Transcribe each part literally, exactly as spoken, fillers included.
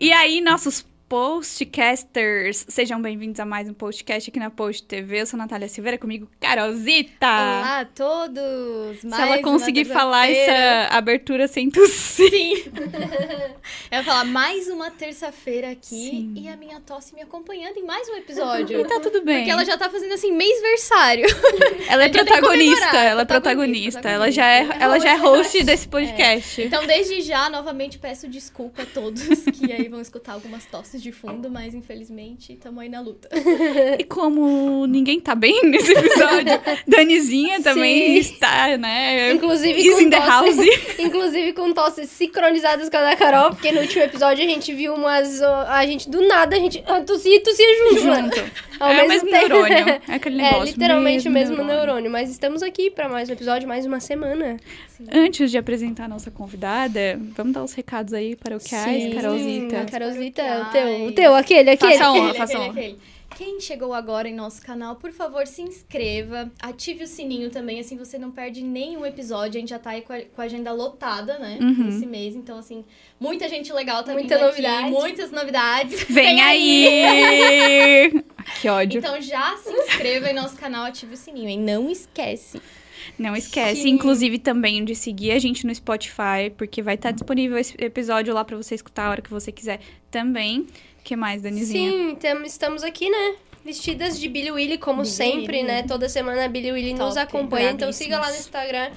E aí, nossos postcasters, sejam bem-vindos a mais um podcast aqui na Post T V. Eu sou a Natália Silveira, comigo Carolzita. Olá a todos. Mais Se ela conseguir falar essa abertura sem tossir. Sim. Ela fala mais uma terça-feira aqui. Sim. E a minha tosse me acompanhando em mais um episódio. E tá tudo bem. Porque ela já tá fazendo assim mêsversário. Ela é protagonista, ela é protagonista, protagonista, ela já é, é ela host, já é host desse podcast. É. Então desde já novamente peço desculpa a todos que aí vão escutar algumas tosses de fundo, mas infelizmente estamos aí na luta. E como ninguém tá bem nesse episódio, Danizinha também está, né? Inclusive Is com in the house. Inclusive com tosses sincronizadas com a da Carol, porque no último episódio a gente viu umas... A gente, do nada, a gente tossia e tossia junto. junto. Ao é mesmo o mesmo tempo. Neurônio. É aquele negócio. É literalmente mesmo o mesmo neurônio. neurônio. Mas estamos aqui para mais um episódio, mais uma semana. Sim. Antes de apresentar a nossa convidada, vamos dar os recados aí para o Cais, Carolzita. Carolzita, o teu O teu, aquele, aquele. Faça honra, faça honra. Quem chegou agora em nosso canal, por favor, se inscreva, ative o sininho também, assim você não perde nenhum episódio. A gente já tá aí com a, com a agenda lotada, né, uhum. esse mês. Então, assim, muita gente legal também tá Muita novidade. Aqui, muitas novidades. Vem, Vem aí! aí. Que ódio. Então, já se inscreva em nosso canal, ative o sininho, hein? Não esquece. Não esquece, Sim. inclusive, também de seguir a gente no Spotify, porque vai estar disponível esse episódio lá pra você escutar a hora que você quiser também. O que mais, Danizinha? Sim, tam, estamos aqui, né? Vestidas de Billy Willy, como Billy sempre, Willy. né? Toda semana a Billy Willy Top, nos acompanha. Então siga lá no Instagram,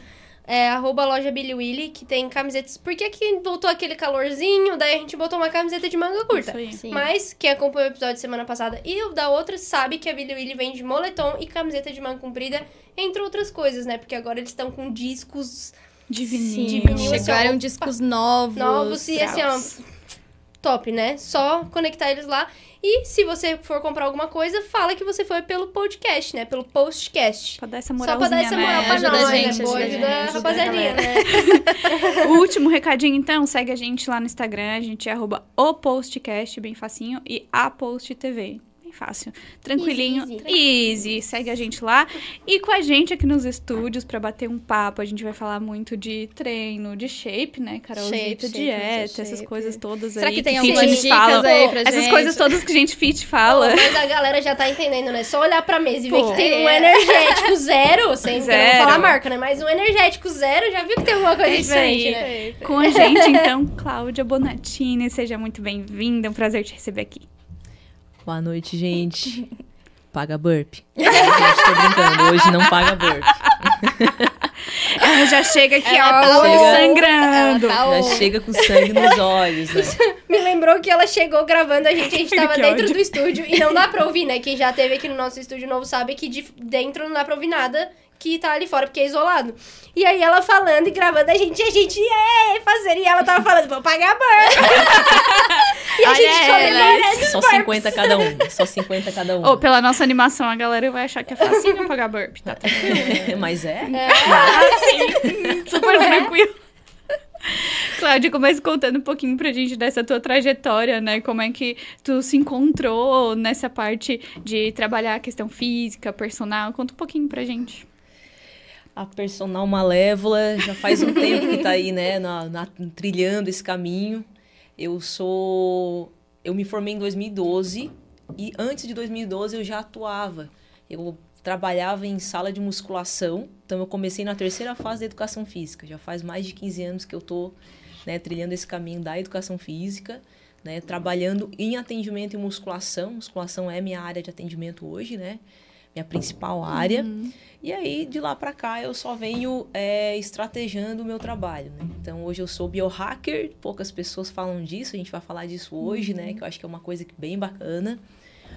é, arroba loja Billy Willy, que tem camisetas. Por que que voltou aquele calorzinho? Daí a gente botou uma camiseta de manga curta. Mas quem acompanhou o episódio de semana passada e o da outra sabe que a Billy Willy vende moletom e camiseta de manga comprida, entre outras coisas, né? Porque agora eles estão com discos... De vinil. De vinil. Chegaram assim, ó, discos novos. Novos e assim, ó... Top, né? Só conectar eles lá. E se você for comprar alguma coisa, fala que você foi pelo podcast, né? Pelo postcast. Pra dar essa moralzinha, Só pra dar essa moral né? pra ajuda nós, a gente, né? Boa, ajuda a rapaziadinha, né? O último recadinho, então, segue a gente lá no Instagram. A gente é arroba o postcast, bem facinho. E a Post T V. Fácil, tranquilinho, easy, easy. easy, segue a gente lá e com a gente aqui nos estúdios pra bater um papo. A gente vai falar muito de treino, de shape, né, Carolzita, shape, dieta, shape, essas shape. coisas todas. Será aí. Será que tem algumas dicas fala. aí pra Essas gente? coisas todas que a gente fit fala. Oh, mas a galera já tá entendendo, né? Só olhar pra mesa e Pô, ver que tem é. um energético zero, sem falar a marca, né? Mas um energético zero, já viu que tem alguma coisa é diferente, aí. né? É com a gente, então, Cláudia Bonatini, seja muito bem-vinda, é um prazer te receber aqui. Boa noite, gente. Paga burp. Gente, tô brincando. Hoje não paga burp. Ela já chega aqui, ela ó, tá chega, sangrando. Ela tá já ó. chega com sangue nos olhos, né? Me lembrou que ela chegou gravando a gente, a gente tava que dentro ódio. do estúdio e não dá pra ouvir, né? Quem já teve aqui no nosso estúdio novo sabe que de dentro não dá pra ouvir nada que tá ali fora, porque é isolado. E aí ela falando e gravando a gente, a gente é fazer. E ela tava falando, vou pagar burp. E a Olha gente só melhora Só burps. cinquenta cada um. Só cinquenta cada um. Ou oh, pela nossa animação, a galera vai achar que é facinho pagar burp. Tá é, mas é? É. Ah, sim. Super é. tranquilo. Cláudia, começa contando um pouquinho pra gente dessa tua trajetória, né? Como é que tu se encontrou nessa parte de trabalhar a questão física, personal. Conta um pouquinho pra gente. A personal Malévola já faz um tempo que tá aí, né? Na, na, trilhando esse caminho. Eu sou... Eu me formei em dois mil e doze e antes de dois mil e doze eu já atuava. Eu trabalhava em sala de musculação, então eu comecei na terceira fase da educação física. Já faz mais de quinze anos que eu estou né, trilhando esse caminho da educação física, né, trabalhando em atendimento e musculação. Musculação é minha área de atendimento hoje, né? Minha principal área. Uhum. E aí, de lá para cá, eu só venho é, estrategando o meu trabalho, né? Então, hoje eu sou biohacker. Poucas pessoas falam disso. A gente vai falar disso hoje, uhum. né? Que eu acho que é uma coisa bem bacana.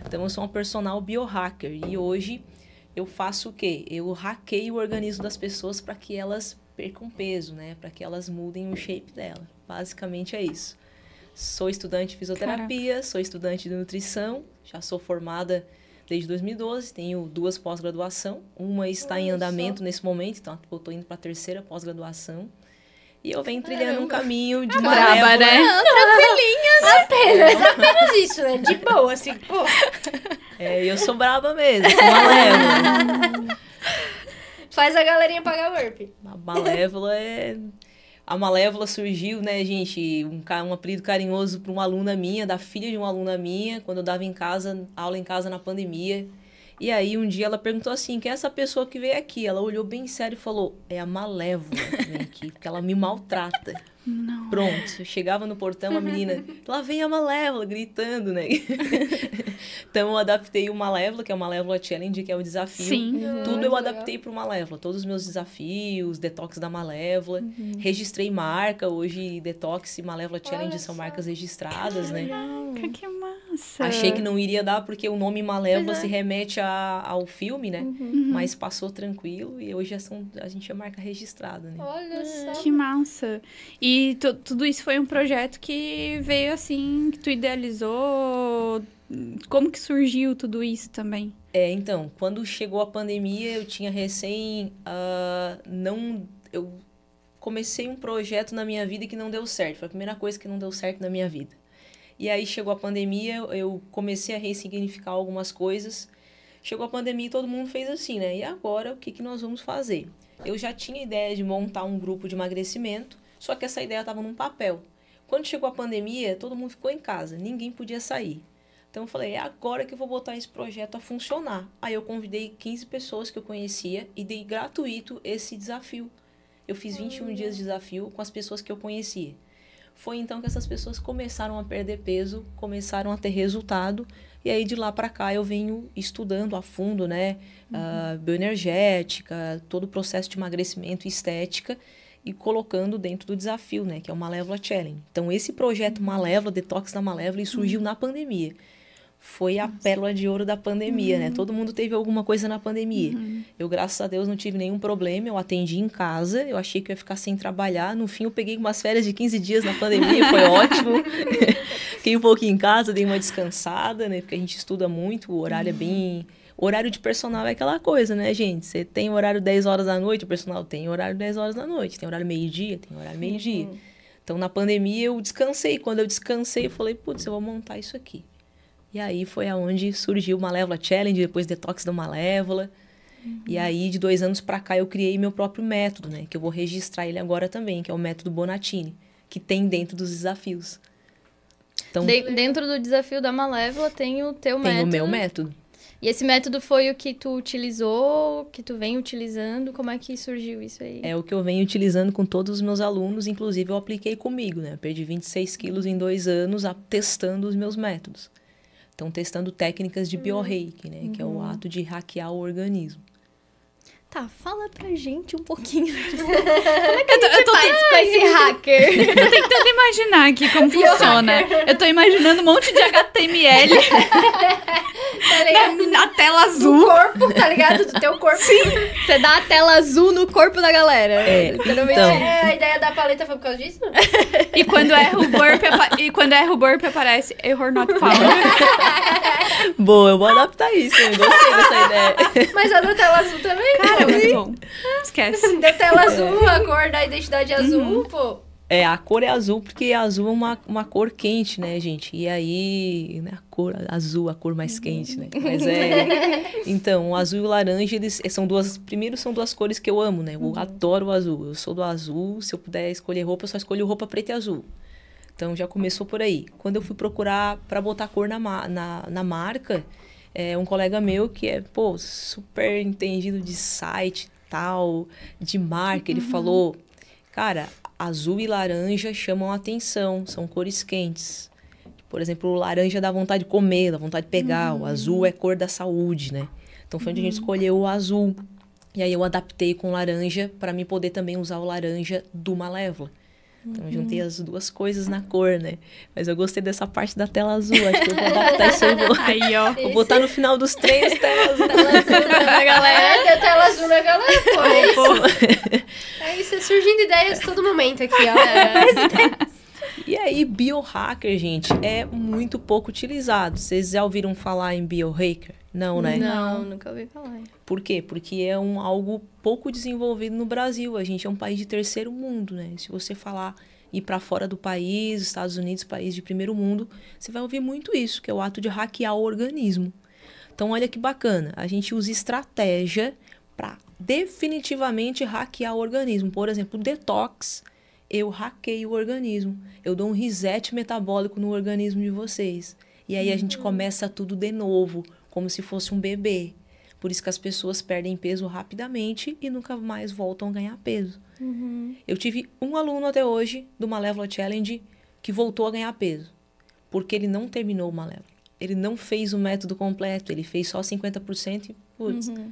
Então, eu sou uma personal biohacker. E hoje, eu faço o quê? Eu hackeio o organismo das pessoas para que elas percam peso, né? Para que elas mudem o shape dela. Basicamente, é isso. Sou estudante de fisioterapia, Caraca. sou estudante de nutrição. Já sou formada... Desde dois mil e doze, tenho duas pós-graduação. Uma está em andamento nesse momento, então eu estou indo para a terceira pós-graduação. E eu venho trilhando Caramba. um caminho de Malévola. Braba, né? Não, tranquilinhas. Apenas, apenas isso, né? De boa, assim, pô. É, eu sou braba mesmo, sou Malévola. Faz a galerinha pagar burp. A Malévola é... A Malévola surgiu, né, gente, um, um apelido carinhoso para uma aluna minha, da filha de uma aluna minha, quando eu dava em casa, aula em casa na pandemia. E aí, um dia ela perguntou assim, quem é essa pessoa que veio aqui? Ela olhou bem sério e falou, é a Malévola que vem aqui, porque ela me maltrata. Não. Pronto, eu chegava no portão, a menina, lá vem a Malévola, gritando, né? Então, eu adaptei o Malévola, que é o Malévola Challenge, que é o desafio. Sim. Uhum. Tudo eu adaptei para o Malévola. Todos os meus desafios, Detox da Malévola. Uhum. Registrei marca. Hoje, Detox e Malévola Challenge Olha são só. marcas registradas, que né? Que, que massa! Achei que não iria dar, porque o nome Malévola é. se remete a, ao filme, né? Uhum. Mas passou tranquilo e hoje são, a gente é marca registrada, né? Olha só! Que massa! E tu, tudo isso foi um projeto que veio assim, que tu idealizou... Como que surgiu tudo isso também? É, então, quando chegou a pandemia, eu tinha recém... Uh, não, eu comecei um projeto na minha vida que não deu certo. Foi a primeira coisa que não deu certo na minha vida. E aí chegou a pandemia, eu comecei a ressignificar algumas coisas. Chegou a pandemia e todo mundo fez assim, né? E agora, o que, que nós vamos fazer? Eu já tinha ideia de montar um grupo de emagrecimento, só que essa ideia estava num papel. Quando chegou a pandemia, todo mundo ficou em casa, ninguém podia sair. Então, eu falei, é agora que eu vou botar esse projeto a funcionar. Aí, eu convidei quinze pessoas que eu conhecia e dei gratuito esse desafio. Eu fiz vinte e um dias de desafio com as pessoas que eu conhecia. Foi então que essas pessoas começaram a perder peso, começaram a ter resultado. E aí, de lá para cá, eu venho estudando a fundo, né? Uhum. Uh, bioenergética, todo o processo de emagrecimento e estética. E colocando dentro do desafio, né? Que é o Malévola Challenge. Então, esse projeto Malévola, Detox da Malévola, ele surgiu uhum. na pandemia. Foi a pérola de ouro da pandemia, uhum. né? Todo mundo teve alguma coisa na pandemia. Uhum. Eu, graças a Deus, não tive nenhum problema. Eu atendi em casa. Eu achei que eu ia ficar sem trabalhar. No fim, eu peguei umas férias de quinze dias na pandemia. Foi ótimo. Fiquei um pouquinho em casa, dei uma descansada, né? Porque a gente estuda muito. O horário uhum. é bem... Horário de personal é aquela coisa, né, gente? Você tem horário dez horas da noite, o personal tem horário dez horas da noite. Tem horário meio-dia, tem horário meio-dia. Uhum. Então, na pandemia, eu descansei. Quando eu descansei, eu falei, putz, eu vou montar isso aqui. E aí foi aonde surgiu o Malévola Challenge, depois Detox da Malévola. Uhum. E aí, de dois anos pra cá, eu criei meu próprio método, né? Que eu vou registrar ele agora também, que é o método Bonatini, que tem dentro dos desafios. Então, de dentro do desafio da Malévola tem o teu tem método. Tem o meu método. E esse método foi o que tu utilizou, que tu vem utilizando? Como é que surgiu isso aí? É o que eu venho utilizando com todos os meus alunos, inclusive eu apliquei comigo, né? Eu perdi vinte e seis quilos em dois anos a, testando os meus métodos. Então, testando técnicas de bioreiki, né? Uhum. Que é o ato de hackear o organismo. Tá, fala pra gente um pouquinho. Como é que eu tô, eu tô faz com esse hacker? Eu tô tentando imaginar aqui como funciona. Eu tô imaginando um monte de H T M L. Tá na, na tela azul. Do corpo, tá ligado? Do teu corpo. Sim. Você dá a tela azul no corpo da galera. É, então. É, a ideia da paleta foi por causa disso? E quando erra o burp, e quando erra o burp aparece error not found. Boa, eu vou adaptar isso. Eu gostei dessa ideia. Mas a da tela azul também. Cara, muito bom. Esquece. Da tela azul, a cor da identidade azul, uhum. pô. É, a cor é azul porque azul é uma, uma cor quente, né, gente? E aí, né, a cor azul, a cor mais quente, né? Mas é... Então, o azul e o laranja, eles são duas... Primeiro, são duas cores que eu amo, né? Eu uhum. adoro o azul. Eu sou do azul. Se eu puder escolher roupa, eu só escolho roupa preta e azul. Então, já começou por aí. Quando eu fui procurar pra botar cor na, na, na marca... É, um colega meu que é, pô, super entendido de site e tal, de marca, ele uhum. falou, cara, azul e laranja chamam a atenção, são cores quentes. Por exemplo, o laranja dá vontade de comer, dá vontade de pegar, uhum. o azul é cor da saúde, né? Então foi onde uhum. a gente escolheu o azul. E aí eu adaptei com laranja para mim poder também usar o laranja do Malévola. Então, eu juntei as duas coisas na cor, né? Mas eu gostei dessa parte da tela azul. Acho que eu vou adaptar isso aí. Aí, ó. Vou botar no final dos três telas. Tela azul na galera. É, tela azul na galera, pô. É isso. É isso, é surgindo ideias todo momento aqui, ó. E aí, biohacker, gente, é muito pouco utilizado. Vocês já ouviram falar em biohacker? Não, né? Não, nunca ouvi falar. Por quê? Porque é um, algo pouco desenvolvido no Brasil. A gente é um país de terceiro mundo, né? Se você falar ir para fora do país, Estados Unidos, país de primeiro mundo, você vai ouvir muito isso, que é o ato de hackear o organismo. Então, olha que bacana. A gente usa estratégia para definitivamente hackear o organismo. Por exemplo, o detox eu hackeio o organismo. Eu dou um reset metabólico no organismo de vocês. E aí a gente começa tudo de novo, como se fosse um bebê. Por isso que as pessoas perdem peso rapidamente e nunca mais voltam a ganhar peso. Uhum. Eu tive um aluno até hoje do Malévola Challenge que voltou a ganhar peso. Porque ele não terminou o Malévola. Ele não fez o método completo. Ele fez só cinquenta por cento e, putz, uhum.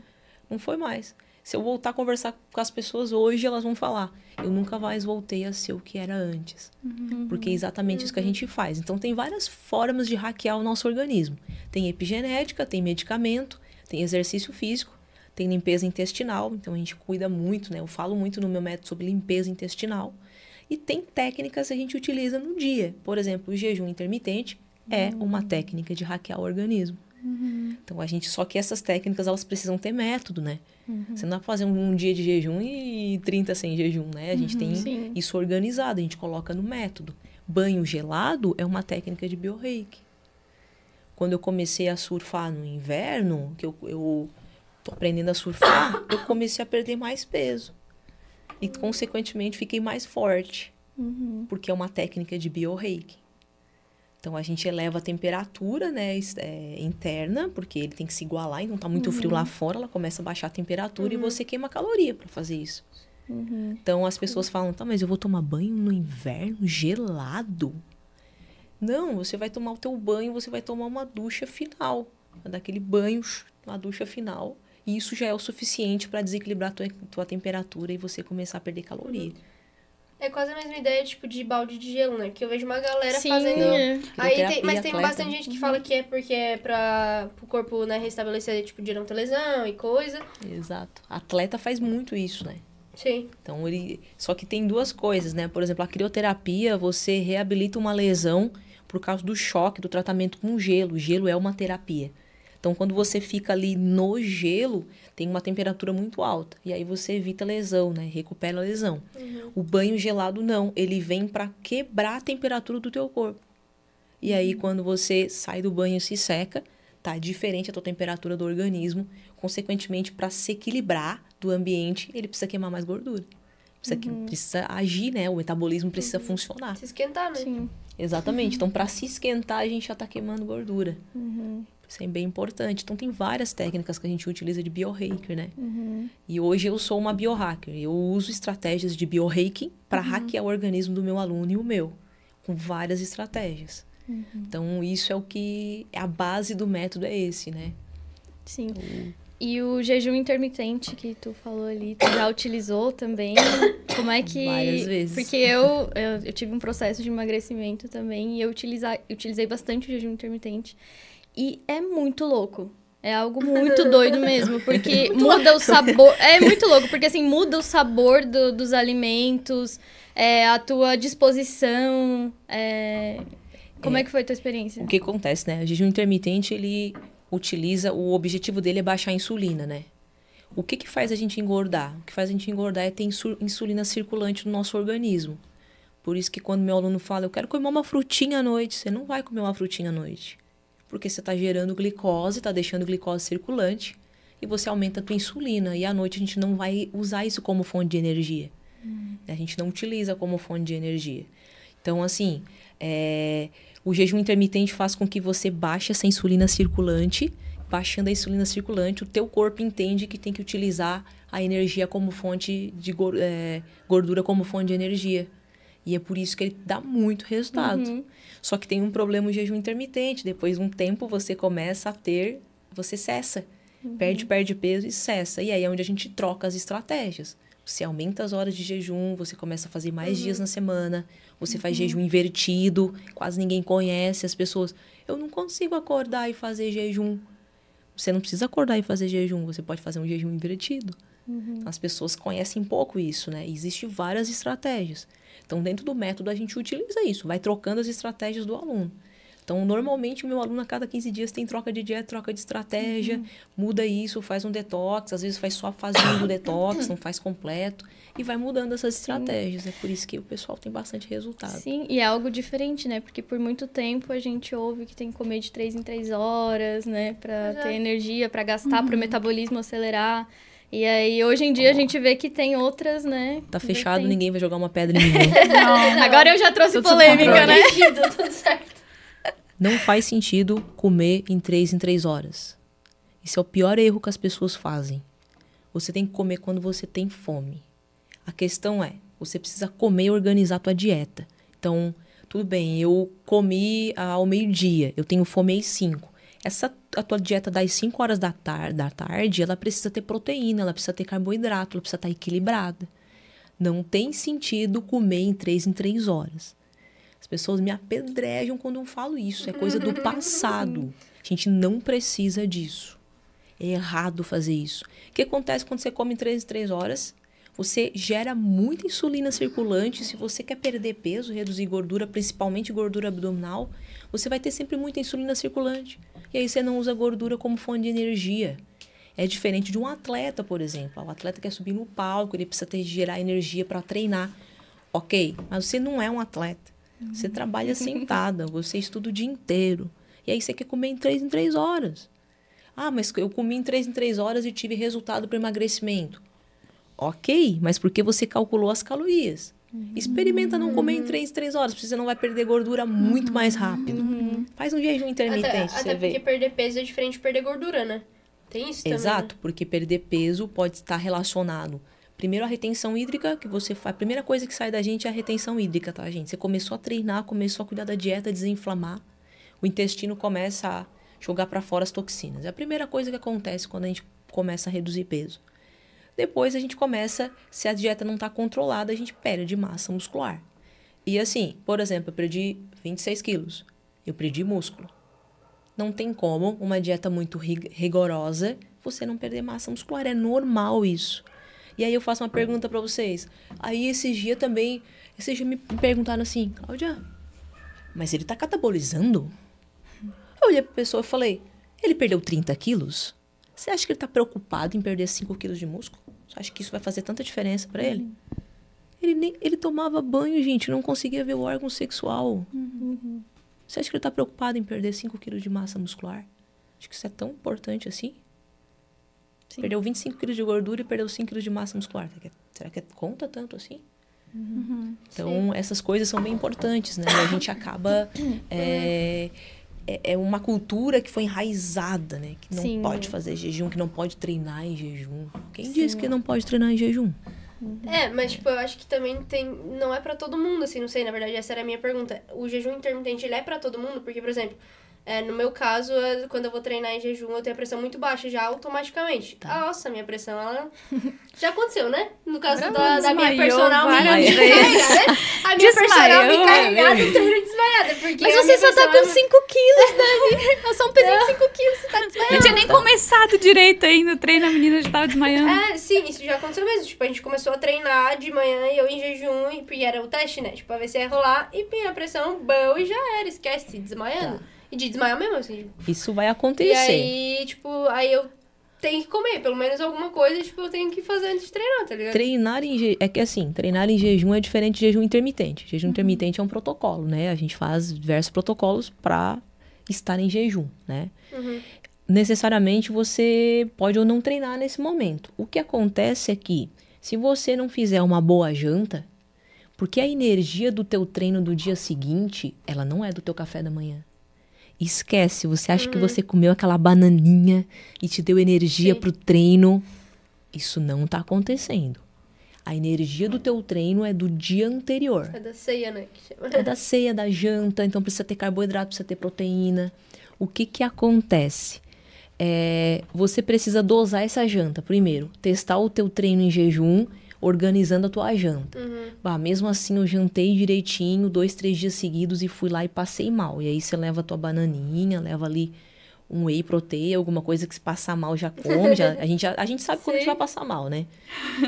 não foi mais. Se eu voltar a conversar com as pessoas hoje, elas vão falar, eu nunca mais voltei a ser o que era antes. Uhum. Porque é exatamente uhum. isso que a gente faz. Então, tem várias formas de hackear o nosso organismo. Tem epigenética, tem medicamento, tem exercício físico, tem limpeza intestinal. Então, a gente cuida muito, né? Eu falo muito no meu método sobre limpeza intestinal. E tem técnicas que a gente utiliza no dia. Por exemplo, o jejum intermitente uhum. é uma técnica de hackear o organismo. Uhum. Então, a gente... Só que essas técnicas, elas precisam ter método, né? Uhum. Você não vai fazer um, um dia de jejum e trinta sem jejum, né? A gente uhum, tem sim. isso organizado, a gente coloca no método. Banho gelado é uma técnica de bioreiki. Quando eu comecei a surfar no inverno, que eu, eu tô aprendendo a surfar, eu comecei a perder mais peso. E, consequentemente, fiquei mais forte. Uhum. Porque é uma técnica de bioreiki. Então, a gente eleva a temperatura, né, é, interna, porque ele tem que se igualar. Então, tá muito uhum. frio lá fora, ela começa a baixar a temperatura uhum. e você queima caloria para fazer isso. Uhum. Então, as pessoas falam, tá, mas eu vou tomar banho no inverno gelado? Não, você vai tomar o teu banho, você vai tomar uma ducha final. Vai dar aquele banho, uma ducha final. E isso já é o suficiente para desequilibrar a tua, tua temperatura e você começar a perder caloria. Uhum. É quase a mesma ideia, tipo, de balde de gelo, né? Que eu vejo uma galera Sim, fazendo... É. Aí tem... Mas tem atleta. Bastante gente que fala que é porque é para o corpo, né, restabelecer, tipo, de não ter lesão e coisa. Exato. Atleta faz muito isso, né? Sim. Então, ele... Só que tem duas coisas, né? Por exemplo, a crioterapia, você reabilita uma lesão por causa do choque, do tratamento com gelo. O gelo é uma terapia. Então, quando você fica ali no gelo, tem uma temperatura muito alta. E aí você evita a lesão, né? Recupera a lesão. Uhum. O banho gelado, não. Ele vem para quebrar a temperatura do teu corpo. E aí, quando você sai do banho e se seca, tá diferente a tua temperatura do organismo. Consequentemente, para se equilibrar do ambiente, ele precisa queimar mais gordura. Precisa, uhum. precisa agir, né? O metabolismo precisa uhum. funcionar. Se esquentar, né? Sim. Exatamente. Uhum. Então, para se esquentar, a gente já tá queimando gordura. Uhum. Isso é bem importante. Então, tem várias técnicas que a gente utiliza de biohacker, né? Uhum. E hoje eu sou uma biohacker. Eu uso estratégias de biohacking para uhum. hackear o organismo do meu aluno e o meu. Com várias estratégias. Uhum. Então, isso é o que... A base do método é esse, né? Sim. Então, e o jejum intermitente que tu falou ali, tu já utilizou também? Como é que... Várias vezes. Porque eu, eu, eu tive um processo de emagrecimento também e eu utilizar, utilizei bastante o jejum intermitente. E é muito louco. É algo muito doido mesmo, porque muda o sabor... É muito louco, porque assim, muda o sabor do, dos alimentos, é, a tua disposição. É... Como é, é que foi a tua experiência? O que acontece, né? O jejum intermitente, ele utiliza... O objetivo dele é baixar a insulina, né? O que que faz a gente engordar? O que faz a gente engordar é ter insulina circulante no nosso organismo. Por isso que quando meu aluno fala, eu quero comer uma frutinha à noite, você não vai comer uma frutinha à noite. Porque você está gerando glicose, está deixando glicose circulante e você aumenta a tua insulina. E à noite a gente não vai usar isso como fonte de energia. Uhum. A gente não utiliza como fonte de energia. Então, assim, é... o jejum intermitente faz com que você baixe essa insulina circulante. Baixando a insulina circulante, o teu corpo entende que tem que utilizar a energia como fonte de go- é... gordura como fonte de energia. E é por isso que ele dá muito resultado. Uhum. Só que tem um problema o jejum intermitente. Depois de um tempo, você começa a ter... Você cessa. Uhum. Perde, perde peso e cessa. E aí é onde a gente troca as estratégias. Você aumenta as horas de jejum, você começa a fazer mais uhum. dias na semana. Você uhum. faz jejum invertido. Quase ninguém conhece as pessoas. Eu não consigo acordar e fazer jejum. Você não precisa acordar e fazer jejum. Você pode fazer um jejum invertido. Uhum. As pessoas conhecem pouco isso, né? Existem várias estratégias. Então, dentro do método, a gente utiliza isso. Vai trocando as estratégias do aluno. Então, normalmente, o meu aluno, a cada quinze dias, tem troca de dieta, troca de estratégia. Uhum. Muda isso, faz um detox. Às vezes, faz só a fazinha do detox, não faz completo. E vai mudando essas Sim. estratégias. É por isso que o pessoal tem bastante resultado. Sim, e é algo diferente, né? Porque por muito tempo, a gente ouve que tem que comer de três em três horas, né? Pra Exato. Ter energia, pra gastar, uhum. pro metabolismo acelerar. E aí, hoje em dia, oh. a gente vê que tem outras, né? Tá fechado, tem... ninguém vai jogar uma pedra em ninguém. Não, não. Agora eu já trouxe tudo polêmica, né? Tudo certo. Não faz sentido comer em três em três horas. Esse é o pior erro que as pessoas fazem. Você tem que comer quando você tem fome. A questão é, você precisa comer e organizar a tua dieta. Então, tudo bem, eu comi ao meio-dia, eu tenho fome às cinco. Essa a tua dieta das cinco horas da, tar da tarde, ela precisa ter proteína, ela precisa ter carboidrato, ela precisa estar equilibrada. Não tem sentido comer em três em três horas. As pessoas me apedrejam quando eu falo isso, é coisa do passado. A gente não precisa disso. É errado fazer isso. O que acontece quando você come em três em três horas? Você gera muita insulina circulante. Se você quer perder peso, reduzir gordura, principalmente gordura abdominal, você vai ter sempre muita insulina circulante. E aí você não usa gordura como fonte de energia. É diferente de um atleta, por exemplo. O atleta quer subir no palco, ele precisa ter, gerar energia para treinar. Ok, mas você não é um atleta. Você trabalha sentada, você estuda o dia inteiro. E aí você quer comer em três em três horas. Ah, mas eu comi em três em três horas e tive resultado para emagrecimento. Ok, mas porque você calculou as calorias? Uhum. Experimenta não comer em três em três horas, porque você não vai perder gordura muito uhum. mais rápido. Uhum. Faz um jejum intermitente, até, você até vê. Porque perder peso é diferente de perder gordura, né? Tem isso também, exato, né? Porque perder peso pode estar relacionado... Primeiro, a retenção hídrica, que você faz. A primeira coisa que sai da gente é a retenção hídrica, tá, gente? Você começou a treinar, começou a cuidar da dieta, desinflamar. O intestino começa a jogar para fora as toxinas. É a primeira coisa que acontece quando a gente começa a reduzir peso. Depois a gente começa, se a dieta não está controlada, a gente perde massa muscular. E assim, por exemplo, eu perdi vinte e seis quilos, eu perdi músculo. Não tem como uma dieta muito rigorosa você não perder massa muscular, é normal isso. E aí eu faço uma pergunta para vocês. Aí esses dias também, esses dias me perguntaram assim, Cláudia, mas ele tá catabolizando? Eu olhei para a pessoa e falei, ele perdeu trinta quilos? Você acha que ele está preocupado em perder cinco quilos de músculo? Você acha que isso vai fazer tanta diferença para ele? Uhum. Ele, nem, ele tomava banho, gente, não conseguia ver o órgão sexual. Uhum. Você acha que ele está preocupado em perder cinco quilos de massa muscular? Acho que isso é tão importante assim. Sim. Perdeu vinte e cinco quilos de gordura e perdeu cinco quilos de massa muscular. Será que conta tanto assim? Uhum. Então, sim, essas coisas são bem importantes, né? E a gente acaba... é, é uma cultura que foi enraizada, né? Que não sim. pode fazer jejum, que não pode treinar em jejum. Quem sim. disse que não pode treinar em jejum? É, mas tipo, eu acho que também tem... Não é pra todo mundo, assim, não sei, na verdade, essa era a minha pergunta. O jejum intermitente, ele é pra todo mundo? Porque, por exemplo, é, no meu caso, quando eu vou treinar em jejum, eu tenho a pressão muito baixa já automaticamente. Tá. Nossa, minha pressão, ela... Já aconteceu, né? No caso da, da, da minha personal, me carregada. A minha personal me carregada inteira desmaiada. Porque mas você só tá com cinco quilos, Dani. Eu só um peso de cinco quilos, você tá desmaiando. Eu tinha nem começado direito ainda o treino, a menina já tava desmaiando. É, sim, isso já aconteceu mesmo. Tipo, a gente começou a treinar de manhã e eu em jejum, e, porque era o teste, né? Tipo, pra ver se ia rolar. E a pressão, bom, e já era. Esquece, desmaiando. Tá. De desmaiar mesmo, assim. Isso vai acontecer. E aí, tipo, aí eu tenho que comer, pelo menos alguma coisa, tipo, eu tenho que fazer antes de treinar, tá ligado? Treinar em jejum, é que assim, treinar em jejum é diferente de jejum intermitente. Jejum uhum. intermitente é um protocolo, né? A gente faz diversos protocolos pra estar em jejum, né? Uhum. Necessariamente você pode ou não treinar nesse momento. O que acontece é que, se você não fizer uma boa janta, porque a energia do teu treino do dia seguinte, ela não é do teu café da manhã. Esquece, você acha uhum. que você comeu aquela bananinha e te deu energia pro treino. Isso não tá acontecendo. A energia do teu treino é do dia anterior. É da ceia, né? É da ceia, da janta, então precisa ter carboidrato, precisa ter proteína. O que que acontece? É, você precisa dosar essa janta. Primeiro, testar o teu treino em jejum, organizando a tua janta. Uhum. Bah, mesmo assim, eu jantei direitinho, dois, três dias seguidos e fui lá e passei mal. E aí você leva a tua bananinha, leva ali um whey protein, alguma coisa que se passar mal já come. Já, a, gente já, a gente sabe sim. quando a gente vai passar mal, né?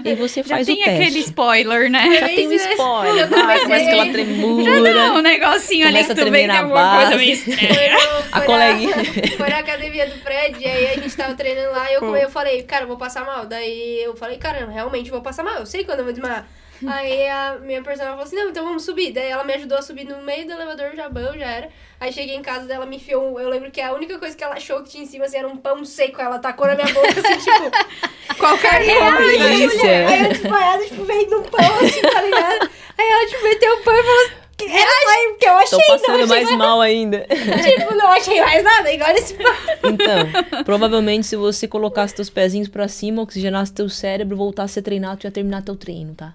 E aí você faz o teste. Já tem aquele spoiler, né? Já tem um spoiler. Tá? Começa aquela tremura. Já dá um negocinho ali que tu vem ter alguma coisa meio estranha. A coleguinha. Foi na academia do prédio, e aí a gente tava treinando lá, e eu, eu falei, cara, eu vou passar mal. Daí eu falei, cara, realmente vou passar mal, eu sei quando eu vou desmaiar. Aí a minha personal falou assim, não, então vamos subir. Daí ela me ajudou a subir no meio do elevador, já bom, já era. Aí cheguei em casa dela, me enfiou, eu lembro que a única coisa que ela achou que tinha em cima, assim, era um pão seco. Ela tacou na minha boca, assim, tipo... Qualquer Aí ela, aí eu, tipo, ela, tipo, veio do pão, assim, tá ligado? Aí ela, tipo, meteu o pão e falou assim, é o que eu achei. Tô passando não, mais achei mal nada. Ainda. Tipo, não achei mais nada, igual esse pão. Então, provavelmente se você colocasse teus pezinhos pra cima, oxigenasse teu cérebro, voltasse a treinar, tu ia terminar teu treino, tá?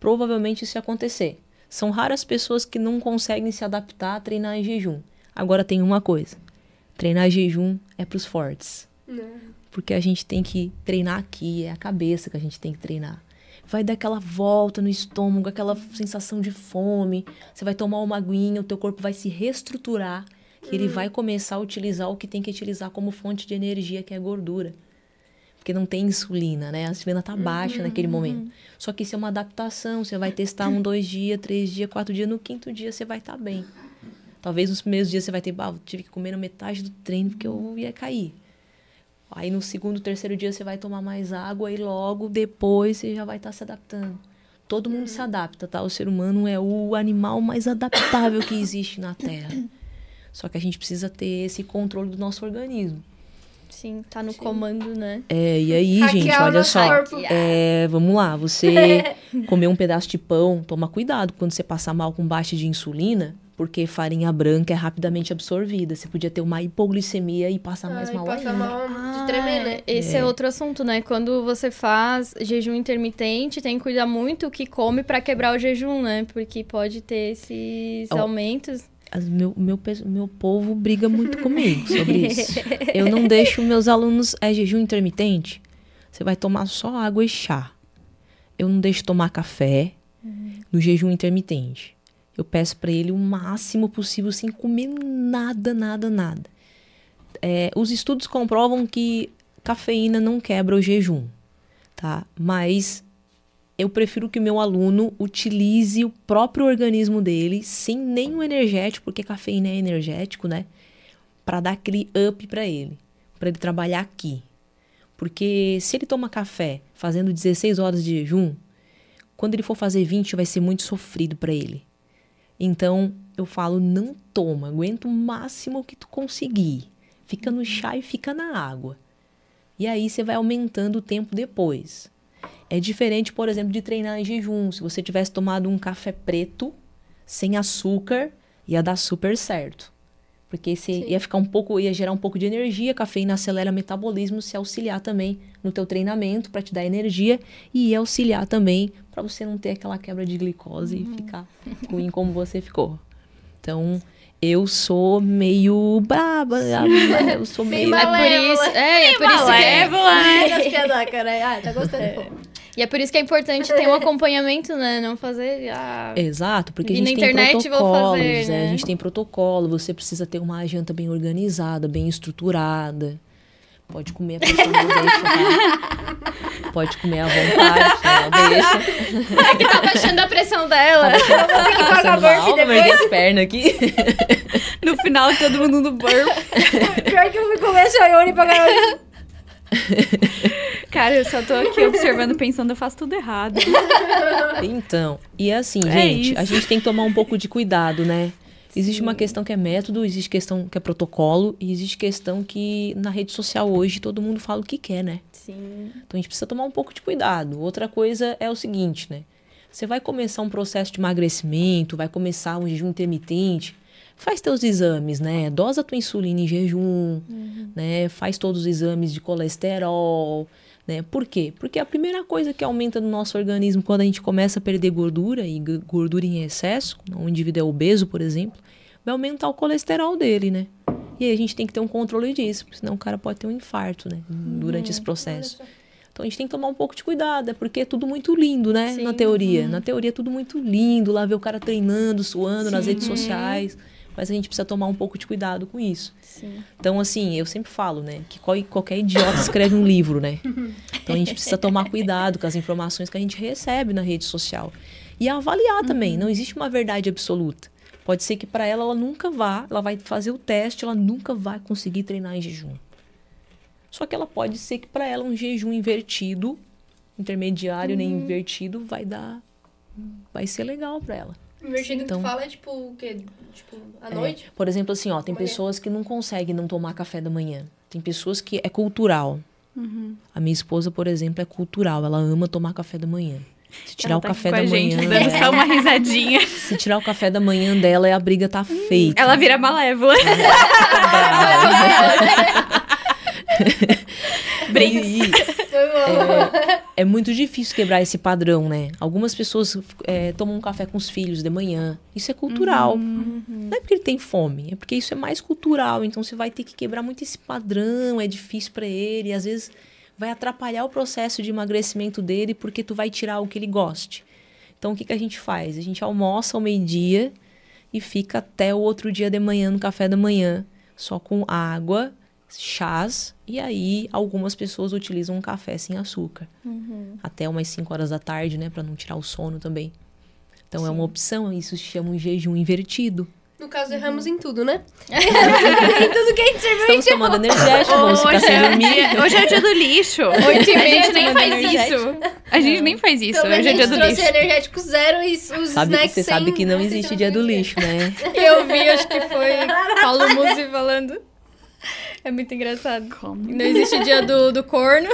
Provavelmente isso ia acontecer. São raras pessoas que não conseguem se adaptar a treinar em jejum. Agora tem uma coisa. Treinar em jejum é pros fortes. Não. Porque a gente tem que treinar aqui, é a cabeça que a gente tem que treinar. Vai dar aquela volta no estômago, aquela sensação de fome. Você vai tomar uma aguinha, o teu corpo vai se reestruturar. Que ele vai começar a utilizar o que tem que utilizar como fonte de energia, que é a gordura. Porque não tem insulina, né? A insulina tá baixa uhum. naquele momento. Só que isso é uma adaptação. Você vai testar um, dois dias, três dias, quatro dias. No quinto dia você vai estar tá bem. Talvez nos primeiros dias você vai ter... Ah, tive que comer na metade do treino porque eu ia cair. Aí no segundo, terceiro dia você vai tomar mais água e logo depois você já vai estar tá se adaptando. Todo mundo se adapta, tá? O ser humano é o animal mais adaptável que existe na Terra. Só que a gente precisa ter esse controle do nosso organismo. Sim, tá no Sim. comando, né? É, e aí, Raquel, gente, olha só. É, vamos lá, você comer um pedaço de pão, toma cuidado quando você passar mal com baixa de insulina. Porque farinha branca é rapidamente absorvida. Você podia ter uma hipoglicemia e passar ah, mais mal ainda. Mal de tremer, né? Esse é. é outro assunto, né? Quando você faz jejum intermitente, tem que cuidar muito o que come para quebrar o jejum, né? Porque pode ter esses oh, aumentos. As, meu, meu, meu povo briga muito comigo sobre isso. Eu não deixo meus alunos... É jejum intermitente? Você vai tomar só água e chá. Eu não deixo tomar café uhum. no jejum intermitente. Eu peço para ele o máximo possível sem comer nada, nada, nada. É, os estudos comprovam que cafeína não quebra o jejum, tá? Mas eu prefiro que o meu aluno utilize o próprio organismo dele sem nenhum energético, porque cafeína é energético, né? Para dar aquele up para ele, para ele trabalhar aqui. Porque se ele toma café fazendo dezesseis horas de jejum, quando ele for fazer vinte vai ser muito sofrido para ele. Então, eu falo, não toma, aguenta o máximo que tu conseguir. Fica no chá e fica na água. E aí, você vai aumentando o tempo depois. É diferente, por exemplo, de treinar em jejum. Se você tivesse tomado um café preto, sem açúcar, ia dar super certo. Porque você Sim. ia ficar um pouco, ia gerar um pouco de energia, a cafeína acelera o metabolismo, se auxiliar também no teu treinamento para te dar energia e ia auxiliar também para você não ter aquela quebra de glicose uhum. e ficar ruim como você ficou. Então, eu sou meio braba, eu sou meio... meio malévola. É por isso, é, é por isso que é... Ah, tá gostando. É. E é por isso que é importante ter um acompanhamento, né? Não fazer... Ah, exato, porque a gente tem internet, protocolos, fazer, né? A gente tem protocolo, você precisa ter uma janta bem organizada, bem estruturada. Pode comer a pessoa não deixa, tá? Pode comer à vontade, ela deixa. É que tá baixando a pressão dela. Tá baixando a minha perna aqui. No final, todo mundo no burp. Pior que eu me começo a olhar pra caralho. Cara, eu só tô aqui observando, pensando, eu faço tudo errado. Então, e assim, é gente, isso. a gente tem que tomar um pouco de cuidado, né? Sim. Existe uma questão que é método, existe questão que é protocolo, e existe questão que na rede social hoje todo mundo fala o que quer, né? Sim. Então a gente precisa tomar um pouco de cuidado. Outra coisa é o seguinte, né? Você vai começar um processo de emagrecimento, vai começar um jejum intermitente, faz teus exames, né? Dosa tua insulina em jejum, uhum. né? Faz todos os exames de colesterol, né? Por quê? Porque a primeira coisa que aumenta no nosso organismo quando a gente começa a perder gordura, e gordura em excesso, um indivíduo é obeso, por exemplo, vai aumentar o colesterol dele, né? E aí a gente tem que ter um controle disso, porque senão o cara pode ter um infarto, né? Durante uhum. esse processo. Então a gente tem que tomar um pouco de cuidado, é porque é tudo muito lindo, né? Sim. Na teoria. Uhum. Na teoria é tudo muito lindo, lá ver o cara treinando, suando Sim. nas redes sociais... Mas a gente precisa tomar um pouco de cuidado com isso. Sim. Então, assim, eu sempre falo, né? Que qual, qualquer idiota escreve um livro, né? Então, a gente precisa tomar cuidado com as informações que a gente recebe na rede social. E avaliar uhum. também. Não existe uma verdade absoluta. Pode ser que para ela, ela nunca vá. Ela vai fazer o teste, ela nunca vai conseguir treinar em jejum. Só que ela pode ser que para ela um jejum invertido, intermediário uhum. nem invertido, vai dar... Vai ser legal para ela. Invertido então, que tu fala é tipo o quê? Tipo, à noite? É, por exemplo, assim, ó, tem pessoas que não conseguem não tomar café da manhã. Tem pessoas que é cultural. Uhum. A minha esposa, por exemplo, é cultural. Ela ama tomar café da manhã. Se tirar ela tá o café da manhã... Gente, dando só uma risadinha. Se tirar o café da manhã dela, a briga tá hum, feita. Ela vira Malévola. E, é, é muito difícil quebrar esse padrão, né? Algumas pessoas é, tomam um café com os filhos de manhã. Isso é cultural. Uhum. Não é porque ele tem fome, é porque isso é mais cultural. Então, você vai ter que quebrar muito esse padrão. É difícil pra ele. Às vezes, vai atrapalhar o processo de emagrecimento dele porque tu vai tirar o que ele goste. Então, o que, que a gente faz? A gente almoça ao meio-dia e fica até o outro dia de manhã no café da manhã. Só com água, chás, e aí algumas pessoas utilizam um café sem açúcar. Uhum. Até umas cinco horas da tarde, né? Pra não tirar o sono também. Então, sim, é uma opção. Isso se chama um jejum invertido. No caso, erramos uhum. em tudo, né? Erramos em tudo que a gente serviu. Estamos em tomando energético, vamos ficar sem dormir. Hoje é o dia do lixo. Hoje a gente nem faz isso. A gente nem faz isso. Hoje é o dia do lixo. A gente trouxe energético zero e os snacks. Você sabe que não existe dia do lixo, né? Eu vi, acho que foi Paulo Muzi falando. É muito engraçado. Como? Não existe dia do, do corno.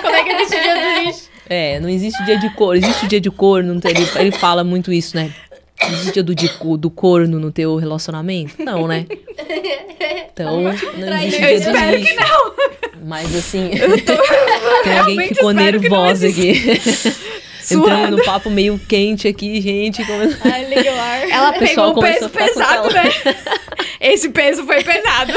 Como é que existe dia do lixo? É, não existe dia de corno. Existe dia de corno. Ele, ele fala muito isso, né? Existe dia do, de, do corno no teu relacionamento? Não, né? Então, não existe dia Eu espero do lixo. Que não. Mas assim, tem alguém que ficou nervosa que aqui. Entrando no papo meio quente aqui, gente. Como... Ai, legal. Ela pegou um peso pesado, né? Esse peso foi pesado.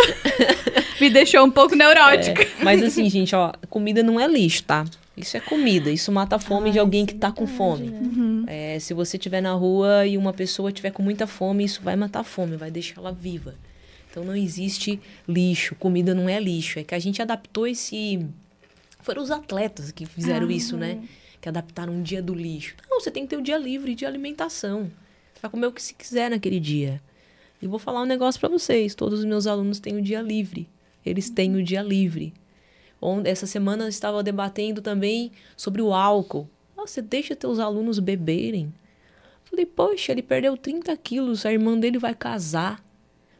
Me deixou um pouco neurótica. É, mas assim, gente, ó, comida não é lixo, tá? Isso é comida, isso mata a fome ah, de alguém que tá com fome. Uhum. É, se você estiver na rua e uma pessoa estiver com muita fome, isso vai matar a fome, vai deixar ela viva. Então não existe lixo, comida não é lixo. É que a gente adaptou esse... Foram os atletas que fizeram ah, isso, uhum. né? Que adaptaram um dia do lixo. Não, você tem que ter um dia livre de alimentação. Você vai comer o que você quiser naquele dia. E vou falar um negócio pra vocês. Todos os meus alunos têm o dia livre. Eles têm o dia livre. Onde, essa semana eu estava debatendo também sobre o álcool. Ah, você deixa teus alunos beberem? Falei, poxa, ele perdeu trinta quilos, a irmã dele vai casar.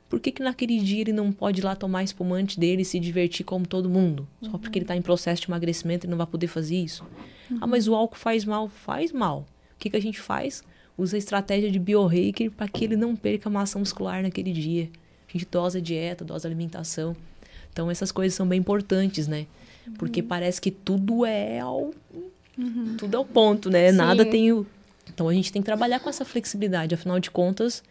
Por que que naquele dia ele não pode ir lá tomar espumante dele e se divertir como todo mundo? Só uhum. porque ele está em processo de emagrecimento e não vai poder fazer isso? Uhum. Ah, mas o álcool faz mal? Faz mal. O que que a gente faz? Usa a estratégia de biohacker para que ele não perca massa muscular naquele dia. A gente dosa a dieta, dosa a alimentação. Então, essas coisas são bem importantes, né? Uhum. Porque parece que tudo é ao... Uhum. Tudo é ao ponto, né? Sim. Nada tem o... Então, a gente tem que trabalhar com essa flexibilidade. Afinal de contas,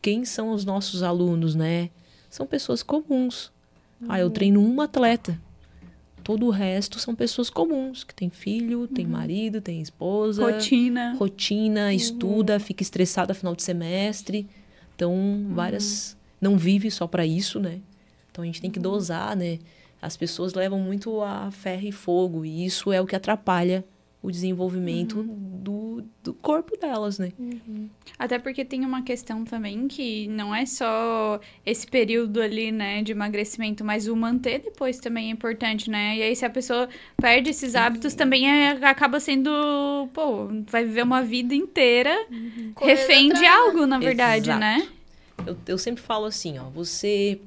quem são os nossos alunos, né? São pessoas comuns. Uhum. Ah, eu treino uma atleta. Todo o resto são pessoas comuns, que tem filho, uhum. tem marido, tem esposa. Rotina. Rotina, uhum. estuda, fica estressada final de semestre. Então, uhum. várias... Não vive só para isso, né? Então, a gente tem que dosar, né? As pessoas levam muito a ferro e fogo. E isso é o que atrapalha o desenvolvimento uhum. do, do corpo delas, né? Uhum. Até porque tem uma questão também que não é só esse período ali, né? De emagrecimento, mas o manter depois também é importante, né? E aí, se a pessoa perde esses hábitos, uhum. também é, acaba sendo... Pô, vai viver uma vida inteira uhum. refém de algo, na verdade, exato. Né? Eu, eu sempre falo assim, ó. Você...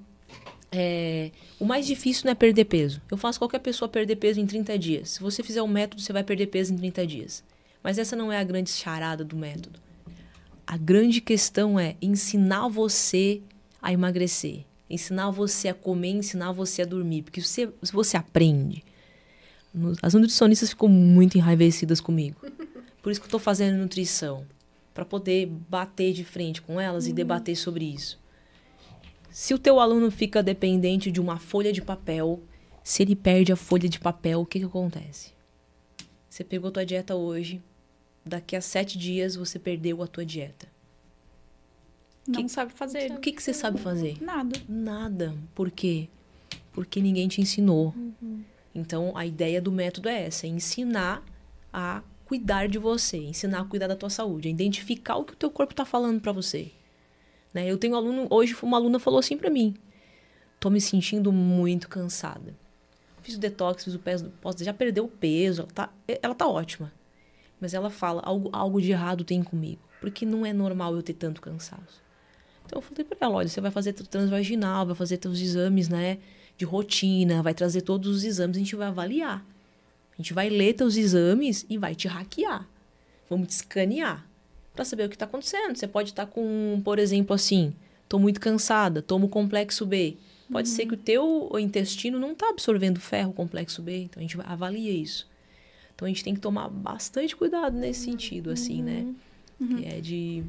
É, o mais difícil não é perder peso. Eu faço qualquer pessoa perder peso em trinta dias. Se você fizer o método, você vai perder peso em trinta dias. Mas essa não é a grande charada do método. A grande questão é ensinar você a emagrecer. Ensinar você a comer, ensinar você a dormir. Porque se você, você aprende... As nutricionistas ficam muito enraivecidas comigo. Por isso que eu tô fazendo nutrição. Para poder bater de frente com elas uhum. e debater sobre isso. Se o teu aluno fica dependente de uma folha de papel, se ele perde a folha de papel, o que que acontece? Você pegou tua dieta hoje, daqui a sete dias você perdeu a tua dieta. Não que, sabe fazer. O que que você sabe fazer? Nada. Nada. Por quê? Porque ninguém te ensinou. Uhum. Então, a ideia do método é essa, é ensinar a cuidar de você, ensinar a cuidar da tua saúde, é identificar o que o teu corpo tá falando pra você. Né? Eu tenho um aluno, hoje uma aluna falou assim pra mim, tô me sentindo muito cansada, fiz o detox, fiz o peso, já perdeu o peso, ela tá, ela tá ótima, mas ela fala, algo, algo de errado tem comigo, porque não é normal eu ter tanto cansaço. Então eu falei pra ela, olha, você vai fazer teu transvaginal, vai fazer teus exames, né, de rotina, vai trazer todos os exames, a gente vai avaliar. A gente vai ler teus exames e vai te hackear. Vamos te escanear para saber o que está acontecendo. Você pode estar tá com, por exemplo, assim, tô muito cansada, tomo complexo B. Pode uhum. ser que o teu intestino não está absorvendo ferro, complexo B. Então, a gente avalia isso. Então, a gente tem que tomar bastante cuidado nesse sentido, assim, uhum. né? Uhum. Que é de...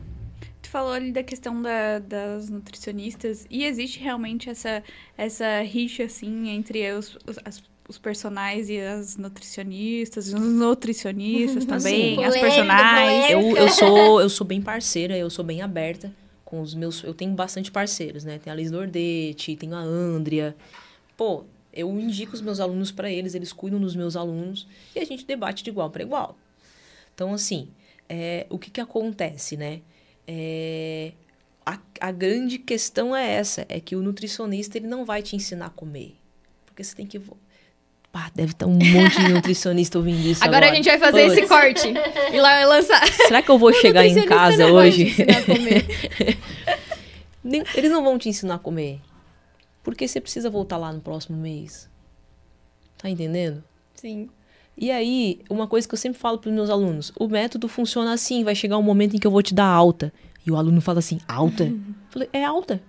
Tu falou ali da questão da, das nutricionistas. E existe realmente essa, essa rixa, assim, entre os, os, as, os personagens e as nutricionistas, os nutricionistas também, assim, as personagens. Eu, eu, sou, eu sou bem parceira, eu sou bem aberta com os meus... Eu tenho bastante parceiros, né? Tem a Liz Nordete, tem a Andria. Pô, eu indico os meus alunos para eles, eles cuidam dos meus alunos e a gente debate de igual para igual. Então, assim, é, o que que acontece, né? É, a, a grande questão é essa, é que o nutricionista ele não vai te ensinar a comer, porque você tem que... Pá, deve estar um monte de nutricionista ouvindo isso agora. Agora a gente vai fazer Puts. esse corte e lá vai lançar. Será que eu vou o chegar em casa não hoje? Vai te ensinar a comer. Eles não vão te ensinar a comer, porque você precisa voltar lá no próximo mês. Tá entendendo? Sim. E aí, uma coisa que eu sempre falo para os meus alunos, o método funciona assim, vai chegar um momento em que eu vou te dar alta. E o aluno fala assim, alta? Eu falei, é alta.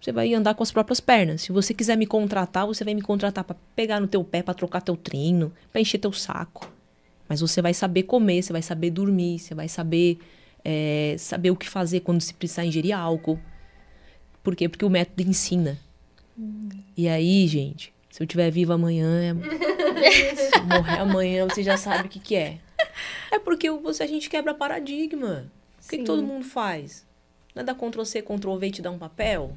Você vai andar com as próprias pernas. Se você quiser me contratar, você vai me contratar para pegar no teu pé, para trocar teu treino, para encher teu saco. Mas você vai saber comer, você vai saber dormir, você vai saber, é, saber o que fazer quando se precisar ingerir álcool. Por quê? Porque o método ensina. Hum. E aí, gente... Se eu estiver viva amanhã, se eu morrer amanhã, você já sabe o que que é. É porque você, a gente quebra paradigma. O que, que todo mundo faz? Não é dar control C, control V e te dar um papel?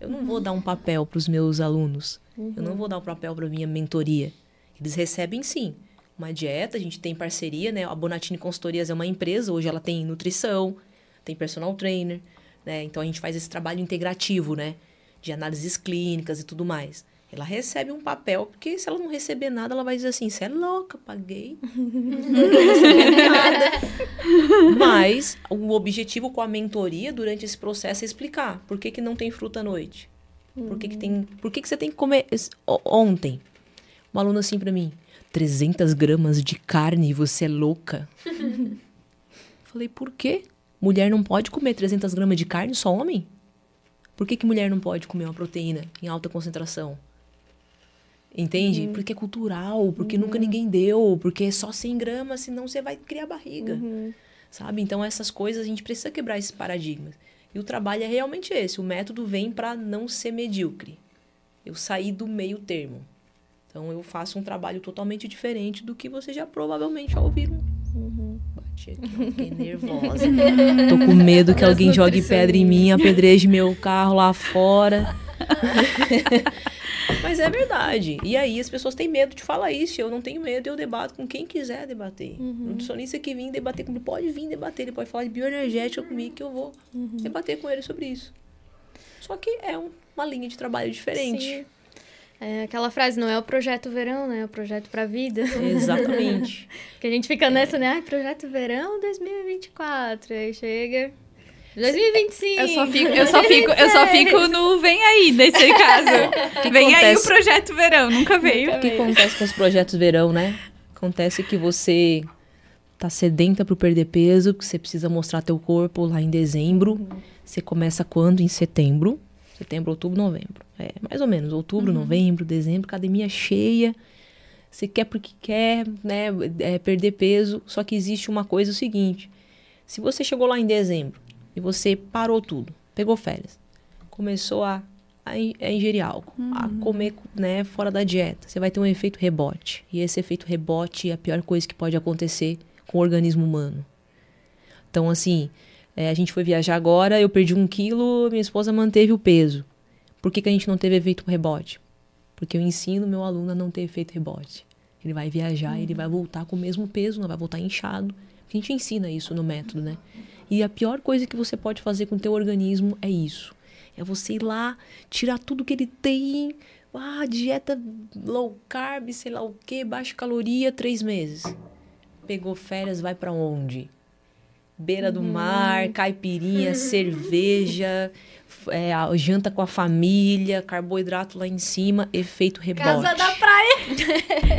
Eu não uhum. vou dar um papel para os meus alunos. Uhum. Eu não vou dar um papel para a minha mentoria. Eles recebem, sim, uma dieta. A gente tem parceria, né? A Bonatini Consultorias é uma empresa. Hoje ela tem nutrição, tem personal trainer, né? Então, a gente faz esse trabalho integrativo, né? De análises clínicas e tudo mais. Ela recebe um papel, porque se ela não receber nada, ela vai dizer assim, você é louca, paguei. Não recebi nada. Mas o objetivo com a mentoria durante esse processo é explicar por que que não tem fruta à noite. Uhum. Por que que tem, por que que você tem que comer... Ontem, uma aluna assim pra mim, trezentas gramas de carne e você é louca. Falei, por quê? Mulher não pode comer trezentas gramas de carne, só homem? Por que que mulher não pode comer uma proteína em alta concentração? Entende? Uhum. Porque é cultural, porque uhum. nunca ninguém deu, porque é só cem gramas, senão você vai criar barriga, uhum. sabe? Então, essas coisas, a gente precisa quebrar esses paradigmas. E o trabalho é realmente esse, o método vem para não ser medíocre. Eu saí do meio termo. Então, eu faço um trabalho totalmente diferente do que você já provavelmente já ouviram. Uhum. Bati aqui, eu fiquei nervosa. Tô com medo que Mas alguém jogue pedra em mim, apedreje meu carro lá fora. Mas é verdade. E aí as pessoas têm medo de falar isso. Eu não tenho medo, eu debato com quem quiser debater. Uhum. O nutricionista que vir debater comigo, pode vir debater, ele pode falar de bioenergética comigo, que eu vou uhum. debater com ele sobre isso. Só que é um, uma linha de trabalho diferente. Sim. É aquela frase, não é o projeto verão, né? É o projeto pra vida. Exatamente. Porque a gente fica nessa, é. né? Ah, projeto verão dois mil e vinte e quatro. Aí chega... dois mil e vinte e cinco. Eu só fico, eu só fico, eu só fico no vem aí, nesse caso. Que vem acontece? Aí o projeto verão, nunca veio. Nunca o que veio. Acontece com os projetos verão, né? Acontece que você tá sedenta pro perder peso, porque você precisa mostrar teu corpo lá em dezembro. Uhum. Você começa quando? Em setembro. Setembro, outubro, novembro. É, mais ou menos. Outubro, uhum. novembro, dezembro, academia cheia. Você quer porque quer, né? É, perder peso. Só que existe uma coisa, o seguinte. Se você chegou lá em dezembro e você parou tudo, pegou férias, começou a, a, a ingerir álcool, uhum. a comer, né, fora da dieta, você vai ter um efeito rebote. E esse efeito rebote é a pior coisa que pode acontecer com o organismo humano. Então, assim... É, a gente foi viajar agora, eu perdi um quilo, minha esposa manteve o peso. Por que que a gente não teve efeito rebote? Porque eu ensino meu aluno a não ter efeito rebote. Ele vai viajar, uhum. ele vai voltar com o mesmo peso, não vai voltar inchado. Porque a gente ensina isso no método, né? E a pior coisa que você pode fazer com o teu organismo é isso. É você ir lá, tirar tudo que ele tem, ah, dieta low carb, sei lá o quê, baixa caloria, três meses. Pegou férias, vai pra onde? beira do hum. mar, caipirinha, cerveja, é, janta com a família, carboidrato lá em cima, efeito rebote. Casa da praia!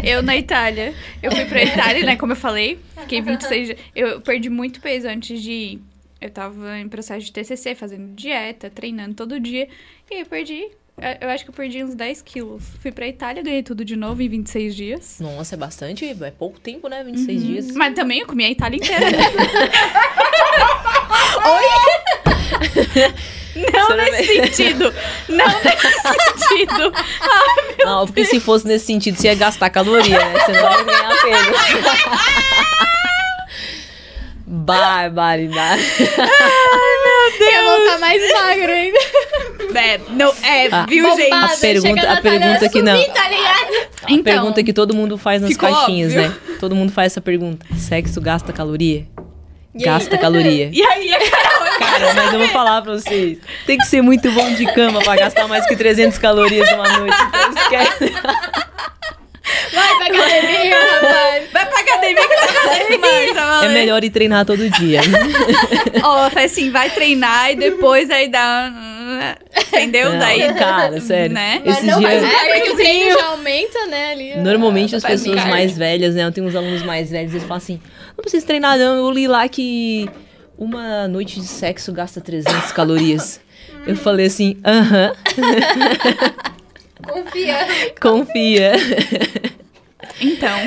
Eu na Itália. Eu fui pra Itália, né? Como eu falei, fiquei vinte e seis... Eu perdi muito peso antes de ir. Eu tava em processo de T C C, fazendo dieta, treinando todo dia. E aí eu perdi... Eu acho que eu perdi uns dez quilos. Fui pra Itália, ganhei tudo de novo em vinte e seis dias. Nossa, é bastante. É pouco tempo, né? vinte e seis uhum. dias. Mas também eu comi a Itália inteira. Oi? Não nesse sentido. Não nesse sentido. Ai, meu não, porque Deus. Se fosse nesse sentido, você ia gastar caloria, né? Você não vai ganhar peso. Barbaridade. Ai, meu Deus. Eu vou estar mais magra ainda. É, não, é ah, viu, bombada, gente? A pergunta, a pergunta que não. Tá a então, pergunta que todo mundo faz nas caixinhas, óbvio. Né? Todo mundo faz essa pergunta. Sexo gasta caloria? E gasta aí? Caloria. E aí, a Carol? Cara, mas eu vou falar pra vocês. Tem que ser muito bom de cama pra gastar mais que trezentas calorias uma noite. Então esquece. Vai pra academia, rapaz. Vai pra academia que tá fazendo mais. É melhor ir treinar todo dia. Ó, oh, assim, vai treinar e depois aí dá... Entendeu? Não, daí... Cara, sério. Né? Mas esses não dias... faz é, porque o treino já aumenta, né? Ali, normalmente as pessoas mais velhas, né? Eu tenho uns alunos mais velhos, eles falam assim... Não precisa treinar, não. Eu li lá que uma noite de sexo gasta trezentas calorias. Eu falei assim, aham. Uh-huh. Confia. Confia. Então.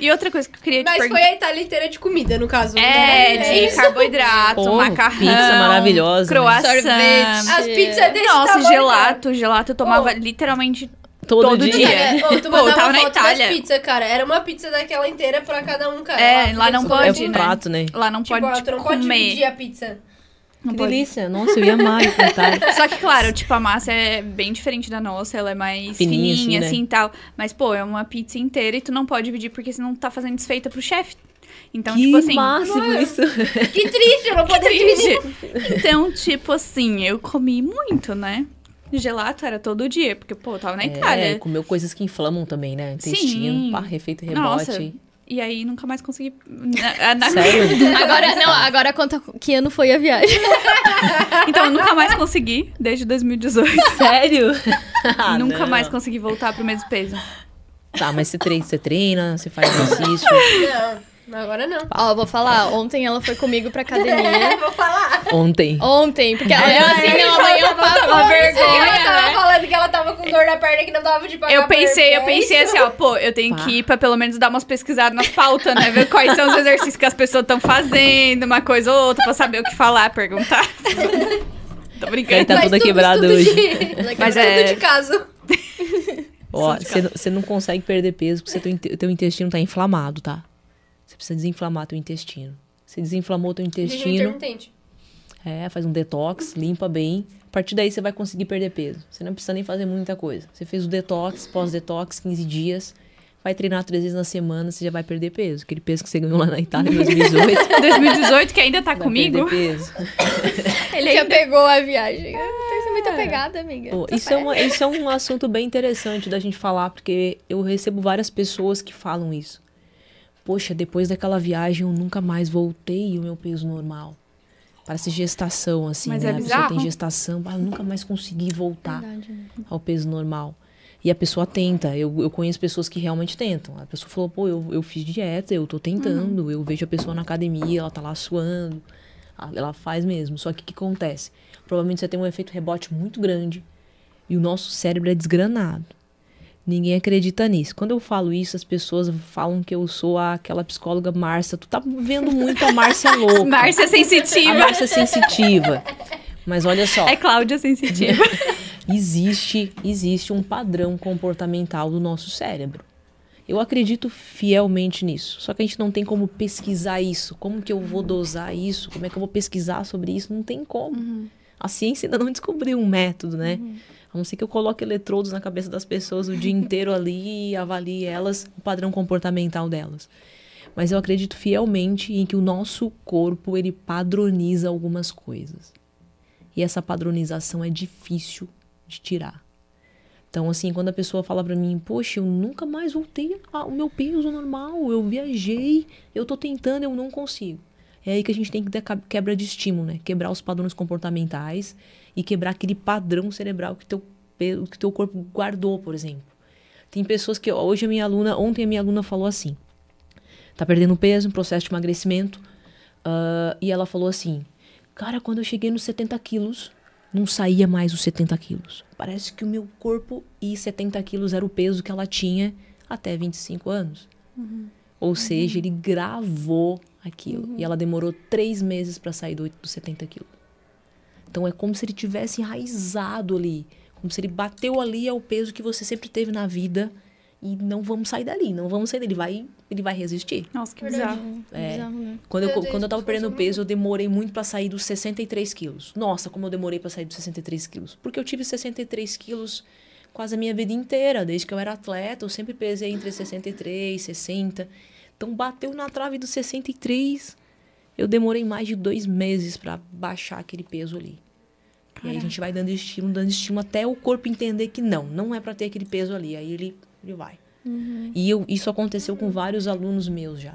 E outra coisa que eu queria te perguntar... Mas foi a Itália inteira de comida, no caso. É, né? De carboidrato, pô, macarrão... Pizza maravilhosa. Croissant. Sorvete. As pizzas desse nossa, gelato. Gelato eu tomava oh. literalmente... Todo, todo dia. dia. Oh, tu mandava Pô, tava na Itália. Pizza, cara. Era uma pizza daquela inteira pra cada um, cara. É, lá, lá não pode, pode, né? É um prato, né? Lá não tipo, pode, tipo, não comer. Não pode dividir a pizza. Não que pode. Delícia. Nossa, eu ia amar contar. Só que, claro, tipo, a massa é bem diferente da nossa. Ela é mais fininha, fininha assim, né? E tal. Mas, pô, é uma pizza inteira e tu não pode dividir porque senão tu tá fazendo desfeita pro chefe. Então, que tipo assim... máximo isso. Que triste, eu não poder dividir. Então, tipo assim, eu comi muito, né? Gelato era todo dia, porque, pô, eu tava na é, Itália. É, comeu coisas que inflamam também, né? Intestino, sim. Pá, efeito rebote. Nossa. E aí, nunca mais consegui... Na, na... Sério? Agora, não, agora conta que ano foi a viagem. Então, eu nunca mais consegui, desde dois mil e dezoito. Sério? Ah, nunca não. mais consegui voltar pro mesmo peso. Tá, mas você treina, você, treina, você faz exercício? Não, agora não. Ó, oh, vou falar, ontem ela foi comigo pra academia. Vou falar. Ontem. Ontem, porque ela é assim, não, amanhã eu passo uma vergonha. Ela tava falando que ela tava com dor na perna que não dava de pagar. Eu pensei, eu pensei assim, ó, pô, eu tenho pá. que ir pra pelo menos dar umas pesquisadas nas pautas, né? Ver quais são os exercícios que as pessoas estão fazendo, uma coisa ou outra, pra saber o que falar, perguntar. Tô brincando. Ele tá toda quebrada hoje. De... Mas é tudo de caso. Ó, você não consegue perder peso porque o teu intestino tá inflamado, tá? Você precisa desinflamar teu intestino. Você desinflamou teu intestino... É, faz um detox, limpa bem. A partir daí você vai conseguir perder peso. Você não precisa nem fazer muita coisa. Você fez o detox, pós-detox, quinze dias. Vai treinar três vezes na semana, você já vai perder peso. Aquele peso que você ganhou lá na Itália em dois mil e dezoito. dois mil e dezoito, que ainda tá vai comigo. Peso. Ele já ainda... pegou a viagem. Ah, tem que ser muito apegada, amiga. Pô, isso, é uma, isso é um assunto bem interessante da gente falar, porque eu recebo várias pessoas que falam isso. Poxa, depois daquela viagem eu nunca mais voltei o meu peso normal. Parece gestação, assim, mas né? É a pessoa tem gestação, ah, nunca mais consegui voltar verdade, né? ao peso normal. E a pessoa tenta. Eu, eu conheço pessoas que realmente tentam. A pessoa falou, pô, eu, eu fiz dieta, eu tô tentando. Uhum. Eu vejo a pessoa na academia, ela tá lá suando. Ela faz mesmo. Só que o que acontece? Provavelmente você tem um efeito rebote muito grande e o nosso cérebro é desgranado. Ninguém acredita nisso. Quando eu falo isso, as pessoas falam que eu sou aquela psicóloga Márcia. Tu tá vendo muito a Márcia louca. Márcia sensitiva. A Márcia sensitiva. Mas olha só. É Cláudia sensitiva. existe, existe um padrão comportamental do nosso cérebro. Eu acredito fielmente nisso. Só que a gente não tem como pesquisar isso. Como que eu vou dosar isso? Como é que eu vou pesquisar sobre isso? Não tem como. Uhum. A ciência ainda não descobriu um método, né? Uhum. A não ser que eu coloque eletrodos na cabeça das pessoas o dia inteiro ali e avalie elas, o padrão comportamental delas. Mas eu acredito fielmente em que o nosso corpo, ele padroniza algumas coisas. E essa padronização é difícil de tirar. Então, assim, quando a pessoa fala pra mim, poxa, eu nunca mais voltei ao meu peso normal, eu viajei, eu tô tentando, eu não consigo. é aí que a gente tem que ter quebra de estímulo, né? Quebrar os padrões comportamentais e quebrar aquele padrão cerebral que teu, que teu corpo guardou, por exemplo. Tem pessoas que... Hoje a minha aluna... Ontem a minha aluna falou assim. Tá perdendo peso, um processo de emagrecimento. Uh, e ela falou assim... Cara, quando eu cheguei nos setenta quilos, não saía mais os setenta quilos. Parece que o meu corpo e setenta quilos era o peso que ela tinha até vinte e cinco anos. Uhum. Ou uhum. seja, ele gravou aquilo. Uhum. E ela demorou três meses para sair dos setenta quilos. Então é como se ele tivesse enraizado ali. Como se ele bateu ali ao peso que você sempre teve na vida. E não vamos sair dali, não vamos sair dele. Ele vai, ele vai resistir. Nossa, que bizarro. É, bizarro, né? Quando eu, quando eu tava perdendo peso, eu demorei muito para sair dos sessenta e três quilos. Nossa, como eu demorei para sair dos sessenta e três quilos. Porque eu tive sessenta e três quilos quase a minha vida inteira. Desde que eu era atleta, eu sempre pesei entre sessenta e três e sessenta. Então, bateu na trave dos sessenta e três. Eu demorei mais de dois meses para baixar aquele peso ali. Caraca. E aí a gente vai dando estímulo, dando estímulo, até o corpo entender que não, não é para ter aquele peso ali. Aí ele... ele vai. Uhum. E eu, isso aconteceu uhum. com vários alunos meus já.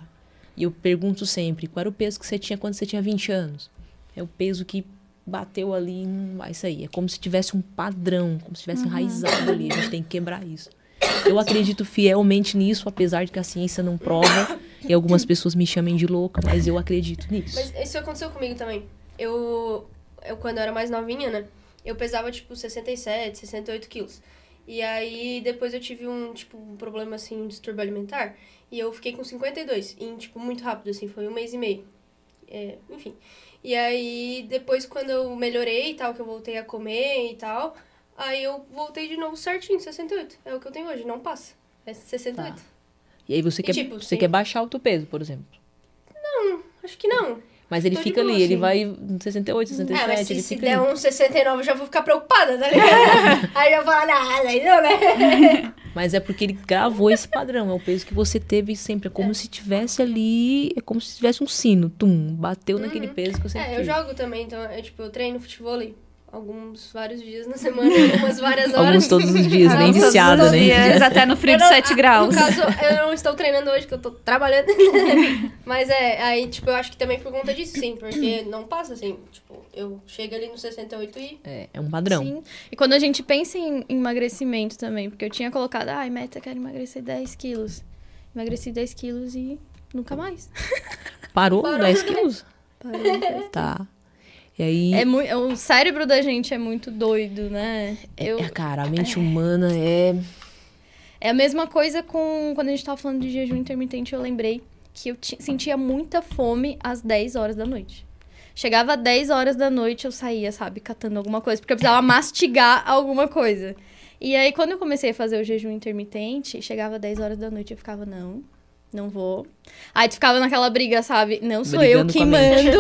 E eu pergunto sempre, qual era o peso que você tinha quando você tinha vinte anos? É o peso que bateu ali, não vai sair. É como se tivesse um padrão, como se tivesse uhum. enraizado ali. A gente tem que quebrar isso. Eu acredito fielmente nisso, apesar de que a ciência não prova. E algumas pessoas me chamem de louca, mas eu acredito nisso. Mas isso aconteceu comigo também. Eu, eu quando eu era mais novinha, né? Eu pesava tipo sessenta e sete, sessenta e oito quilos. E aí, depois eu tive um, tipo, um problema, assim, um distúrbio alimentar. E eu fiquei com cinquenta e dois. E, tipo, muito rápido, assim, foi um mês e meio. É, enfim. E aí, depois, quando eu melhorei e tal, que eu voltei a comer e tal, aí eu voltei de novo certinho, sessenta e oito. É o que eu tenho hoje, não passa. É sessenta e oito. Ah. E aí, você, e, quer, tipo, você quer baixar o teu peso, por exemplo? Não, acho que não. Mas ele Tô fica ali, assim. Ele vai sessenta e oito, sessenta e sete, é, mas se, ele se fica der ali. Um sessenta e nove, eu já vou ficar preocupada, tá ligado? Aí eu vou falar, nada, aí não, né? Mas é porque ele gravou esse padrão, é o peso que você teve sempre. É como é. se tivesse ali, é como se tivesse um sino, tum, bateu uhum. naquele peso que você é, teve. É, eu jogo também, então, eu, tipo, eu treino futebol ali. Alguns, vários dias na semana, algumas várias horas. Alguns todos os dias, bem viciado, né? Dias, até no frio de sete graus. No caso, eu não estou treinando hoje, que eu tô trabalhando. Mas é, aí, tipo, eu acho que também por conta disso, sim. Porque não passa, assim, tipo, eu chego ali no sessenta e oito e... É, é um padrão. Sim, e quando a gente pensa em emagrecimento também, porque eu tinha colocado, ai, ah, meta, quero emagrecer dez quilos. Emagreci dez quilos e nunca mais. Parou, Parou dez quilos? Parou. Tá. E aí... é muito, o cérebro da gente é muito doido, né? Eu, é, cara, a mente é, humana é... É a mesma coisa com... Quando a gente tava falando de jejum intermitente, eu lembrei que eu t- sentia muita fome às dez horas da noite. Chegava às dez horas da noite, eu saía, sabe, catando alguma coisa. Porque eu precisava mastigar alguma coisa. E aí, quando eu comecei a fazer o jejum intermitente, chegava às dez horas da noite, eu ficava, não... não vou. Aí tu ficava naquela briga, sabe? Não sou Brigando eu que mando.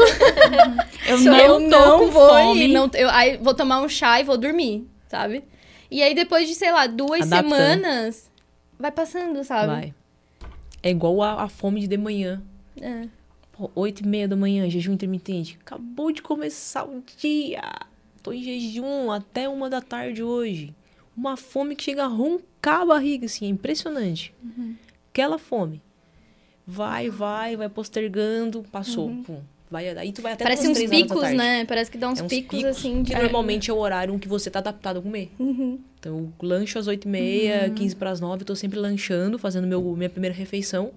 eu não, eu não com vou fome. Não, eu, aí vou tomar um chá e vou dormir, sabe? E aí depois de, sei lá, duas Adaptando. semanas, vai passando, sabe? Vai. É igual a, a fome de de manhã. É. Pô, oito e meia da manhã, jejum intermitente. Acabou de começar o dia. Tô em jejum até uma da tarde hoje. Uma fome que chega a roncar a barriga, assim. É impressionante. Uhum. Aquela fome. Vai, vai, vai postergando, passou, uhum. pum. Vai, aí tu vai até Parece uns picos, né? Parece que dá uns, é uns picos, picos, assim. De... Que normalmente é o horário em que você tá adaptado a comer. Uhum. Então, eu lancho às oito e meia, uhum. quinze para as nove, eu tô sempre lanchando, fazendo meu, minha primeira refeição.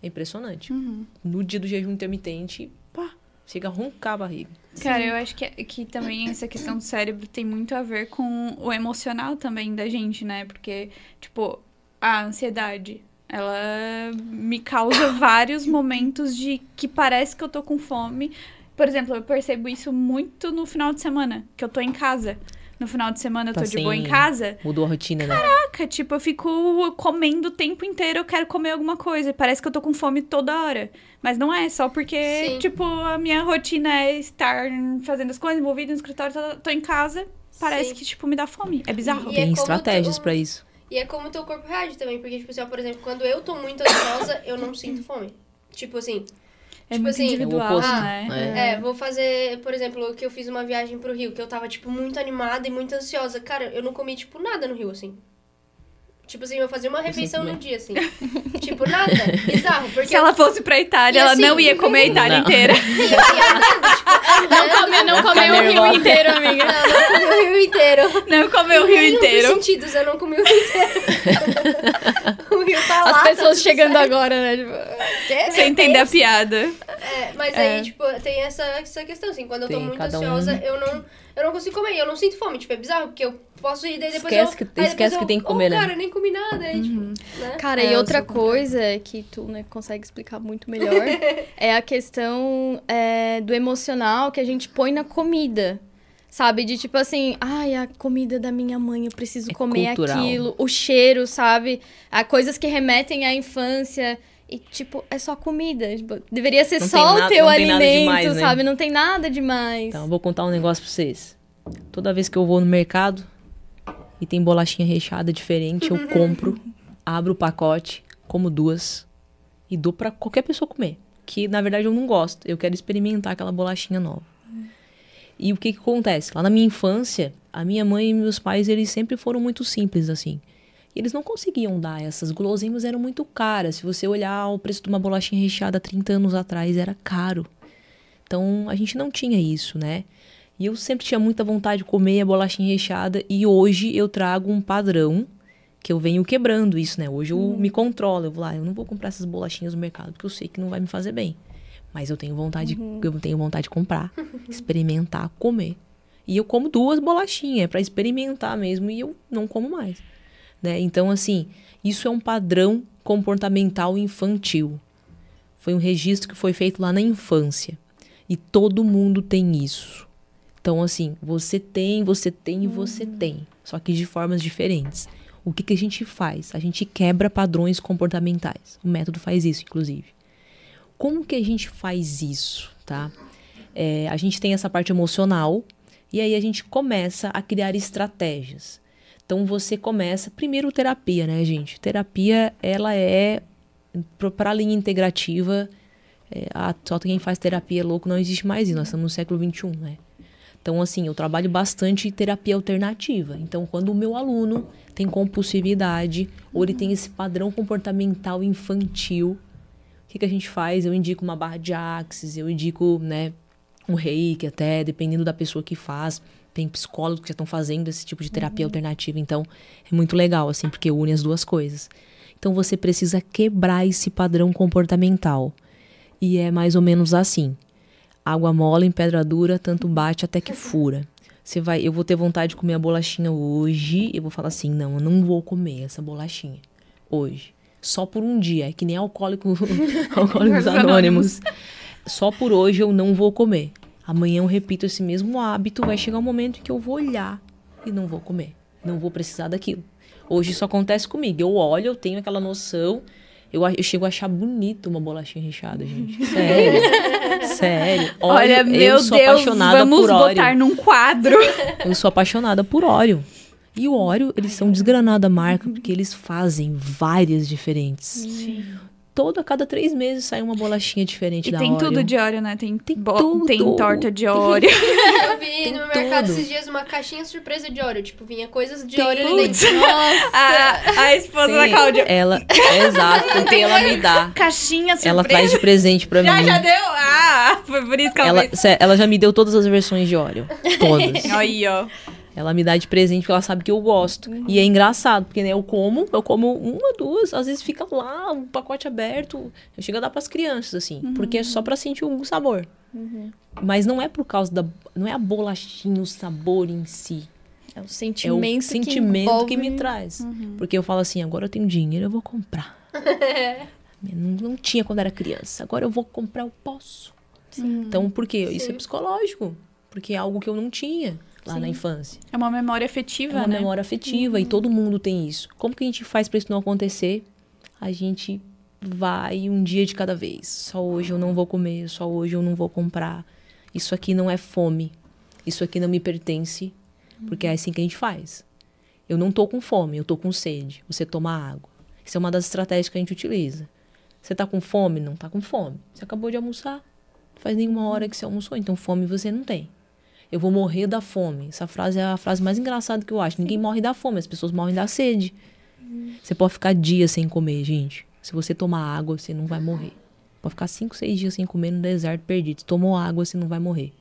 É impressionante. Uhum. No dia do jejum intermitente, pá, chega a roncar a barriga. Cara, Sim. eu acho que, que também essa questão do cérebro tem muito a ver com o emocional também da gente, né? Porque, tipo, a ansiedade... ela me causa vários momentos de que parece que eu tô com fome. Por exemplo, eu percebo isso muito no final de semana, que eu tô em casa. No final de semana eu tô assim, de boa em casa. Mudou a rotina, Caraca, né? Caraca, tipo, eu fico comendo o tempo inteiro, eu quero comer alguma coisa. Parece que eu tô com fome toda hora. Mas não é, só porque, Sim. tipo, a minha rotina é estar fazendo as coisas, envolvida no escritório, tô em casa. Parece Sim. que, tipo, me dá fome. É bizarro. E Tem é estratégias tu... pra isso. E é como o teu corpo reage também, porque, tipo assim, ó, por exemplo, quando eu tô muito ansiosa, eu não sinto fome. Tipo assim... É tipo muito assim, individual, é o oposto, ah, né? É. é, vou fazer, por exemplo, que eu fiz uma viagem pro Rio, que eu tava, tipo, muito animada e muito ansiosa. Cara, eu não comi, tipo, nada no Rio, assim. Tipo assim, eu fazia uma refeição no dia, assim. Tipo, nada. Bizarro. Porque se ela fosse pra Itália, assim, ela não ia comer a Itália não. inteira. E assim, andando, tipo, andando, não comeu não come o Rio inteiro, amiga. Não, não comeu o Rio inteiro. Não comeu o Rio inteiro. Em muitos sentidos, eu não comi o Rio inteiro. O Rio tá lá. As pessoas chegando certo. Agora, né? Tipo, é, sem entender a piada. É, mas é. aí, tipo, tem essa, essa questão, assim. Quando tem, eu tô muito ansiosa, um... eu não... Eu não consigo comer, eu não sinto fome. Tipo, é bizarro, porque eu posso ir daí depois esquece eu... Que, depois esquece eu, que tem que comer, oh, né? Cara, eu nem comi nada. Aí, uhum. tipo, né? Cara, é, e outra coisa comprar. que tu né, consegue explicar muito melhor é a questão é, do emocional que a gente põe na comida. Sabe? De tipo assim, ai, a comida da minha mãe, eu preciso é comer cultural. aquilo. O cheiro, sabe? Há coisas que remetem à infância... E, tipo, é só comida. Tipo, deveria ser não só o teu alimento, demais, né? sabe? Não tem nada demais. Então, eu vou contar um negócio pra vocês. Toda vez que eu vou no mercado e tem bolachinha recheada diferente, eu compro, abro o pacote, como duas e dou pra qualquer pessoa comer. Que, na verdade, eu não gosto. Eu quero experimentar aquela bolachinha nova. E o que que acontece? Lá na minha infância, a minha mãe e meus pais, eles sempre foram muito simples, assim. Eles não conseguiam dar, essas guloseimas eram muito caras. Se você olhar o preço de uma bolachinha recheada trinta anos atrás, era caro. Então, a gente não tinha isso, né? E eu sempre tinha muita vontade de comer a bolachinha recheada. E hoje eu trago um padrão que eu venho quebrando isso, né? Hoje eu hum. me controlo. Eu vou lá, eu não vou comprar essas bolachinhas no mercado, porque eu sei que não vai me fazer bem. Mas eu tenho vontade, uhum. eu tenho vontade de comprar, experimentar, comer. E eu como duas bolachinhas para experimentar mesmo e eu não como mais. Né? Então, assim, isso é um padrão comportamental infantil. Foi um registro que foi feito lá na infância. E todo mundo tem isso. Então, assim, você tem, você tem e hum. você tem. Só que de formas diferentes. O que que a gente faz? A gente quebra padrões comportamentais. O método faz isso, inclusive. Como que a gente faz isso, tá? É, a gente tem essa parte emocional e aí a gente começa a criar estratégias. Então, você começa... Primeiro, terapia, né, gente? Terapia, ela é... Para a linha integrativa, é, a, só quem faz terapia é louco, não existe mais isso. Nós estamos no século vinte e um, né? Então, assim, eu trabalho bastante terapia alternativa. Então, quando o meu aluno tem compulsividade, ou ele tem esse padrão comportamental infantil, o que que a gente faz? Eu indico uma barra de axis, eu indico, né, um reiki até, dependendo da pessoa que faz... Tem psicólogos que já estão fazendo esse tipo de terapia uhum. alternativa. Então, é muito legal, assim, porque une as duas coisas. Então, você precisa quebrar esse padrão comportamental. E é mais ou menos assim. Água mole em pedra dura, tanto bate até que fura. Você vai, eu vou ter vontade de comer a bolachinha hoje. Eu vou falar assim, não, eu não vou comer essa bolachinha hoje. Só por um dia. É que nem alcoólico, alcoólicos anônimos. Só por hoje eu não vou comer. Amanhã eu repito esse mesmo hábito, vai chegar um momento em que eu vou olhar e não vou comer. Não vou precisar daquilo. Hoje isso acontece comigo. Eu olho, eu tenho aquela noção, eu, eu chego a achar bonito uma bolachinha recheada, gente. Sério. Sério. Olha, Olha meu Deus, vamos botar num quadro. Eu sou apaixonada por Oreo. E o Oreo, eles são desgranada a marca, porque eles fazem várias diferentes. Sim. Todo, a cada três meses sai uma bolachinha diferente e da Oreo. E tem tudo de Oreo, né? Tem, tem, tudo. Tem torta de Oreo. Eu vi tem no meu mercado esses dias uma caixinha surpresa de Oreo. Tipo, vinha coisas de tem Oreo ali dentro. Nossa! A, a esposa tem, da Cláudia. Ela, exato, tem, ela me dá. Caixinha surpresa. Ela traz de presente pra já, mim. Já, já deu? Ah, foi por isso que ela... Ela, ela já me deu todas as versões de Oreo. Todas. Aí, ó. Ela me dá de presente porque ela sabe que eu gosto. Uhum. E é engraçado, porque né, eu como, eu como uma, duas, às vezes fica lá um pacote aberto. Eu chego a dar pras crianças, assim, uhum. porque é só pra sentir um sabor. Uhum. Mas não é por causa da... Não é a bolachinha, o sabor em si. É o sentimento, é o sentimento que envolve... que me traz. Uhum. Porque eu falo assim, agora eu tenho dinheiro, eu vou comprar. não, não tinha quando era criança. Agora eu vou comprar, eu posso. Sim. Então, por quê? Sim. Isso é psicológico. Porque é algo que eu não tinha. Lá Sim. na infância. É uma memória afetiva, né? É uma né? memória afetiva uhum. e todo mundo tem isso. Como que a gente faz pra isso não acontecer? A gente vai um dia de cada vez. Só hoje eu não vou comer, só hoje eu não vou comprar. Isso aqui não é fome. Isso aqui não me pertence. Porque é assim que a gente faz. Eu não tô com fome, eu tô com sede. Você toma água. Isso é uma das estratégias que a gente utiliza. Você tá com fome? Não tá com fome. Você acabou de almoçar. Não faz nenhuma hora que você almoçou, então fome você não tem. Eu vou morrer da fome. Essa frase é a frase mais engraçada que eu acho. Ninguém morre da fome, as pessoas morrem da sede. Você pode ficar dias sem comer, gente. Se você tomar água, você não vai morrer. Pode ficar cinco, seis dias sem comer no deserto perdido. Se tomou água, você não vai morrer.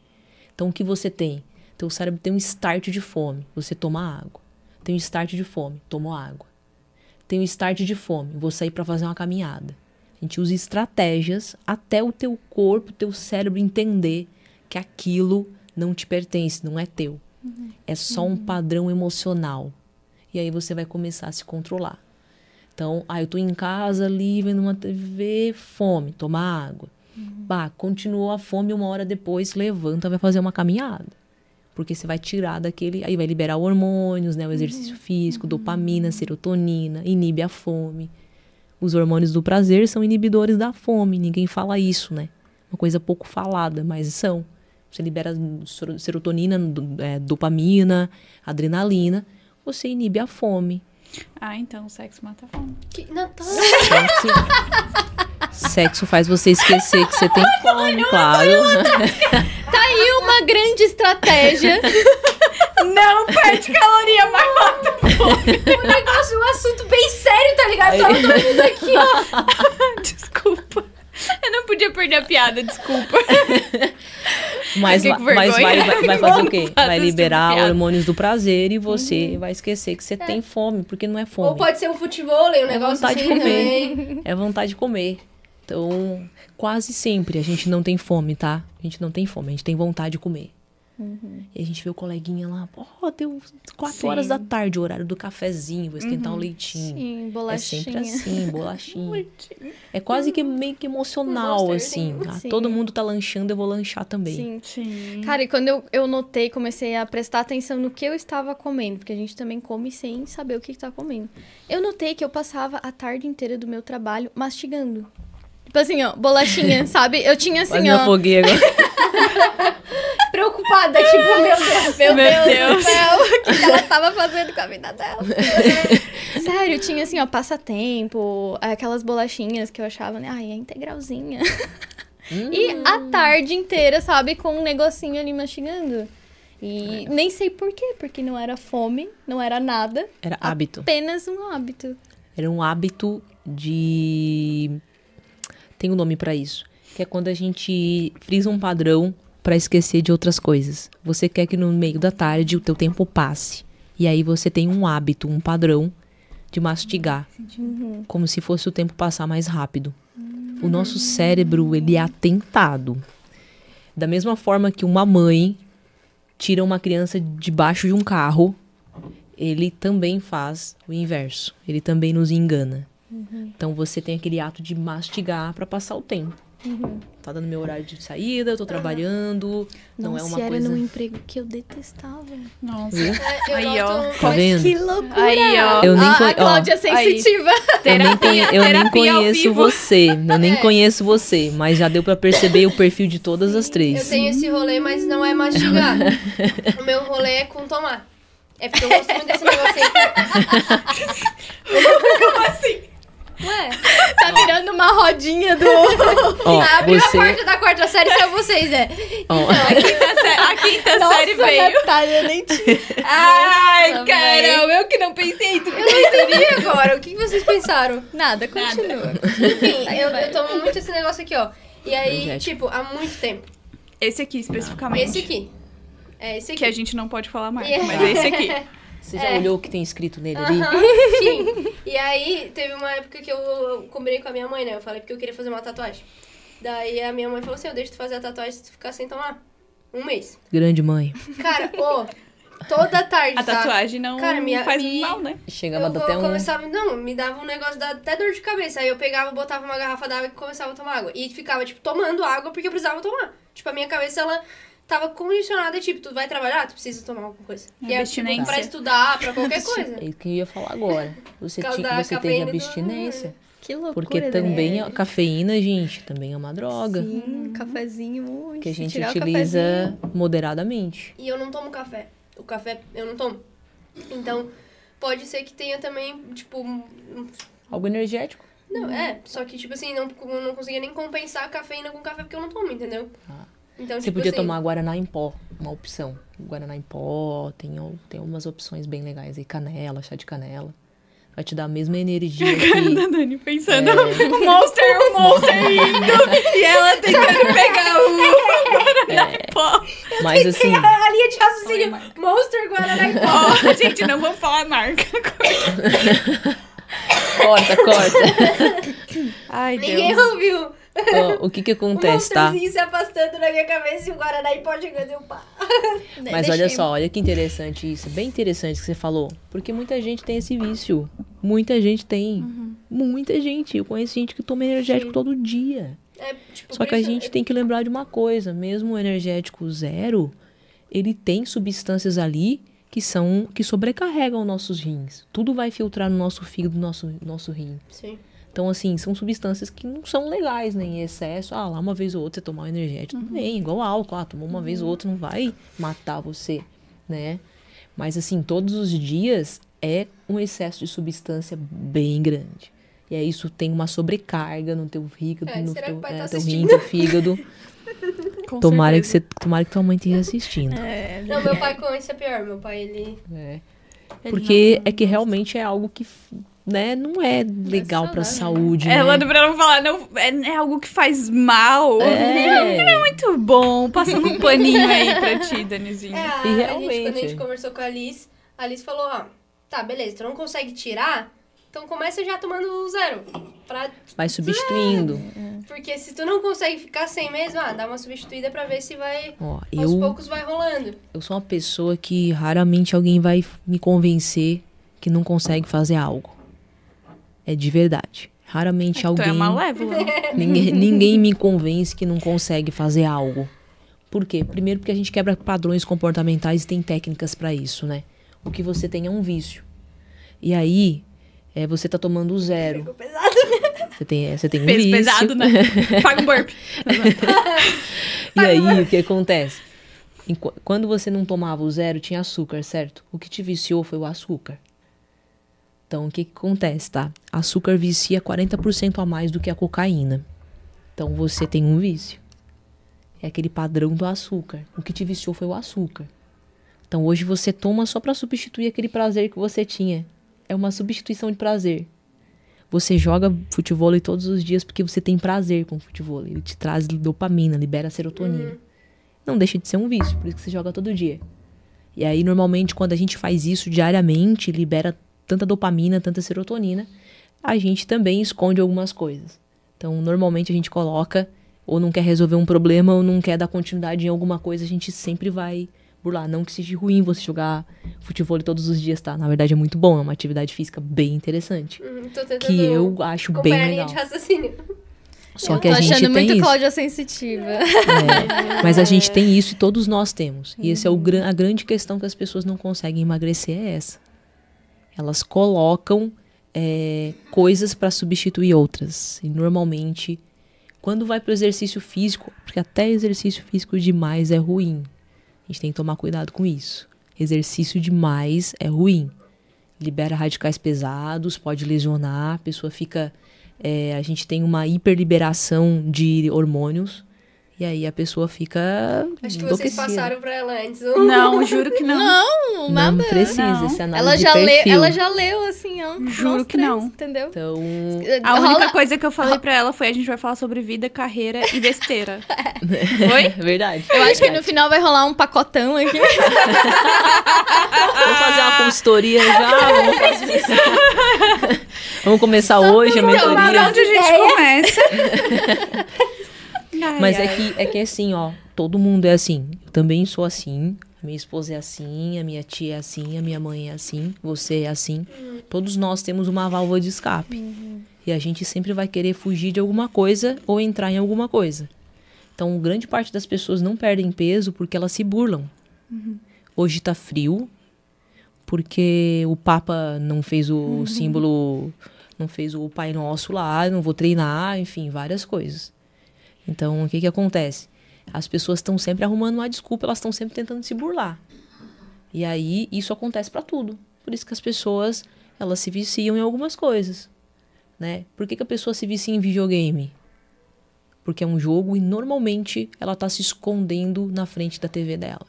Então, o que você tem? Teu cérebro tem um start de fome. Você toma água. Tem um start de fome. Tomou água. Tem um start de fome. Vou sair para fazer uma caminhada. A gente usa estratégias até o teu corpo, o teu cérebro entender que aquilo não te pertence, não é teu. Uhum. É só um padrão emocional. E aí você vai começar a se controlar. Então, ah, eu tô em casa ali, vendo uma T V, fome, tomar água. Uhum. Bah, continuou a fome, uma hora depois, levanta, vai fazer uma caminhada. Porque você vai tirar daquele... Aí vai liberar hormônios, né? O exercício uhum. físico, dopamina, serotonina, inibe a fome. Os hormônios do prazer são inibidores da fome. Ninguém fala isso, né? Uma coisa pouco falada, mas são. Você libera serotonina, é, dopamina, adrenalina. Você inibe a fome. Ah, então o sexo mata a fome. Que... Não, tô... sexo... sexo faz você esquecer que você tem fome, olha, claro. Olha, olha. Tá aí uma grande estratégia. Não perde caloria, mas mata a fome. Um negócio, um assunto bem sério, tá ligado? Tava todo mundo aqui, ó. Desculpa. Eu não podia perder a piada, desculpa. Mas, mas vai, vai, vai fazer o quê? Vai liberar hormônios do prazer e você uhum. vai esquecer que você é. tem fome, porque não é fome. Ou pode ser um futebol, um negócio assim. É vontade de comer. É vontade de comer. Então, quase sempre a gente não tem fome, tá? A gente não tem fome, a gente tem vontade de comer. Uhum. E a gente vê o coleguinha lá, ó, oh, deu quatro Sim. horas da tarde, o horário do cafezinho, vou esquentar uhum. um leitinho. Sim, bolachinha. É sempre assim, bolachinha. É quase que meio que emocional, assim. Tá? Sim. Todo mundo tá lanchando, eu vou lanchar também. Sim, sim. Cara, e quando eu, eu notei, comecei a prestar atenção no que eu estava comendo, porque a gente também come sem saber o que, que tá comendo. Eu notei que eu passava a tarde inteira do meu trabalho mastigando. Tipo assim, ó, bolachinha, sabe? Eu tinha assim, Quase ó... Quase afoguei agora. Preocupada, tipo, meu Deus, meu, meu Deus, Deus do céu, o que ela tava fazendo com a vida dela? Sério, tinha assim, ó, passatempo, aquelas bolachinhas que eu achava, né? Ai, é integralzinha. Hum. E a tarde inteira, sabe? Com um negocinho ali mastigando. E é. nem sei por quê, porque não era fome, não era nada. Era hábito. Apenas um hábito. Era um hábito de... Tem um nome pra isso, que é quando a gente frisa um padrão pra esquecer de outras coisas. Você quer que no meio da tarde o teu tempo passe. E aí você tem um hábito, um padrão de mastigar. Uhum. Como se fosse o tempo passar mais rápido. Uhum. O nosso cérebro, ele é atentado. Da mesma forma que uma mãe tira uma criança debaixo de um carro, ele também faz o inverso. Ele também nos engana. Uhum. Então, você tem aquele ato de mastigar para passar o tempo. Uhum. Tá dando meu horário de saída, eu tô trabalhando, ah. não Nossa, é uma era coisa... era num emprego que eu detestava. Nossa. É, eu aí, ó. Tô... Tá vendo? Que loucura. Aí, ó. Eu nem ah, con... A Cláudia é sensitiva. Terapia, eu nem conheço você. Eu nem é. conheço você, mas já deu pra perceber o perfil de todas Sim. as três. Eu tenho esse rolê, mas não é mastigar. O meu rolê é com tomar. É porque eu gosto muito desse negócio aí. Como assim? Ué? Tá ó. virando uma rodinha do... Ó, abriu você... a porta da quarta série saiu vocês, é. Ó. Então, a quinta, sé... a quinta Nossa, série veio. Natália, nem tinha. Ai, Nossa, Carol, véi. eu que não pensei. Tu eu não entendi agora. O que vocês pensaram? Nada, continua. Nada. Enfim, eu, eu tomo muito esse negócio aqui, ó. E aí, é tipo, há muito tempo. Esse aqui, especificamente. Esse aqui. É esse aqui. Que a gente não pode falar mais, yeah. mas é esse aqui. Você já é. olhou o que tem escrito nele ali? Uh-huh, sim. E aí, teve uma época que eu combinei com a minha mãe, né? Eu falei porque eu queria fazer uma tatuagem. Daí a minha mãe falou assim, eu deixo tu fazer a tatuagem se tu ficar sem tomar um mês. Grande mãe. Cara, ô, toda tarde, A tá? tatuagem não Cara, minha, faz me... mal, né? Chegava eu até um... Começava, não, me dava um negócio, da, até dor de cabeça. Aí eu pegava, botava uma garrafa d'água e começava a tomar água. E ficava, tipo, tomando água porque eu precisava tomar. Tipo, a minha cabeça, ela... Tava condicionada, tipo, tu vai trabalhar, tu precisa tomar alguma coisa. E é, tipo, pra estudar, pra qualquer coisa. É o que eu ia falar agora. Você, ti, você teve abstinência. Do... Que loucura, Porque né? também a cafeína, gente, também é uma droga. Sim, hum. cafezinho muito. Que a gente utiliza moderadamente. E eu não tomo café. O café, eu não tomo. Então, pode ser que tenha também, tipo... Algo energético. Não, é. Só que, tipo assim, não, não conseguia nem compensar a cafeína com café, porque eu não tomo, entendeu? Ah. Então, você tipo podia assim, tomar guaraná em pó, uma opção. Guaraná em pó, tem, tem umas opções bem legais aí. Canela, chá de canela. vai te dar a mesma energia. A cara da Dani pensando, é... o monster, o monster indo, e ela tentando pegar o Guaraná em pó. Mas assim... A linha de raciocínio, monster, Guaraná em pó. Gente, não vamos falar a marca. Corta, corta. Ai, ninguém Deus. Ouviu. Oh, o que que acontece, tá? O monsterzinho se afastando na minha cabeça e o Guaraná em pó chegando e o pá. Mas olha só, olha que interessante isso. Bem interessante que você falou. Porque muita gente tem esse vício. Muita gente tem. Uhum. Muita gente. Eu conheço gente que toma energético Sim. todo dia. É, tipo, só que a gente é... tem que lembrar de uma coisa. Mesmo o energético zero, ele tem substâncias ali que são, que sobrecarregam os nossos rins. Tudo vai filtrar no nosso fígado, no nosso, nosso rim. Sim. Então, assim, são substâncias que não são legais, né? Em excesso, ah, lá uma vez ou outra você tomar um energético, uhum. também, igual álcool, ah, tomou uma uhum. vez ou outra, não vai matar você, né? Mas, assim, todos os dias é um excesso de substância bem grande. E aí isso tem uma sobrecarga no teu fígado, é, no teu, é, tá teu rim, teu fígado. Tomara que, você, tomara que tua mãe esteja assistindo. É, não, meu pai com isso é pior, meu pai, ele... É. ele Porque não, não é que realmente é algo que... Né? Não é legal pra saúde, né? Ela pra não falar, não, é, é algo que faz mal. É. Não, não é muito bom. Passando um paninho aí pra ti, Danizinha. É, e realmente. A gente, quando a gente conversou com a Alice, a Alice falou, ó, tá, beleza, tu não consegue tirar, então começa já tomando zero. Pra... Vai substituindo. É, porque se tu não consegue ficar sem mesmo, ah, dá uma substituída pra ver se vai, ó, aos eu, poucos vai rolando. Eu sou uma pessoa que raramente alguém vai me convencer que não consegue fazer algo. É de verdade. Raramente então alguém... é Malévola. Ninguém, ninguém me convence que não consegue fazer algo. Por quê? Primeiro porque a gente quebra padrões comportamentais e tem técnicas pra isso, né? O que você tem é um vício. E aí, é, você tá tomando zero. Ficou pesado, né? Você tem, você tem um Peso vício. pesado, né? Paga um burp. E aí, burp. o que acontece? Quando você não tomava o zero, tinha açúcar, certo? O que te viciou foi o açúcar. Então, o que que acontece, tá? Açúcar vicia quarenta por cento a mais do que a cocaína. Então, você tem um vício. É aquele padrão do açúcar. O que te viciou foi o açúcar. Então, hoje você toma só pra substituir aquele prazer que você tinha. É uma substituição de prazer. Você joga futevôlei todos os dias porque você tem prazer com o futevôlei. Ele te traz dopamina, libera serotonina. Uhum. Não deixa de ser um vício, por isso que você joga todo dia. E aí, normalmente, quando a gente faz isso diariamente, libera tanta dopamina, tanta serotonina, a gente também esconde algumas coisas. Então, normalmente a gente coloca, ou não quer resolver um problema, ou não quer dar continuidade em alguma coisa, a gente sempre vai burlar. Não que seja ruim você jogar futevôlei todos os dias, tá? Na verdade é muito bom, é uma atividade física bem interessante. Hum, tô tentando que eu acho bem legal. Acompanhar a linha de raciocínio. Só eu que a gente tem muito isso. Cláudia sensitiva. É, mas a gente tem isso e todos nós temos. E essa é o, a grande questão que as pessoas não conseguem emagrecer é essa. Elas colocam é, coisas para substituir outras. E normalmente, quando vai para o exercício físico, porque até exercício físico demais é ruim. A gente tem que tomar cuidado com isso. Exercício demais é ruim. Libera radicais pesados, pode lesionar, a pessoa fica... É, a gente tem uma hiperliberação de hormônios. E aí a pessoa fica Acho que vocês passaram pra ela antes. Não, juro que não. Não, nada. Não precisa, não. Essa análise ela já de perfil. Leu, ela já leu, assim, ó. Juro que três, não. Entendeu? Então... A rola... única coisa que eu falei pra ela foi a gente vai falar sobre vida, carreira e besteira. Foi? Verdade. Eu acho verdade. que no final vai rolar um pacotão aqui. Vamos fazer uma consultoria já? Vamos, fazer... Vamos começar Só hoje a mentoria. Então, onde a gente começa? Ai, Mas ai. é que, é que é assim, ó, todo mundo é assim. Eu também sou assim, a minha esposa é assim, a minha tia é assim, a minha mãe é assim, você é assim. Uhum. Todos nós temos uma válvula de escape. Uhum. E a gente sempre vai querer fugir de alguma coisa ou entrar em alguma coisa. Então, grande parte das pessoas não perdem peso porque elas se burlam. Uhum. Hoje tá frio, porque o Papa não fez o uhum. símbolo, não fez o Pai Nosso lá, não vou treinar, enfim, várias coisas. Então, o que que acontece? As pessoas estão sempre arrumando uma desculpa, elas estão sempre tentando se burlar. E aí, isso acontece pra tudo. Por isso que as pessoas, elas se viciam em algumas coisas, né? Por que que a pessoa se vicia em videogame? Porque é um jogo e, normalmente, ela tá se escondendo na frente da T V dela.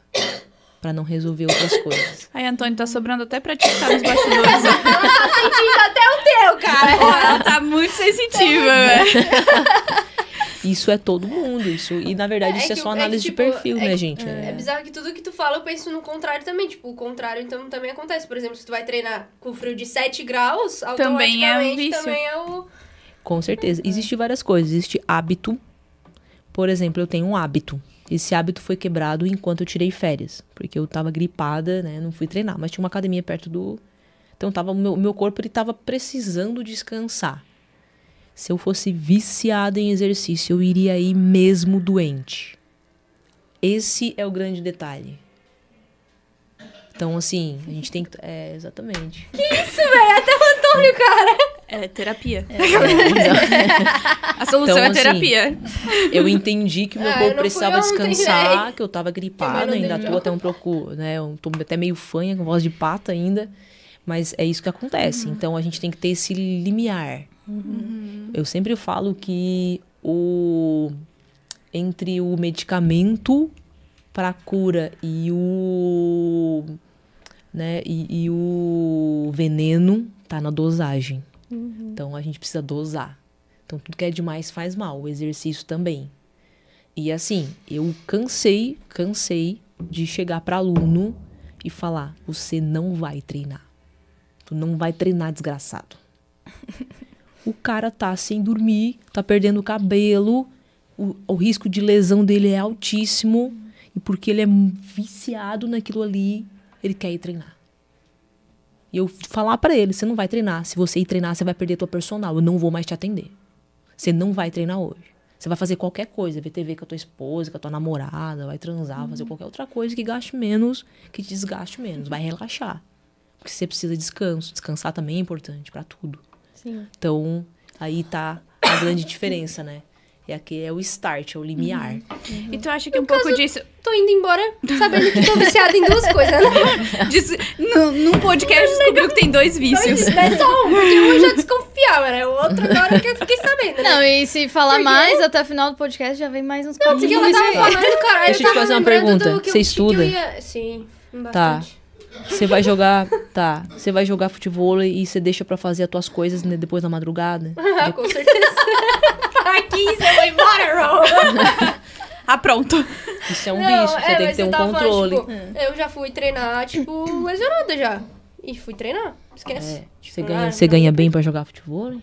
para não resolver outras coisas. Aí, Antônio, tá sobrando até pra te ficar nos bastidores. Tá sentindo até o teu, cara. Ó, ela tá muito sensitiva, velho. Isso é todo mundo, isso. E, na verdade, é isso que, é só análise é que, tipo, de perfil, é que, né, gente? É. é bizarro que tudo que tu fala, eu penso no contrário também. Tipo, o contrário, então, também acontece. Por exemplo, se tu vai treinar com frio de sete graus, automaticamente também é, um vício. Também é o... Com certeza. Uhum. Existem várias coisas. Existe hábito. Por exemplo, eu tenho um hábito. Esse hábito foi quebrado enquanto eu tirei férias. Porque eu tava gripada, né? Não fui treinar. Mas tinha uma academia perto do... Então, tava, meu, meu corpo, ele tava precisando descansar. Se eu fosse viciada em exercício, eu iria ir mesmo doente. Esse é o grande detalhe. Então, assim, a gente tem que... É, exatamente. Que isso, velho? Até o Antônio, cara! É terapia. É, é, a solução então, é terapia. Assim, eu entendi que o meu ah, corpo precisava ontem, descansar, véi. Que eu tava gripada, ainda tô até um pouco... Né, eu tô até meio fanha, com voz de pata ainda. Mas é isso que acontece. Uhum. Então, a gente tem que ter esse limiar. Uhum. Eu sempre falo que o entre o medicamento para cura e o né e, e o veneno tá na dosagem. Uhum. Então a gente precisa dosar. Então tudo que é demais faz mal, o exercício também. E assim, eu cansei, cansei de chegar para aluno e falar: "Você não vai treinar. Tu não vai treinar, desgraçado." O cara tá sem dormir, tá perdendo o cabelo, o, o risco de lesão dele é altíssimo, e porque ele é viciado naquilo ali, ele quer ir treinar. E eu falar pra ele: você não vai treinar, se você ir treinar, você vai perder tua personal, eu não vou mais te atender. Você não vai treinar hoje. Você vai fazer qualquer coisa, ver T V com a tua esposa, com a tua namorada, vai transar, uhum. fazer qualquer outra coisa que gaste menos, que te desgaste menos, vai relaxar. Porque você precisa de descanso, descansar também é importante pra tudo. Sim. Então, aí tá a grande diferença, né? E aqui é o start, é o limiar. Uhum. Uhum. E tu acha que no um pouco disso... Tô indo embora sabendo que tô viciada em duas coisas, né? Diz... no, num podcast descobriu que tem dois vícios. Dois, né? Só um, porque um eu já desconfiava, né? O outro agora que eu fiquei sabendo, né? Não, e se falar porque mais, eu... até o final do podcast já vem mais uns... Não, porque ela tava falando, cara... Deixa eu te fazer uma pergunta. Você estuda? Ia... Sim, bastante. Tá. Você vai jogar, tá, você vai jogar futebol e você deixa pra fazer as tuas coisas, né, depois da madrugada? Ah, com certeza. Aqui, você vai embora, Ah, pronto. Isso é um Não, bicho, você é, tem que ter um controle. Falando, tipo, é. Eu já fui treinar, tipo, lesionada já. E fui treinar, esquece. Você é. tipo, ganha, ah, ganha bem pra jogar futebol?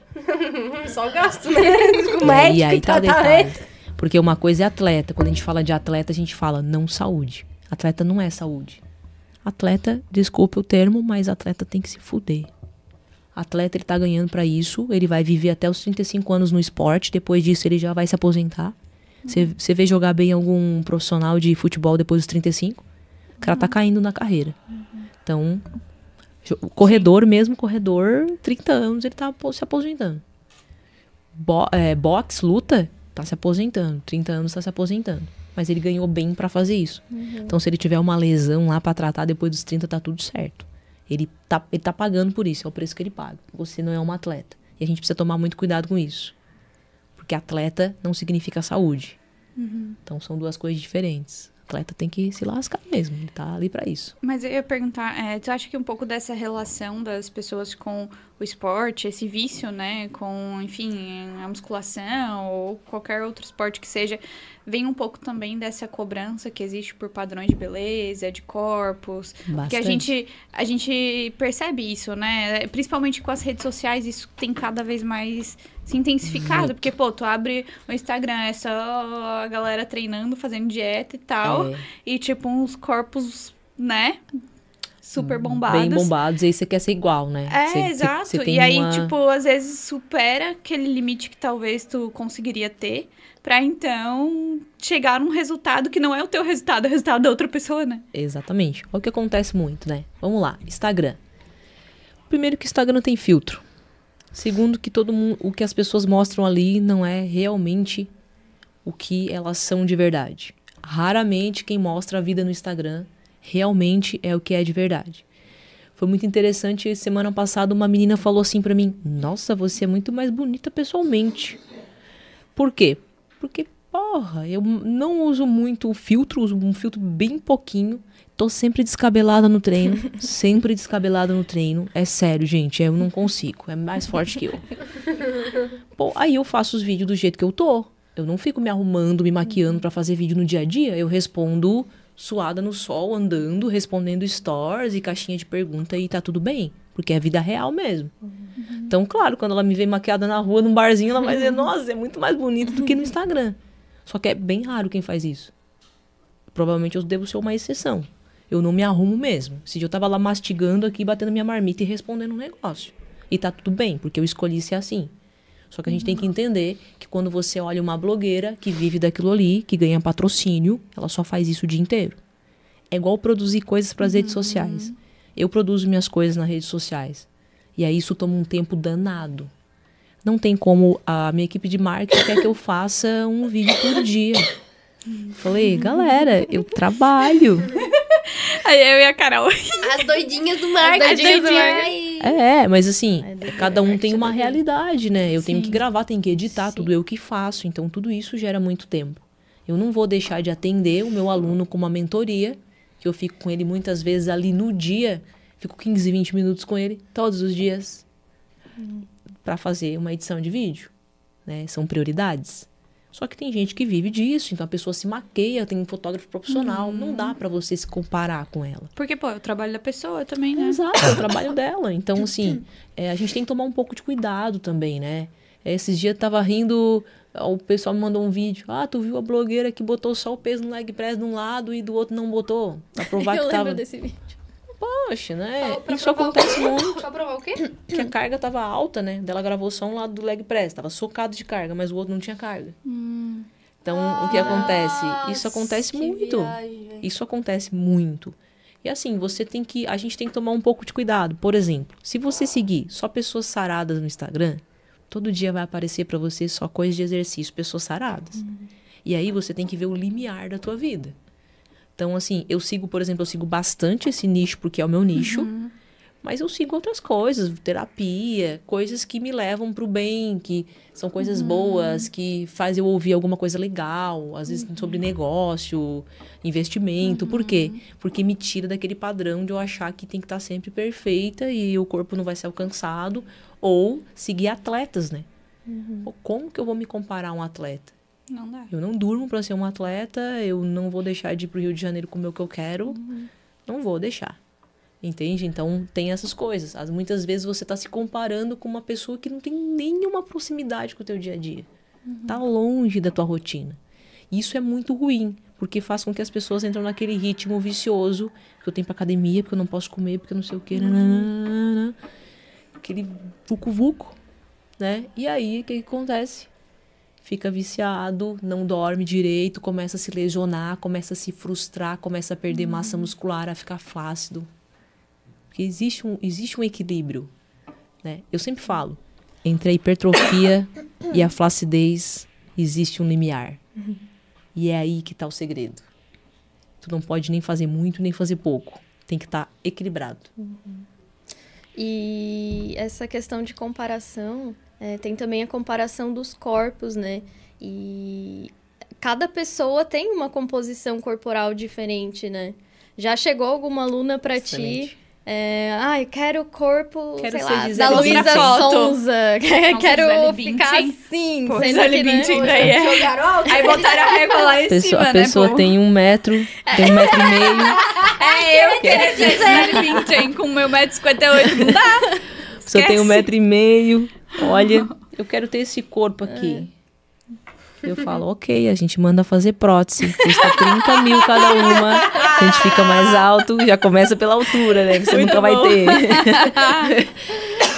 Só gasto, né? Com médico e aí tá detalhe. Porque uma coisa é atleta. Quando a gente fala de atleta, a gente fala não saúde. Atleta não é saúde. Atleta, desculpa o termo, mas atleta tem que se fuder. Atleta, ele tá ganhando pra isso, ele vai viver até os trinta e cinco anos no esporte, depois disso ele já vai se aposentar. Você uhum. vê jogar bem algum profissional de futebol depois dos trinta e cinco, o cara uhum. tá caindo na carreira. Uhum. Então, o corredor mesmo, corredor, trinta anos, ele tá se aposentando. Bo- é, boxe, luta, tá se aposentando, trinta anos tá se aposentando. Mas ele ganhou bem pra fazer isso. Uhum. Então, se ele tiver uma lesão lá pra tratar, depois dos trinta, tá tudo certo. Ele tá, ele tá pagando por isso, é o preço que ele paga. Você não é um atleta. E a gente precisa tomar muito cuidado com isso. Porque atleta não significa saúde. Uhum. Então, são duas coisas diferentes. Atleta tem que se lascar mesmo, ele tá ali pra isso. Mas eu ia perguntar, é, tu acha que um pouco dessa relação das pessoas com o esporte, esse vício, né, com, enfim, a musculação ou qualquer outro esporte que seja, vem um pouco também dessa cobrança que existe por padrões de beleza, de corpos, que a gente, a gente percebe isso, né, principalmente com as redes sociais, isso tem cada vez mais... se intensificado, uhum. porque, pô, tu abre o Instagram, é só a galera treinando, fazendo dieta e tal, é. E, tipo, uns corpos, né, super bombados. Bem bombados, e aí você quer ser igual, né? É, cê, exato, cê, cê e aí, uma... tipo, às vezes supera aquele limite que talvez tu conseguiria ter, pra, então, chegar num resultado que não é o teu resultado, é o resultado da outra pessoa, né? Exatamente, olha o que acontece muito, né? Vamos lá, Instagram. Primeiro que o Instagram tem filtro. Segundo, que todo mundo, o que as pessoas mostram ali não é realmente o que elas são de verdade. Raramente quem mostra a vida no Instagram realmente é o que é de verdade. Foi muito interessante, semana passada uma menina falou assim pra mim: "Nossa, você é muito mais bonita pessoalmente." Por quê? Porque porra, eu não uso muito o filtro, uso um filtro bem pouquinho. Tô sempre descabelada no treino, sempre descabelada no treino. É sério, gente, eu não consigo, é mais forte que eu. Pô, aí eu faço os vídeos do jeito que eu tô. Eu não fico me arrumando, me maquiando pra fazer vídeo no dia a dia. Eu respondo suada no sol, andando, respondendo stories e caixinha de pergunta e tá tudo bem. Porque é a vida real mesmo. Uhum. Então, claro, quando ela me vê maquiada na rua, num barzinho, ela vai dizer, nossa, é muito mais bonito do que no Instagram. Só que é bem raro quem faz isso. Provavelmente eu devo ser uma exceção. Eu não me arrumo mesmo. Se eu tava lá mastigando aqui, batendo minha marmita e respondendo um negócio. E tá tudo bem, porque eu escolhi ser assim. Só que a gente uhum. tem que entender que quando você olha uma blogueira que vive daquilo ali, que ganha patrocínio, ela só faz isso o dia inteiro. É igual produzir coisas para as uhum. redes sociais. Eu produzo minhas coisas nas redes sociais. E aí isso toma um tempo danado. Não tem como a minha equipe de marketing quer que eu faça um vídeo por dia. Falei, galera, eu trabalho. Aí eu e a Carol. As doidinhas do marketing. As doidinhas do marketing. É, mas assim, cada um tem uma realidade, né? Eu Sim. tenho que gravar, tenho que editar, Sim. tudo eu que faço. Então tudo isso gera muito tempo. Eu não vou deixar de atender o meu aluno com uma mentoria, que eu fico com ele muitas vezes ali no dia. Fico quinze, vinte minutos com ele todos os dias hum. para fazer uma edição de vídeo, né? São prioridades. Só que tem gente que vive disso, então a pessoa se maqueia, tem um fotógrafo profissional, hum. não dá pra você se comparar com ela. Porque, pô, é o trabalho da pessoa também, né? Exato, é o trabalho dela. Então, assim, é, a gente tem que tomar um pouco de cuidado também, né? É, esses dias eu tava rindo, o pessoal me mandou um vídeo. Ah, tu viu a blogueira que botou só o peso no leg press de um lado e do outro não botou? Pra provar eu que tava... Eu lembro desse vídeo. Poxa, né? Pra Isso acontece muito. Pra provar o quê? Que a carga tava alta, né? Ela gravou só um lado do leg press. Tava socado de carga, mas o outro não tinha carga. Hum. Então, ah, o que acontece? Isso acontece muito. Viagem. Isso acontece muito. E assim, você tem que... A gente tem que tomar um pouco de cuidado. Por exemplo, se você seguir só pessoas saradas no Instagram, todo dia vai aparecer pra você só coisas de exercício, pessoas saradas. Hum. E aí você tem que ver o limiar da tua vida. Então, assim, eu sigo, por exemplo, eu sigo bastante esse nicho, porque é o meu nicho. Uhum. Mas eu sigo outras coisas, terapia, coisas que me levam pro bem, que são coisas uhum. boas, que faz eu ouvir alguma coisa legal, às vezes uhum. sobre negócio, investimento. Uhum. Por quê? Porque me tira daquele padrão de eu achar que tem que estar sempre perfeita e o corpo não vai ser alcançado. Ou seguir atletas, né? Uhum. Como que eu vou me comparar a um atleta? Não dá. Eu não durmo pra ser uma atleta, eu não vou deixar de ir pro Rio de Janeiro comer o que eu quero, uhum. não vou deixar. Entende? Então, tem essas coisas. As, muitas vezes você tá se comparando com uma pessoa que não tem nenhuma proximidade com o teu dia a dia. Uhum. Tá longe da tua rotina. Isso é muito ruim, porque faz com que as pessoas entram naquele ritmo vicioso, que eu tenho pra academia, porque eu não posso comer, porque eu não sei o quê. Uhum. Aquele vucu-vucu, né? E aí, o que, que acontece? Fica viciado, não dorme direito, começa a se lesionar, começa a se frustrar, começa a perder uhum. massa muscular, a ficar flácido. Porque existe um, existe um equilíbrio, né? Eu sempre falo, entre a hipertrofia e a flacidez, existe um limiar. Uhum. E é aí que tá o segredo. Tu não pode nem fazer muito, nem fazer pouco. Tem que estar tá equilibrado. Uhum. E essa questão de comparação... É, tem também a comparação dos corpos, né? E cada pessoa tem uma composição corporal diferente, né? Já chegou alguma aluna pra Excelente. ti? É, ah, eu quero o corpo, quero sei lá, Gisele da Luísa Sonza. Quero, quero ficar assim. Pô, Gisele Bündchen, né? daí é. Garoto, aí botaram a régua lá em pessoa, cima, né? A pessoa né, tem um metro, é. tem um metro e meio. É, eu quero Gisele Bündchen com meu metro e cinquenta e oito, não dá? Se eu tenho um metro e meio... Olha, eu quero ter esse corpo aqui. É. Eu falo, ok, a gente manda fazer prótese. Custa trinta mil cada uma. A gente fica mais alto. Já começa pela altura, né? Que você Muito nunca bom. vai ter.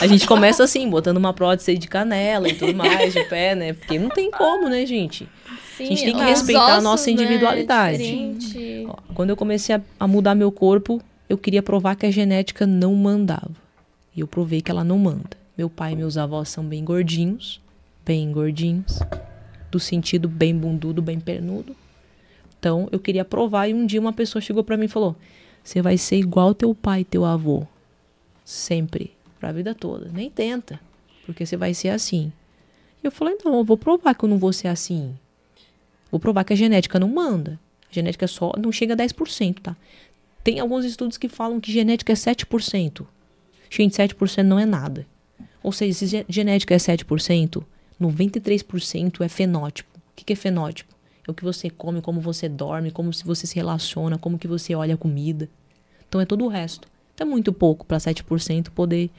A gente começa assim, botando uma prótese aí de canela e tudo mais, de pé, né? Porque não tem como, né, gente? Sim, a gente tem que respeitar ossos, a nossa individualidade. Né? Ó, quando eu comecei a, a mudar meu corpo, eu queria provar que a genética não mandava. E eu provei que ela não manda. Meu pai e meus avós são bem gordinhos, bem gordinhos, do sentido bem bundudo, bem pernudo. Então, eu queria provar e um dia uma pessoa chegou pra mim e falou, você vai ser igual teu pai e teu avô, sempre, pra vida toda. Nem tenta, porque você vai ser assim. E eu falei, não, eu vou provar que eu não vou ser assim. Vou provar que a genética não manda. A genética só não chega a dez por cento, tá? Tem alguns estudos que falam que genética é sete por cento. Gente, sete por cento não é nada. Ou seja, se genética é sete por cento, noventa e três por cento é fenótipo. O que é fenótipo? É o que você come, como você dorme, como você se relaciona, como que você olha a comida. Então é todo o resto. Então é muito pouco para sete por cento poder...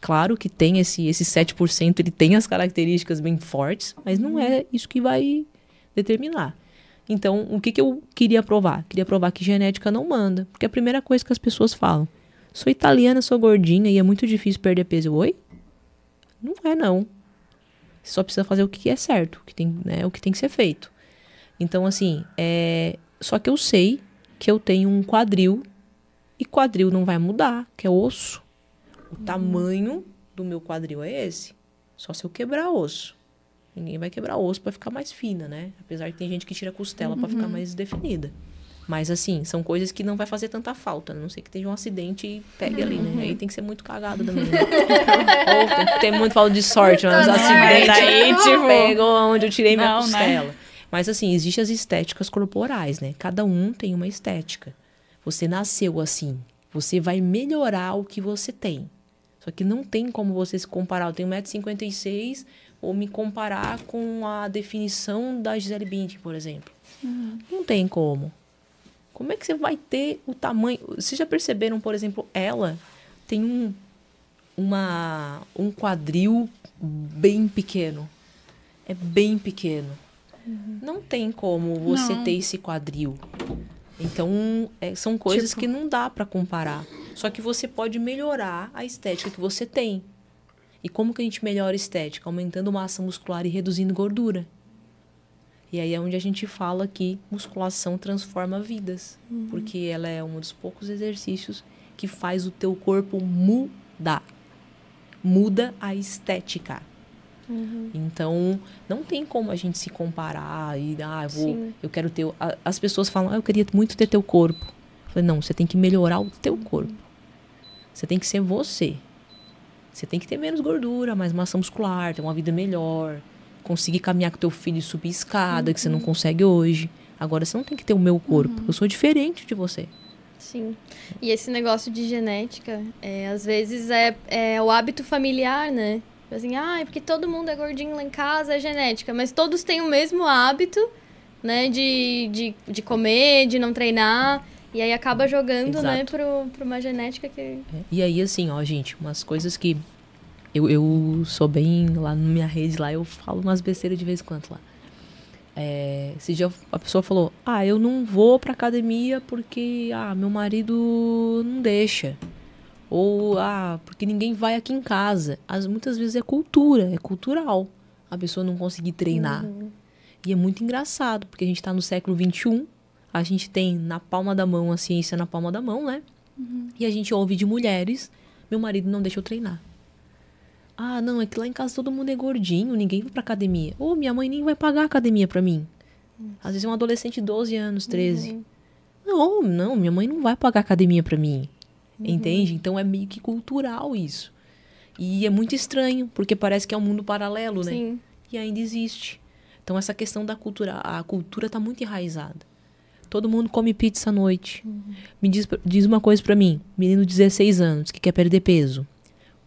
Claro que tem esse, esse sete por cento, ele tem as características bem fortes, mas não é isso que vai determinar. Então, o que, que eu queria provar? Queria provar que genética não manda. Porque é a primeira coisa que as pessoas falam. Sou italiana, sou gordinha e é muito difícil perder peso. Oi? Não é, não. Você só precisa fazer o que é certo, o que tem, né, o que tem que ser feito. Então, assim, é... só que eu sei que eu tenho um quadril e quadril não vai mudar, que é osso. O hum. tamanho do meu quadril é esse. Só se eu quebrar osso. Ninguém vai quebrar osso para ficar mais fina, né? Apesar que tem gente que tira costela uhum. para ficar mais definida. Mas, assim, são coisas que não vai fazer tanta falta. Né? A não ser que tenha um acidente e pegue uhum. ali, né? Aí tem que ser muito cagado também. Né? Ou tem que ter muito falta de sorte. Mas acidente aí, tipo... Pegou onde eu tirei minha não, costela. Né? Mas, assim, existem as estéticas corporais, né? Cada um tem uma estética. Você nasceu assim. Você vai melhorar o que você tem. Só que não tem como você se comparar. Eu tenho um metro e cinquenta e seis... Ou me comparar com a definição da Gisele Bündchen, por exemplo. Uhum. Não tem como. Como é que você vai ter o tamanho... Vocês já perceberam, por exemplo, ela tem um, uma, um quadril bem pequeno. É bem pequeno. Uhum. Não tem como você não. ter esse quadril. Então, é, são coisas tipo... que não dá para comparar. Só que você pode melhorar a estética que você tem. E como que a gente melhora a estética? Aumentando massa muscular e reduzindo gordura. E aí é onde a gente fala que musculação transforma vidas. Uhum. Porque ela é um dos poucos exercícios que faz o teu corpo mudar. Muda a estética. Uhum. Então, não tem como a gente se comparar e... Ah, eu, vou, eu quero ter... As pessoas falam, ah, eu queria muito ter teu corpo. Eu falei, não, você tem que melhorar o teu corpo. Você tem que ser você. Você tem que ter menos gordura, mais massa muscular, ter uma vida melhor, conseguir caminhar com teu filho e subir escada, uhum. que você não consegue hoje. Agora, você não tem que ter o meu corpo. Uhum. Eu sou diferente de você. Sim. E esse negócio de genética, é, às vezes, é, é o hábito familiar, né? Assim, ah, é porque todo mundo é gordinho lá em casa, é genética. Mas todos têm o mesmo hábito, né? De, de, de comer, de não treinar... E aí acaba jogando, exato. Né, para uma genética que... É. E aí, assim, ó, gente, umas coisas que... Eu, eu sou bem lá na minha rede, lá eu falo umas besteiras de vez em quando lá. É, esse dia a pessoa falou, ah, eu não vou pra academia porque, ah, meu marido não deixa. Ou, ah, porque ninguém vai aqui em casa. As, muitas vezes é cultura, é cultural. A pessoa não conseguir treinar. Uhum. E é muito engraçado, porque a gente tá no século vinte e um... A gente tem na palma da mão, a ciência na palma da mão, né? Uhum. E a gente ouve de mulheres, meu marido não deixa eu treinar. Ah, não, é que lá em casa todo mundo é gordinho, ninguém vai pra academia. Ou oh, minha mãe nem vai pagar a academia pra mim. Uhum. Às vezes é um adolescente de doze anos, treze. Uhum. Não, não, minha mãe não vai pagar a academia pra mim. Uhum. Entende? Então é meio que cultural isso. E é muito estranho, porque parece que é um mundo paralelo, né? Sim. E ainda existe. Então essa questão da cultura, a cultura tá muito enraizada. Todo mundo come pizza à noite. Uhum. Me diz, diz uma coisa pra mim. Menino de dezesseis anos que quer perder peso.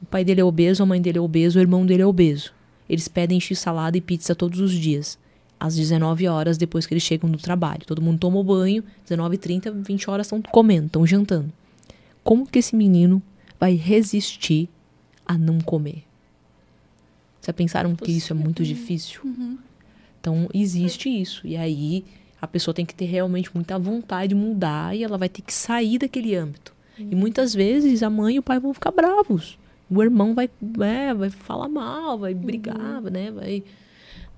O pai dele é obeso, a mãe dele é obeso, o irmão dele é obeso. Eles pedem x-salada e pizza todos os dias. Às dezenove horas depois que eles chegam do trabalho. Todo mundo toma o banho. dezenove e trinta, vinte horas estão comendo, estão jantando. Como que esse menino vai resistir a não comer? Vocês pensaram que isso é muito difícil? Uhum. Então, existe isso. E aí... A pessoa tem que ter realmente muita vontade de mudar e ela vai ter que sair daquele âmbito. Uhum. E muitas vezes a mãe e o pai vão ficar bravos. O irmão vai, é, vai falar mal, vai brigar, uhum. né? Vai,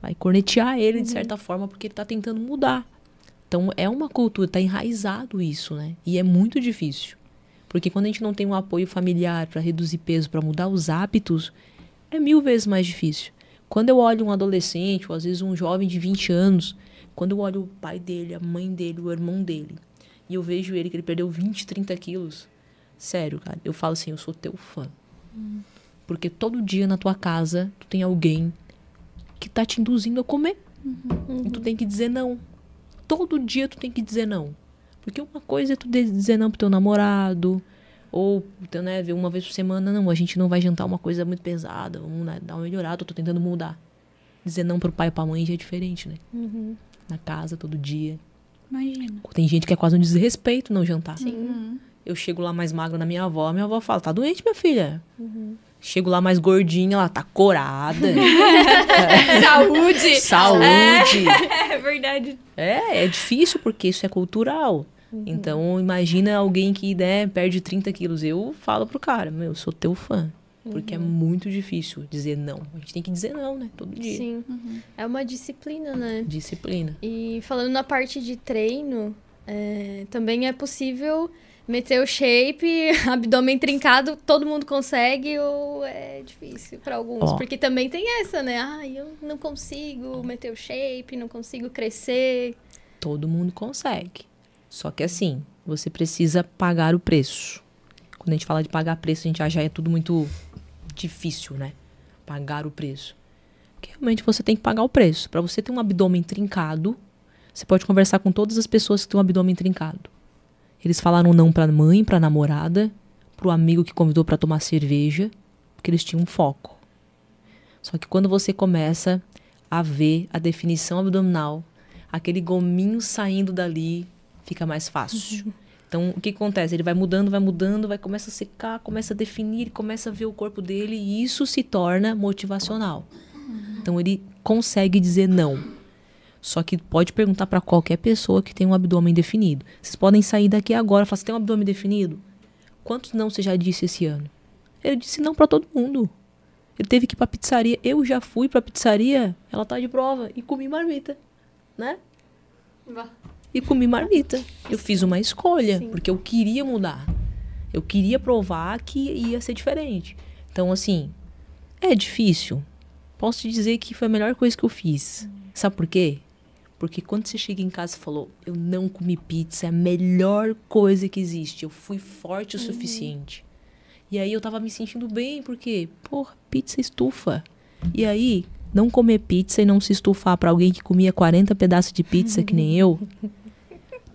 vai cornetear ele uhum. de certa forma porque ele está tentando mudar. Então é uma cultura, está enraizado isso, né? E é muito difícil. Porque quando a gente não tem um apoio familiar para reduzir peso, para mudar os hábitos, é mil vezes mais difícil. Quando eu olho um adolescente ou às vezes um jovem de vinte anos... Quando eu olho o pai dele, a mãe dele, o irmão dele, e eu vejo ele, que ele perdeu vinte, trinta quilos, sério, cara, eu falo assim, eu sou teu fã. Hum. Porque todo dia na tua casa, tu tem alguém que tá te induzindo a comer. Uhum. E tu tem que dizer não. Todo dia tu tem que dizer não. Porque uma coisa é tu dizer não pro teu namorado, ou, então, né, uma vez por semana, não, a gente não vai jantar uma coisa muito pesada, vamos, né, dar uma melhorada, eu tô tentando mudar. Dizer não pro pai e pra mãe já é diferente, né? Uhum. Na casa, todo dia. Imagina. Tem gente que é quase um desrespeito não jantar. Sim. Uhum. Eu chego lá mais magra na minha avó, a minha avó fala, tá doente, minha filha? Uhum. Chego lá mais gordinha, ela tá corada. É. Saúde! Saúde! É, é verdade. É, é difícil porque isso é cultural. Uhum. Então, imagina alguém que, né, perde trinta quilos. Eu falo pro cara, meu, eu sou teu fã. Uhum. Porque é muito difícil dizer não. A gente tem que dizer não, né? Todo dia. Sim. Uhum. É uma disciplina, né? Disciplina. E falando na parte de treino, é, também é possível... Meter o shape, abdômen trincado, todo mundo consegue ou é difícil para alguns? Ó. Porque também tem essa, né? Ah, eu não consigo meter o shape, não consigo crescer. Todo mundo consegue. Só que assim, você precisa pagar o preço. Quando a gente fala de pagar preço, a gente acha que é tudo muito difícil, né? Pagar o preço. Porque realmente você tem que pagar o preço. Para você ter um abdômen trincado, você pode conversar com todas as pessoas que têm um abdômen trincado. Eles falaram não pra mãe, pra namorada, pro amigo que convidou pra tomar cerveja, porque eles tinham um foco. Só que quando você começa a ver a definição abdominal, aquele gominho saindo dali, fica mais fácil. Uhum. Então, o que acontece? Ele vai mudando, vai mudando, vai começa a secar, começa a definir, começa a ver o corpo dele e isso se torna motivacional. Uhum. Então, ele consegue dizer não. Só que pode perguntar para qualquer pessoa que tem um abdômen definido. Vocês podem sair daqui agora e falar, você tem um abdômen definido? Quantos não você já disse esse ano? Ele disse não para todo mundo. Ele teve que ir para pizzaria. Eu já fui para pizzaria, ela tá de prova, e comi marmita, né? Bah. E comi marmita. Eu fiz uma escolha, sim, porque eu queria mudar. Eu queria provar que ia ser diferente. Então, assim, é difícil. Posso te dizer que foi a melhor coisa que eu fiz. Sabe por quê? Porque quando você chega em casa e falou, eu não comi pizza, é a melhor coisa que existe. Eu fui forte o uhum. suficiente. E aí eu tava me sentindo bem, porque, porra, pizza estufa. E aí, não comer pizza e não se estufar pra alguém que comia quarenta pedaços de pizza, que nem eu,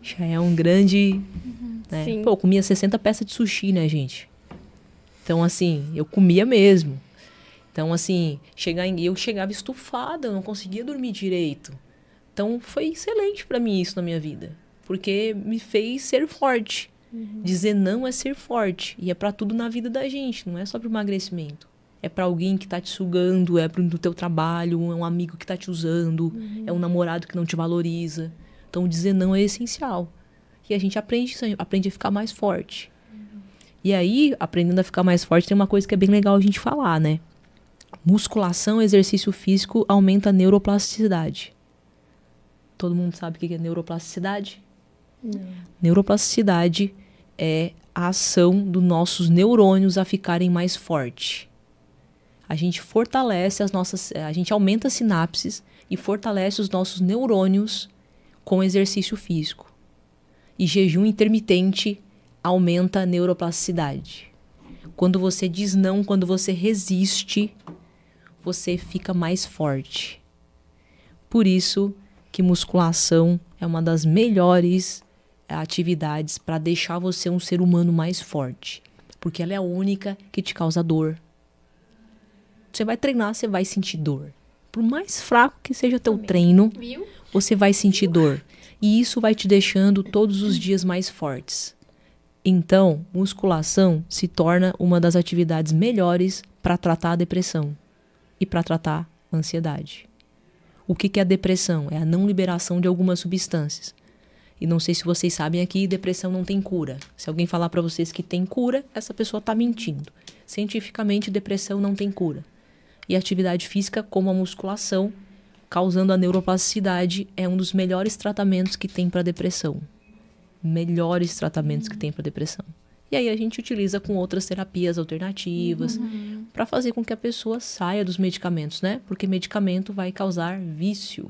já é um grande... Uhum, né? Sim. Pô, eu comia sessenta peças de sushi, né, gente? Então, assim, eu comia mesmo. Então, assim, chegar em, eu chegava estufada, eu não conseguia dormir direito. Então, foi excelente pra mim isso na minha vida. Porque me fez ser forte. Uhum. Dizer não é ser forte. E é pra tudo na vida da gente, não é só pro emagrecimento. É pra alguém que tá te sugando, é pro do teu trabalho, é um amigo que tá te usando, uhum. é um namorado que não te valoriza. Então, dizer não é essencial. E a gente aprende, aprende a ficar mais forte. Uhum. E aí, aprendendo a ficar mais forte, tem uma coisa que é bem legal a gente falar, né? Musculação, exercício físico, aumenta a neuroplasticidade. Todo mundo sabe o que é neuroplasticidade? Não. Neuroplasticidade é a ação dos nossos neurônios a ficarem mais fortes. A gente fortalece as nossas... A gente aumenta as sinapses e fortalece os nossos neurônios com exercício físico. E jejum intermitente aumenta a neuroplasticidade. Quando você diz não, quando você resiste, você fica mais forte. Por isso... que musculação é uma das melhores atividades para deixar você um ser humano mais forte. Porque ela é a única que te causa dor. Você vai treinar, você vai sentir dor. Por mais fraco que seja teu Também. treino, Viu? você vai sentir Viu? dor. E isso vai te deixando todos os dias mais fortes. Então, musculação se torna uma das atividades melhores para tratar a depressão e para tratar a ansiedade. O que que é a depressão? É a não liberação de algumas substâncias. E não sei se vocês sabem aqui, depressão não tem cura. Se alguém falar para vocês que tem cura, essa pessoa está mentindo. Cientificamente, depressão não tem cura. E atividade física, como a musculação, causando a neuroplasticidade, é um dos melhores tratamentos que tem para depressão. Melhores tratamentos uhum. que tem para depressão. E aí a gente utiliza com outras terapias alternativas uhum. para fazer com que a pessoa saia dos medicamentos, né? Porque medicamento vai causar vício.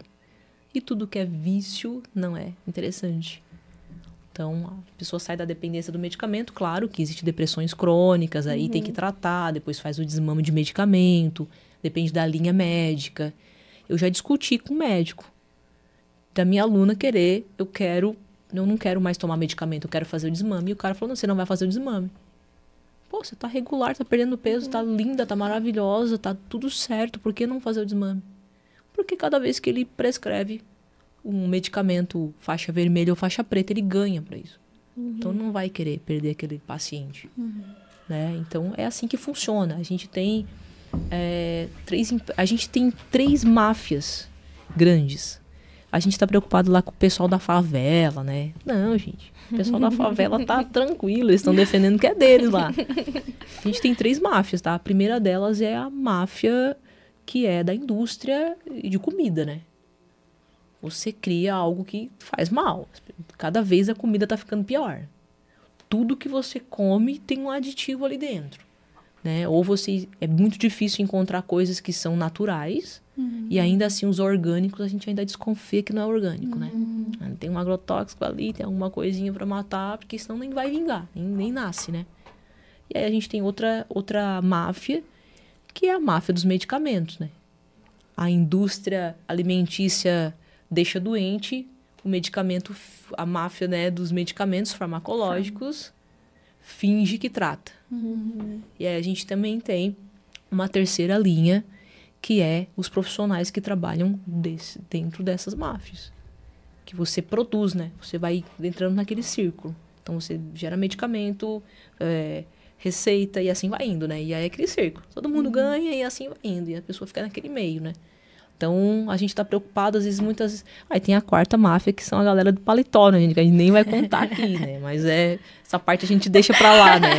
E tudo que é vício não é interessante. Então, a pessoa sai da dependência do medicamento. Claro que existem depressões crônicas, aí uhum. tem que tratar, depois faz o desmame de medicamento, depende da linha médica. Eu já discuti com o médico da minha aluna querer, eu quero, eu não quero mais tomar medicamento, eu quero fazer o desmame. E o cara falou, não, você não vai fazer o desmame. Pô, você tá regular, tá perdendo peso, tá linda, tá maravilhosa, tá tudo certo, por que não fazer o desmame? Porque cada vez que ele prescreve um medicamento faixa vermelha ou faixa preta, ele ganha pra isso. Uhum. Então não vai querer perder aquele paciente. Uhum. Né? Então é assim que funciona. A gente tem é, três, a gente tem três máfias grandes. A gente tá preocupado lá com o pessoal da favela, né? Não, gente. O pessoal da favela tá tranquilo. Eles estão defendendo que é deles lá. A gente tem três máfias, tá? A primeira delas é a máfia que é da indústria de comida, né? Você cria algo que faz mal. Cada vez a comida tá ficando pior. Tudo que você come tem um aditivo ali dentro, né? Ou você... É muito difícil encontrar coisas que são naturais... Uhum. E ainda assim, os orgânicos, a gente ainda desconfia que não é orgânico, uhum. né? Tem um agrotóxico ali, tem alguma coisinha pra matar, porque senão nem vai vingar, nem, nem nasce, né? E aí a gente tem outra, outra máfia, que é a máfia dos medicamentos, né? A indústria alimentícia deixa doente, o medicamento, a máfia, né, dos medicamentos farmacológicos, finge que trata. Uhum. E aí a gente também tem uma terceira linha, que é os profissionais que trabalham desse, dentro dessas máfias. Que você produz, né? Você vai entrando naquele círculo. Então, você gera medicamento, é, receita e assim vai indo, né? E aí é aquele círculo. Todo mundo uhum. ganha e assim vai indo. E a pessoa fica naquele meio, né? Então, a gente tá preocupado, às vezes, muitas vezes... Aí tem a quarta máfia, que são a galera do paletó, né? Que a gente nem vai contar aqui, né? Mas é... Essa parte a gente deixa pra lá, né?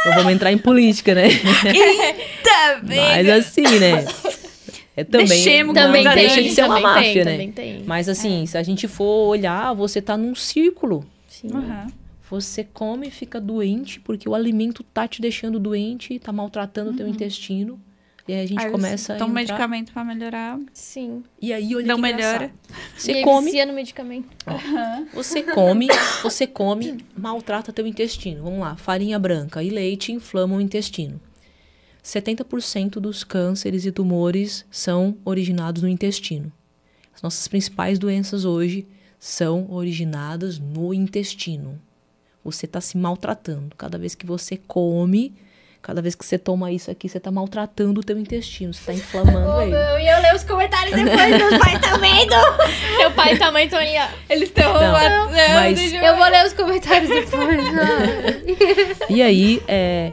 Então, vamos entrar em política, né? Eita, mas assim, né? É também, Deixemos, também tem, deixa de ser uma máfia, tem, né? Tem. Mas assim, é. se a gente for olhar, você tá num círculo. Sim. Uhum. Você come e fica doente, porque o alimento tá te deixando doente, tá maltratando o uhum. teu intestino. E aí a gente aí começa toma a entrar... medicamento pra melhorar. Sim. E aí, olha Não que melhora. Você e come... vicia no medicamento. Uhum. Você come, você come, maltrata teu intestino. Vamos lá, farinha branca e leite inflamam o intestino. setenta por cento dos cânceres e tumores são originados no intestino. As nossas principais doenças hoje são originadas no intestino. Você está se maltratando. Cada vez que você come, cada vez que você toma isso aqui, você está maltratando o teu intestino. Você está inflamando oh, ele. Meu, e eu leio os comentários depois, meus pais também. Não. Meu pai e tua mãe estão ali, ó. Eles estão roubando. Mas... Eu vou ler os comentários depois. E aí, é,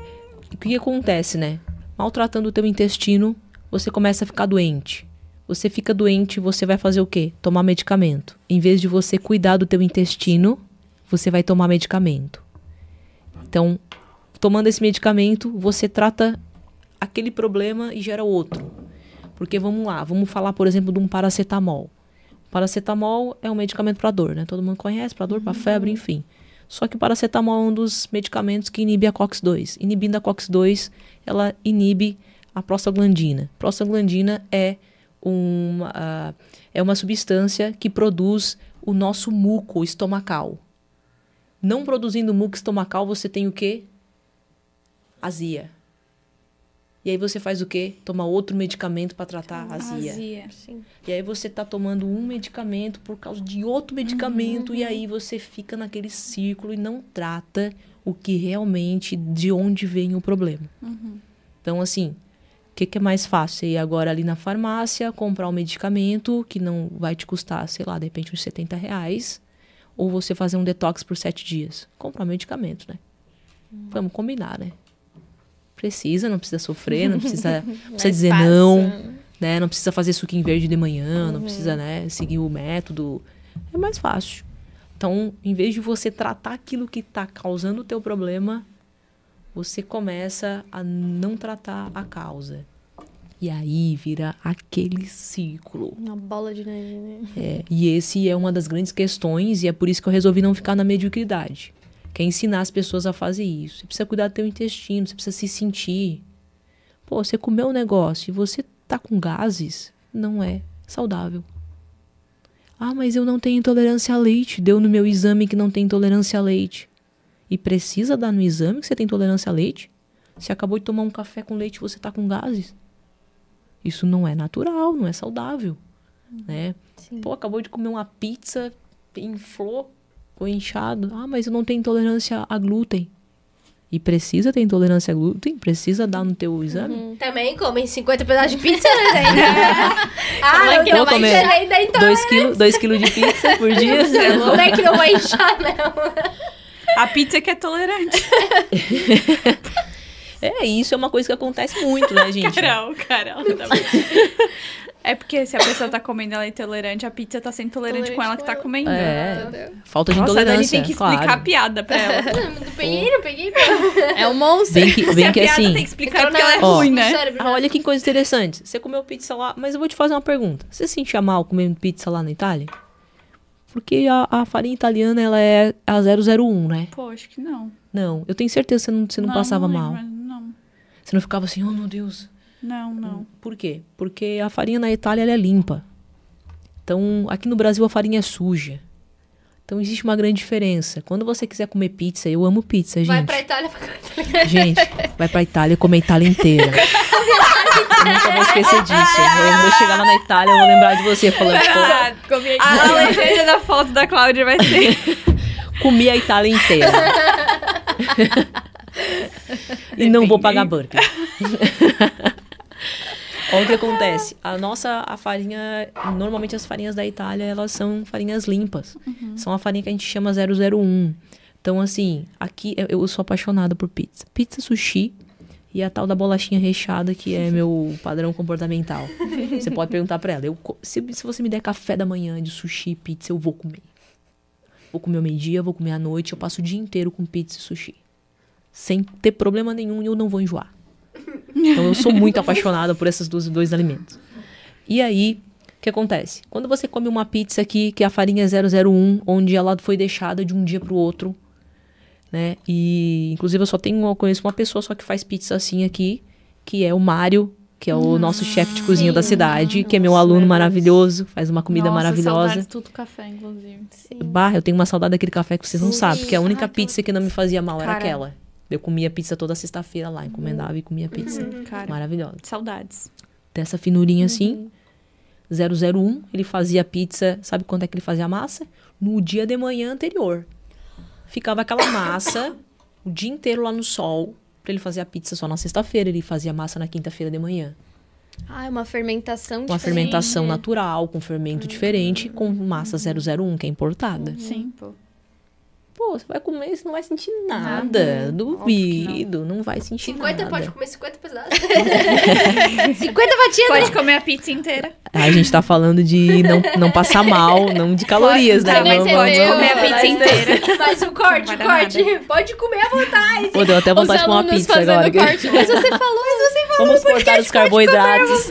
o que acontece, né? Maltratando o teu intestino, você começa a ficar doente. Você fica doente, você vai fazer o quê? Tomar medicamento. Em vez de você cuidar do teu intestino, você vai tomar medicamento. Então, tomando esse medicamento, você trata aquele problema e gera outro. Porque vamos lá, vamos falar, por exemplo, de um paracetamol. O paracetamol é um medicamento para dor, né? Todo mundo conhece, para dor, para febre, enfim. Só que o paracetamol é um dos medicamentos que inibe a C O X dois. Inibindo a C O X dois, ela inibe a prostaglandina. Prostaglandina é uma, é uma substância que produz o nosso muco estomacal. Não produzindo muco estomacal, você tem o quê? Azia. E aí você faz o quê? Toma outro medicamento para tratar a azia. azia sim. E aí você tá tomando um medicamento por causa de outro medicamento. Uhum. E aí você fica naquele círculo e não trata o que realmente, de onde vem o problema. Uhum. Então, assim, o que, que é mais fácil? Ir agora ali na farmácia, comprar um medicamento que não vai te custar, sei lá, de repente uns setenta reais. Ou você fazer um detox por sete dias. Comprar um medicamento, né? Uhum. Vamos combinar, né? Precisa, não precisa sofrer, não precisa, precisa dizer passa. não, né? Não precisa fazer suquinho verde de manhã, uhum. não precisa, né, seguir o método. É mais fácil. Então, em vez de você tratar aquilo que está causando o teu problema, você começa a não tratar a causa. E aí vira aquele círculo. Uma bola de neve, né? É, e esse é uma das grandes questões, e é por isso que eu resolvi não ficar na mediocridade. Quer ensinar as pessoas a fazer isso. Você precisa cuidar do teu intestino, você precisa se sentir. Pô, você comeu um negócio e você tá com gases, não é saudável. Ah, mas eu não tenho intolerância a leite. Deu no meu exame que não tem intolerância a leite. E precisa dar no exame que você tem intolerância a leite? Você acabou de tomar um café com leite e você tá com gases? Isso não é natural, não é saudável. né? Sim. Pô, acabou de comer uma pizza, inflou, ficou inchado. Ah, mas eu não tenho intolerância a glúten. E precisa ter intolerância a glúten? Precisa dar no teu exame? Uhum. Também comem cinquenta pedaços de pizza, mas ainda... ah, como é que não vai encher ainda a intolerância? dois quilos de pizza por dia? Como é que não vai inchar, não? A pizza que é tolerante. É, isso é uma coisa que acontece muito, né, gente? Carol, Carol. Tá bom. É porque se a pessoa tá comendo, ela é intolerante, a pizza tá sendo tolerante, tolerante com ela que tá comendo. É, falta de Nossa, intolerância, a Dani tem que explicar claro. a piada pra ela. Não peguei, não peguei. É um monstro. Bem que, bem se que a piada assim, tem que explicar porque ela é ó, ruim, né? Ah, olha que coisa interessante. Você comeu pizza lá, mas eu vou te fazer uma pergunta. Você se sentia mal comendo pizza lá na Itália? Porque a, a farinha italiana, ela é a zero zero um, né? Pô, acho que não. Não, eu tenho certeza que você não, você não, não passava não lembro, mal. Não. Você não ficava assim, oh meu Deus... Não, não. Por quê? Porque a farinha na Itália ela é limpa. Então, aqui no Brasil a farinha é suja. Então, existe uma grande diferença. Quando você quiser comer pizza, eu amo pizza, gente. Vai pra Itália pra comer Itália. Gente, vai pra Itália e comer a Itália inteira. Eu nunca vou esquecer disso. Eu vou chegar lá na Itália, eu vou lembrar de você falando. Ah, comi a legenda da foto da Cláudia vai ser... comi a Itália inteira. E não vou pagar burger. Olha o que acontece, a nossa, a farinha, normalmente as farinhas da Itália, elas são farinhas limpas, uhum. São a farinha que a gente chama zero zero um, então assim, aqui eu, eu sou apaixonada por pizza, pizza, sushi e a tal da bolachinha recheada que é meu padrão comportamental, você pode perguntar pra ela, eu, se, se você me der café da manhã de sushi e pizza, eu vou comer, vou comer ao meio-dia, vou comer à noite, eu passo o dia inteiro com pizza e sushi, sem ter problema nenhum e eu não vou enjoar. Então, eu sou muito apaixonada por esses dois, dois alimentos. E aí, o que acontece? Quando você come uma pizza aqui, que a farinha é zero zero um, onde ela foi deixada de um dia pro outro, né? E, inclusive, eu só tenho, eu conheço uma pessoa só que faz pizza assim aqui, que é o Mário, que é o hum, nosso chefe de cozinha sim, da cidade, nossa, que é meu aluno maravilhoso, faz uma comida nossa, maravilhosa. Saudades tudo café, inclusive. Sim. Bah, eu tenho uma saudade daquele café que vocês não sim. sabem, porque a única ah, pizza que não me fazia mal cara. era aquela. Eu comia pizza toda sexta-feira lá, encomendava uhum. e comia pizza. Uhum. Cara, maravilhosa. Saudades. Tem essa finurinha assim, uhum. zero zero um, ele fazia pizza, sabe quanto é que ele fazia a massa? No dia de manhã anterior. Ficava aquela massa o dia inteiro lá no sol, pra ele fazer a pizza só na sexta-feira, ele fazia massa na quinta-feira de manhã. Ah, é uma fermentação uma diferente. Uma fermentação natural, com fermento uhum. diferente, com massa uhum. zero zero um, que é importada. Uhum. Sim, pô. Pô, você vai comer, você não vai sentir nada. Ah, duvido, não. não vai sentir cinquenta nada. Pode comer cinquenta pedaços. cinquenta fatias. Pode comer a pizza inteira. A gente tá falando de não, não passar mal, não de calorias, pode, né? Não, pode comer a pizza inteira. Faz um corte, corte. Nada. Pode comer à vontade. Pô, deu até vontade de comer uma pizza agora. Corte. Mas você falou, mas você falou. Vamos cortar os carboidratos.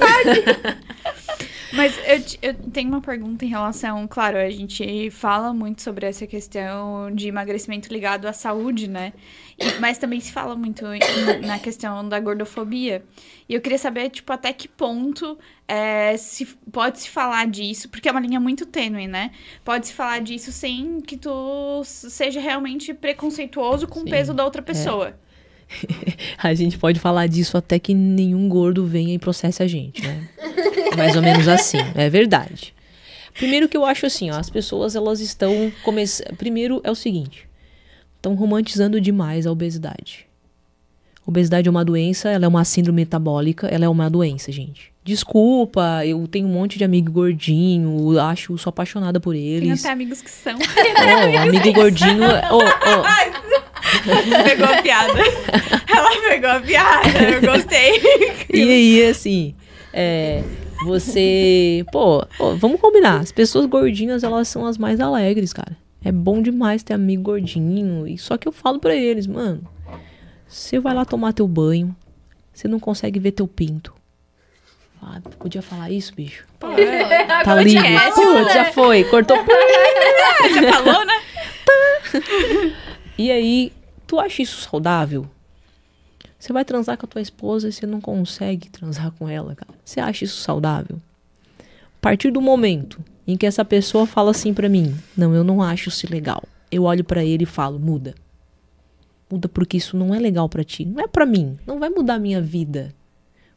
Mas eu, eu tenho uma pergunta em relação... Claro, a gente fala muito sobre essa questão de emagrecimento ligado à saúde, né? E, mas também se fala muito em, na questão da gordofobia. E eu queria saber, tipo, até que ponto é, se, pode-se falar disso... Porque é uma linha muito tênue, né? Pode-se falar disso sem que tu seja realmente preconceituoso com Sim. o peso da outra pessoa. É. A gente pode falar disso até que nenhum gordo venha e processe a gente, né? Mais ou menos assim, é verdade. Primeiro que eu acho assim, ó, as pessoas elas estão começando... Primeiro é o seguinte, estão romantizando demais a obesidade. Obesidade é uma doença, ela é uma síndrome metabólica, ela é uma doença, gente. Desculpa, eu tenho um monte de amigo gordinho, acho, sou apaixonada por eles. Tem até amigos que são. Oh, amigo gordinho... Oh, oh. Pegou a piada. Ela pegou a piada, eu gostei. E aí, assim, é, você... Pô, pô, vamos combinar. As pessoas gordinhas, elas são as mais alegres, cara. É bom demais ter amigo gordinho. E só que eu falo pra eles, mano, você vai lá tomar teu banho, você não consegue ver teu pinto. Ah, podia falar isso, bicho? Pô, é, tá lindo. Pô, né? Já foi, cortou. Já falou, né? E aí, tu acha isso saudável? Você vai transar com a tua esposa e você não consegue transar com ela, cara. Você acha isso saudável? A partir do momento em que essa pessoa fala assim pra mim, não, eu não acho isso legal. Eu olho pra ele e falo, muda. Muda porque isso não é legal pra ti. Não é pra mim. Não vai mudar a minha vida.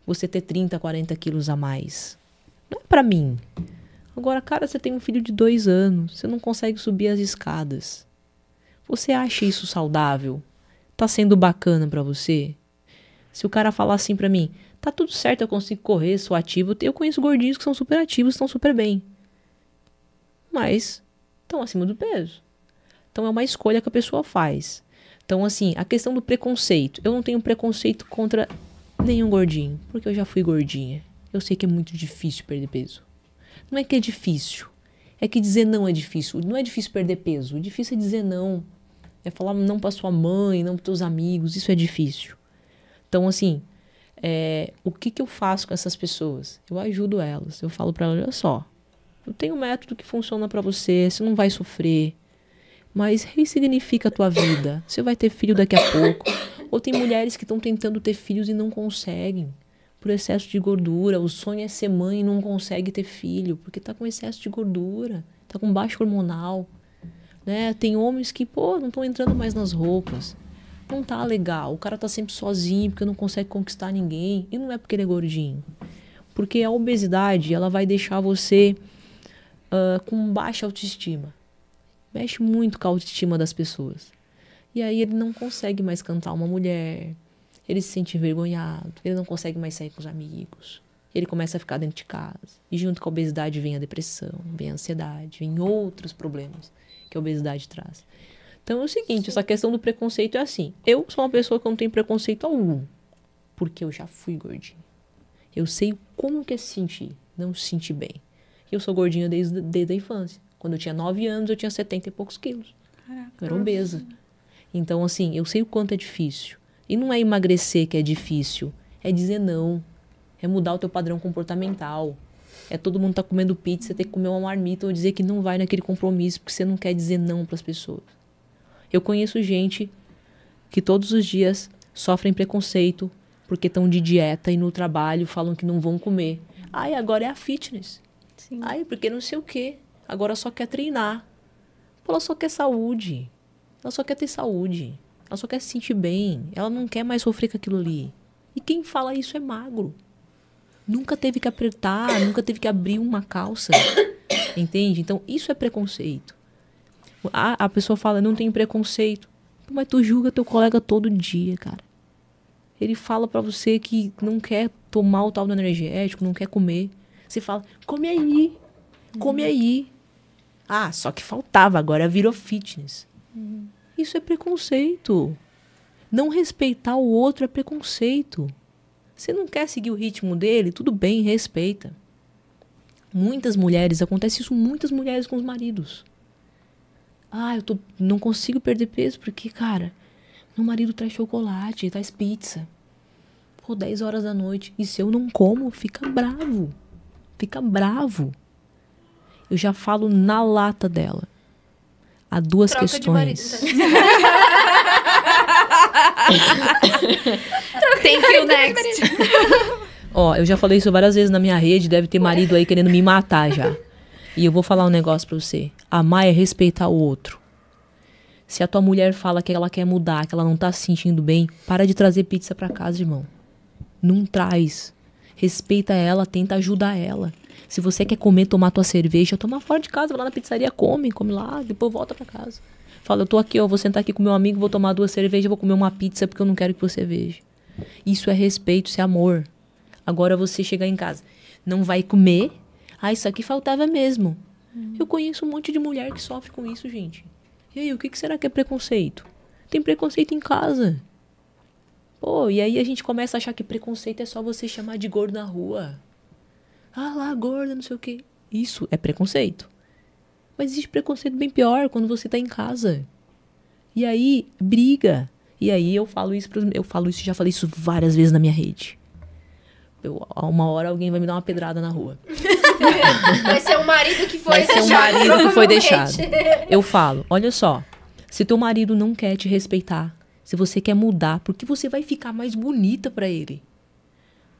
Você ter trinta, quarenta quilos a mais. Não é pra mim. Agora, cara, você tem um filho de dois anos, você não consegue subir as escadas. Você acha isso saudável? Tá sendo bacana pra você? Se o cara falar assim pra mim, tá tudo certo, eu consigo correr, sou ativo. Eu conheço gordinhos que são super ativos, estão super bem. Mas estão acima do peso. Então é uma escolha que a pessoa faz. Então assim, a questão do preconceito. Eu não tenho preconceito contra nenhum gordinho, porque eu já fui gordinha. Eu sei que é muito difícil perder peso. Não é que é difícil. É que dizer não é difícil. Não é difícil perder peso. O difícil é dizer não. É falar não pra sua mãe, não pros teus amigos. Isso é difícil. Então assim, é, o que que eu faço com essas pessoas? Eu ajudo elas. Eu falo pra elas, olha só, eu tenho um método que funciona pra você. Você não vai sofrer. Mas ressignifica a tua vida. Você vai ter filho daqui a pouco. Ou tem mulheres que estão tentando ter filhos e não conseguem. Por excesso de gordura. O sonho é ser mãe e não consegue ter filho. Porque tá com excesso de gordura. Tá com baixo hormonal. Né? Tem homens que, pô, não estão entrando mais nas roupas. Não tá legal. O cara tá sempre sozinho porque não consegue conquistar ninguém. E não é porque ele é gordinho. Porque a obesidade, ela vai deixar você uh, com baixa autoestima. Mexe muito com a autoestima das pessoas. E aí ele não consegue mais cantar uma mulher. Ele se sente envergonhado. Ele não consegue mais sair com os amigos. Ele começa a ficar dentro de casa. E junto com a obesidade vem a depressão, vem a ansiedade, vem outros problemas que a obesidade traz. Então é o seguinte, essa questão do preconceito é assim. Eu sou uma pessoa que não tem preconceito algum. Porque eu já fui gordinha. Eu sei como que é se sentir. Não se sentir bem. Eu sou gordinha desde, desde a infância. Quando eu tinha nove anos, eu tinha setenta e poucos quilos. Caraca. Eu era obesa. Então assim, eu sei o quanto é difícil. E não é emagrecer que é difícil. É dizer não. É mudar o teu padrão comportamental. É todo mundo tá comendo pizza, você tem que comer uma marmita ou dizer que não vai naquele compromisso porque você não quer dizer não para as pessoas. Eu conheço gente que todos os dias sofrem preconceito porque estão de dieta e no trabalho falam que não vão comer. Ai, agora é a fitness. Sim. Ai, porque não sei o quê. Agora só quer treinar. Pô, ela só quer saúde. Ela só quer ter saúde. Ela só quer se sentir bem. Ela não quer mais sofrer com aquilo ali. E quem fala isso é magro. Nunca teve que apertar, nunca teve que abrir uma calça. Entende? Então, isso é preconceito. A, a pessoa fala, não tem preconceito. Pô, mas tu julga teu colega todo dia, cara. Ele fala pra você que não quer tomar o tal do energético, não quer comer. Você fala, come aí, come uhum. aí. Ah, só que faltava, agora virou fitness. Uhum. Isso é preconceito. Não respeitar o outro é preconceito. Você não quer seguir o ritmo dele? Tudo bem, respeita. Muitas mulheres, acontece isso, muitas mulheres com os maridos. Ah, eu tô, não consigo perder peso porque, cara, meu marido traz chocolate, traz pizza. Pô, dez horas da noite. E se eu não como, fica bravo. Fica bravo. Eu já falo na lata dela. Há duas Troca questões. De marido, Tem que o next. Ó, eu já falei isso várias vezes na minha rede. Deve ter marido aí querendo me matar já. E eu vou falar um negócio pra você. Amar é respeitar o outro. Se a tua mulher fala que ela quer mudar, que ela não tá se sentindo bem, para de trazer pizza pra casa, irmão. Não traz. Respeita ela, tenta ajudar ela. Se você quer comer, tomar tua cerveja, toma fora de casa, vai lá na pizzaria, come, come lá, depois volta pra casa. Fala, eu tô aqui, ó, vou sentar aqui com meu amigo, vou tomar duas cervejas, vou comer uma pizza porque eu não quero que você veja. Isso é respeito, isso é amor. Agora você chegar em casa, não vai comer? Ah, isso aqui faltava mesmo. Hum. Eu conheço um monte de mulher que sofre com isso, gente. E aí, o que, que será que é preconceito? Tem preconceito em casa. Pô, e aí a gente começa a achar que preconceito é só você chamar de gordo na rua. Ah lá, gorda, não sei o quê. Isso é preconceito. Mas existe preconceito bem pior quando você tá em casa. E aí, briga. E aí eu falo isso, pros, eu falo isso, já falei isso várias vezes na minha rede. Eu, a uma hora alguém vai me dar uma pedrada na rua. Vai ser o marido que foi vai deixado. Vai ser o marido que foi deixado. Eu falo, olha só, se teu marido não quer te respeitar, se você quer mudar, porque você vai ficar mais bonita pra ele.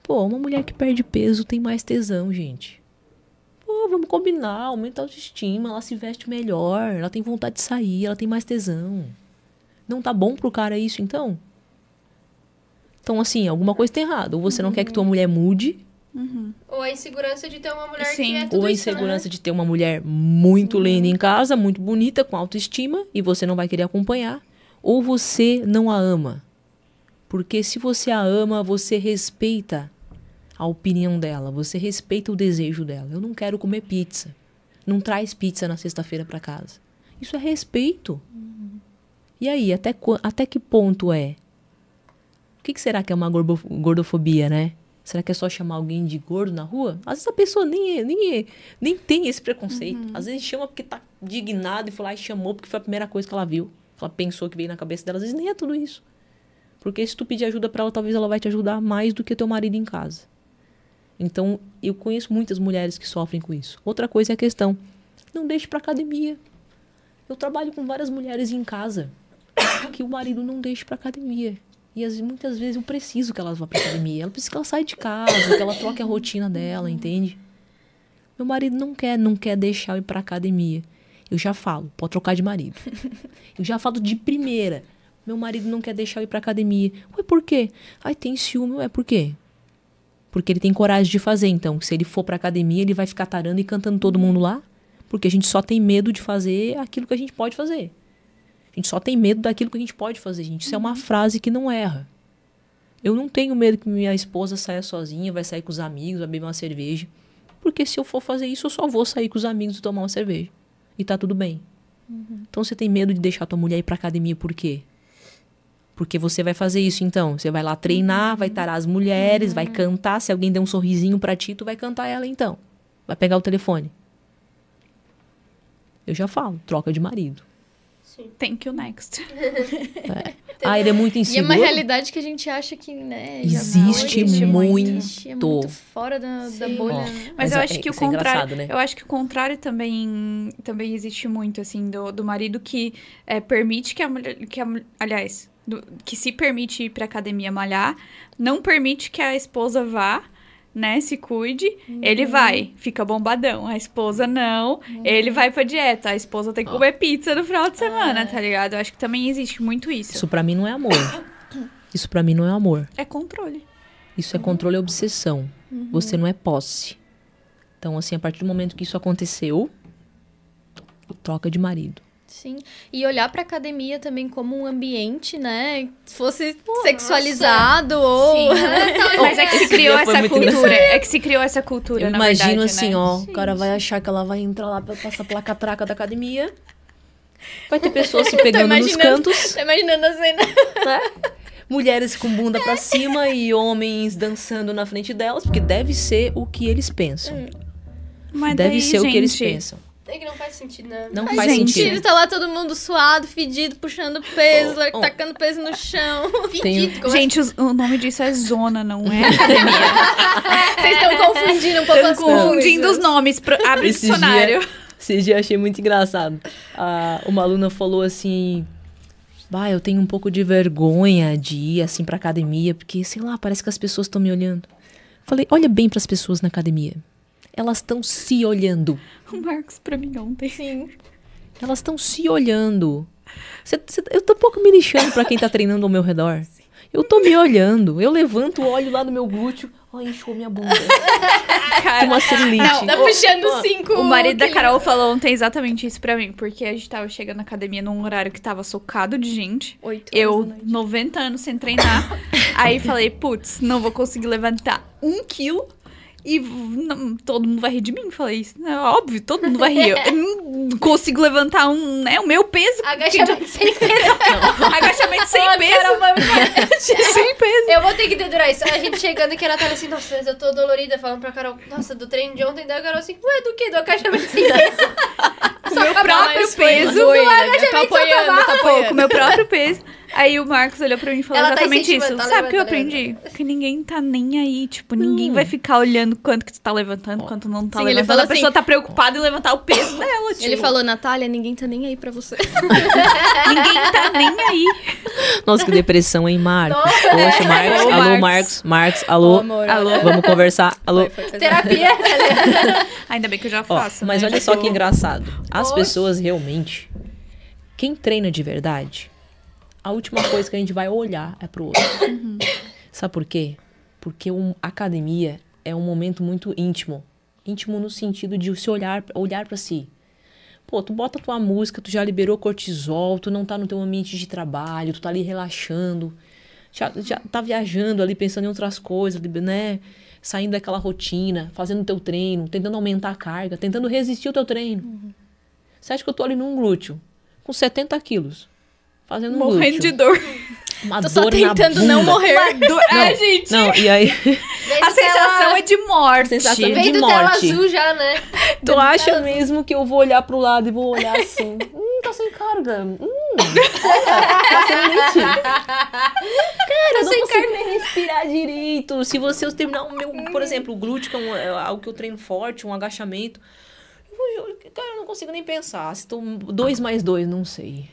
Pô, uma mulher que perde peso tem mais tesão, gente. Pô, vamos combinar, aumenta a autoestima, ela se veste melhor, ela tem vontade de sair, ela tem mais tesão. Não tá bom pro cara isso, então? Então, assim, alguma coisa tá errada. Ou você não quer que tua mulher mude, Uhum. Ou a insegurança de ter uma mulher Sim. que é tudo Ou a insegurança isso, né? de ter uma mulher muito uhum. linda em casa, muito bonita, com autoestima, e você não vai querer acompanhar. Ou você não a ama. Porque se você a ama, você respeita a opinião dela. Você respeita o desejo dela. Eu não quero comer pizza. Não traz pizza na sexta-feira para casa. Isso é respeito. Uhum. E aí, até, até que ponto é? O que, que será que é uma gordofobia, né? Será que é só chamar alguém de gordo na rua? Às vezes a pessoa nem, nem, nem tem esse preconceito. Uhum. Às vezes chama porque tá indignado e foi lá e chamou porque foi a primeira coisa que ela viu. Ela pensou que veio na cabeça dela. Às vezes nem é tudo isso. Porque se tu pedir ajuda pra ela, talvez ela vai te ajudar mais do que teu marido em casa. Então, eu conheço muitas mulheres que sofrem com isso. Outra coisa é a questão. Não deixe pra academia. Eu trabalho com várias mulheres em casa que o marido não deixa pra academia. E as, muitas vezes eu preciso que elas vá pra academia. Ela precisa que ela saia de casa, que ela troque a rotina dela, entende? Meu marido não quer, não quer deixar eu ir pra academia. Eu já falo, pode trocar de marido. Eu já falo de primeira. Meu marido não quer deixar eu ir pra academia. Ué, por quê? Ai, tem ciúme, ué, por quê? Porque ele tem coragem de fazer, então. Se ele for pra academia, ele vai ficar tarando e cantando todo mundo lá. Porque a gente só tem medo de fazer aquilo que a gente pode fazer. A gente só tem medo daquilo que a gente pode fazer, gente. Isso é uma frase que não erra. Eu não tenho medo que minha esposa saia sozinha, vai sair com os amigos, vai beber uma cerveja. Porque se eu for fazer isso, eu só vou sair com os amigos e tomar uma cerveja. E tá tudo bem. Uhum. Então você tem medo de deixar tua mulher ir pra academia por quê? Porque você vai fazer isso, então. Você vai lá treinar, uhum. vai tarar as mulheres, uhum. vai cantar. Se alguém der um sorrisinho pra ti, tu vai cantar ela, então. Vai pegar o telefone. Eu já falo, troca de marido. Thank you, next. É. Ah, ele é muito inseguro. E é uma realidade que a gente acha que, né... Existe, existe muito. Existe, é muito fora da, da bolha. Né? Mas, Mas eu, é, acho que o contrário, é né? eu acho que o contrário também, também existe muito, assim, do, do marido que é, permite que a mulher... Que a, aliás, do, que se permite ir pra academia malhar, não permite que a esposa vá, né, se cuide, uhum. ele vai, fica bombadão. A esposa não, uhum. ele vai pra dieta. A esposa tem que oh. comer pizza no final de semana, ah. tá ligado? Eu acho que também existe muito isso. Isso pra mim não é amor. Isso pra mim não é amor. É controle. Isso é controle e obsessão. Uhum. Você não é posse. Então, assim, a partir do momento que isso aconteceu, troca de marido. Sim, e olhar pra academia também como um ambiente, né, fosse Pô, sexualizado nossa. Ou... Sim, né? Mas é que se criou essa cultura, é que se criou essa cultura, eu na imagino verdade, assim, né? ó, sim, o cara vai achar que ela vai entrar lá pra passar pela catraca da academia, vai ter pessoas se pegando nos cantos. Tô imaginando a cena. Né? Mulheres com bunda pra cima e homens dançando na frente delas, porque deve ser o que eles pensam. Hum. Mas deve daí, ser gente... o que eles pensam. É que não faz sentido, né? Não faz, faz sentido. sentido. Tá lá todo mundo suado, fedido, puxando peso, oh, oh. tacando peso no chão. Fedido. Como gente, é? o, o nome disso é zona, não é academia. Vocês estão confundindo um pouco as coisas. Confundindo os nomes. Pro, abre esse o dicionário. Dia, esse dia eu achei muito engraçado. Ah, uma aluna falou assim... Ah, eu tenho um pouco de vergonha de ir assim pra academia, porque, sei lá, parece que as pessoas estão me olhando. Falei, olha bem pras pessoas na academia. Elas estão se olhando. O Marcos pra mim ontem. Sim. Elas estão se olhando. Cê, cê, eu tô um pouco me lixando pra quem tá treinando ao meu redor. Sim. Eu tô me olhando. Eu levanto, olho lá no meu glúteo. Ai, enxou minha bunda. Cara, uma celulite. Não, tá puxando o, cinco. O marido da Carol falou ontem exatamente isso pra mim. Porque a gente tava chegando na academia num horário que tava socado de gente. Oito eu, noventa anos sem treinar. Aí falei, putz, não vou conseguir levantar um quilo. E não, todo mundo vai rir de mim, falei isso. É óbvio, todo mundo vai rir. Eu não consigo levantar um, né, o meu peso. Agachamento que... sem peso. Não. Agachamento sem oh, peso. Caramba, sem peso. Eu vou ter que dedurar isso. A gente chegando aqui, a Natália assim, nossa, eu tô dolorida, falando pra Carol, nossa, do treino de ontem, da Carol assim, ué, do que? Do agachamento sem peso. Com meu próprio peso. Do agachamento sem peso. Com meu próprio peso. Aí o Marcos olhou pra mim e falou ela exatamente tá isso. Tá Sabe o que eu aprendi? Que ninguém tá nem aí. Tipo, ninguém hum. vai ficar olhando quanto que tu tá levantando, oh. quanto não tá Sim, levantando. Ele falou a assim, pessoa tá preocupada em levantar o peso dela, tipo. Ele falou, Natália, ninguém tá nem aí pra você. Ninguém tá nem aí. Nossa, que depressão, hein, Marcos? Poxa, Marcos. Alô, Marcos. Marcos, Marcos alô. Oh, amor, alô. Vamos conversar. Alô. Foi, foi Terapia. Ainda bem que eu já faço. Oh, mas né? olha só que engraçado. As Oxe. pessoas realmente... Quem treina de verdade... A última coisa que a gente vai olhar é pro outro. Uhum. Sabe por quê? Porque um, a academia é um momento muito íntimo. Íntimo no sentido de se olhar, olhar para si. Pô, tu bota tua música, tu já liberou cortisol, tu não tá no teu ambiente de trabalho, tu tá ali relaxando, já, já tá viajando ali, pensando em outras coisas, né? Saindo daquela rotina, fazendo teu treino, tentando aumentar a carga, tentando resistir o teu treino. Uhum. Você acha que eu tô ali num glúteo, com setenta quilos, fazendo um glúteo. Morrendo de dor. Uma tô dor só tentando na não morrer. Uma dor... não, é, gente. Não, e aí... a sensação tela... é de morte. A sensação Veio é de morte. Veio do azul já, né? Tu Veio acha mesmo azul. Que eu vou olhar pro lado e vou olhar assim? Hum, tá sem carga. Hum, tá sem leite. Cara, eu não consigo nem respirar direito. Se você terminar o meu... Por exemplo, o glúteo, que é, um, é algo que eu treino forte, um agachamento. Cara, eu não consigo nem pensar. Se tô dois mais dois, não sei.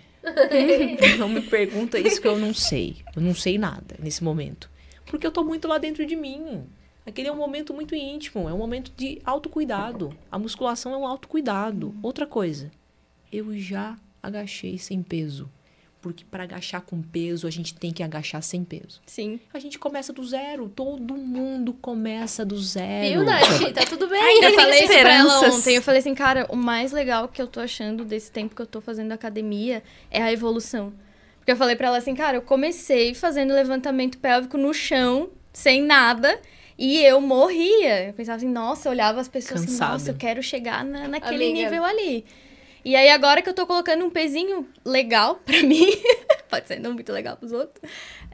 Não me pergunta isso que eu não sei. Eu não sei nada nesse momento. Porque eu tô muito lá dentro de mim. Aquele é um momento muito íntimo. É um momento de autocuidado. A musculação é um autocuidado. Outra coisa. Eu já agachei sem peso. Porque para agachar com peso, a gente tem que agachar sem peso. Sim. A gente começa do zero. Todo mundo começa do zero. Viu, Nath? Tá tudo bem. Ainda eu falei isso pra ela ontem. Eu falei assim, cara, o mais legal que eu tô achando desse tempo que eu tô fazendo academia é a evolução. Porque eu falei pra ela assim, cara, eu comecei fazendo levantamento pélvico no chão, sem nada... E eu morria. Eu pensava assim, nossa, eu olhava as pessoas Cansado. Assim, nossa, eu quero chegar na, naquele Amiga. Nível ali. E aí, agora que eu tô colocando um pezinho legal pra mim, pode ser não muito legal pros outros,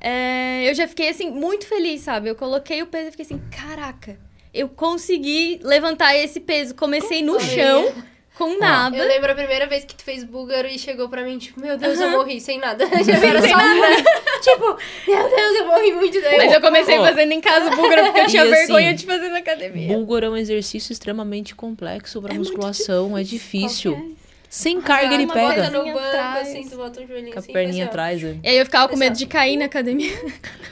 é, eu já fiquei, assim, muito feliz, sabe? Eu coloquei o peso e fiquei assim, caraca, eu consegui levantar esse peso. Comecei Como no foi? chão, com nada. Eu lembro a primeira vez que tu fez búlgaro e chegou pra mim, tipo, meu Deus, uh-huh. eu morri sem nada. Já era só nada. Tipo, meu Deus, eu morri muito daí. Mas eu comecei oh. fazendo em casa búlgaro, porque eu tinha e vergonha assim, de fazer na academia. Búlgaro é um exercício extremamente complexo pra é musculação, difícil. é difícil. Sem carga ah, ele pega. No banco, assim, tu bota um joelhinho com a assim, perninha atrás. É. E aí eu ficava com medo de cair na academia.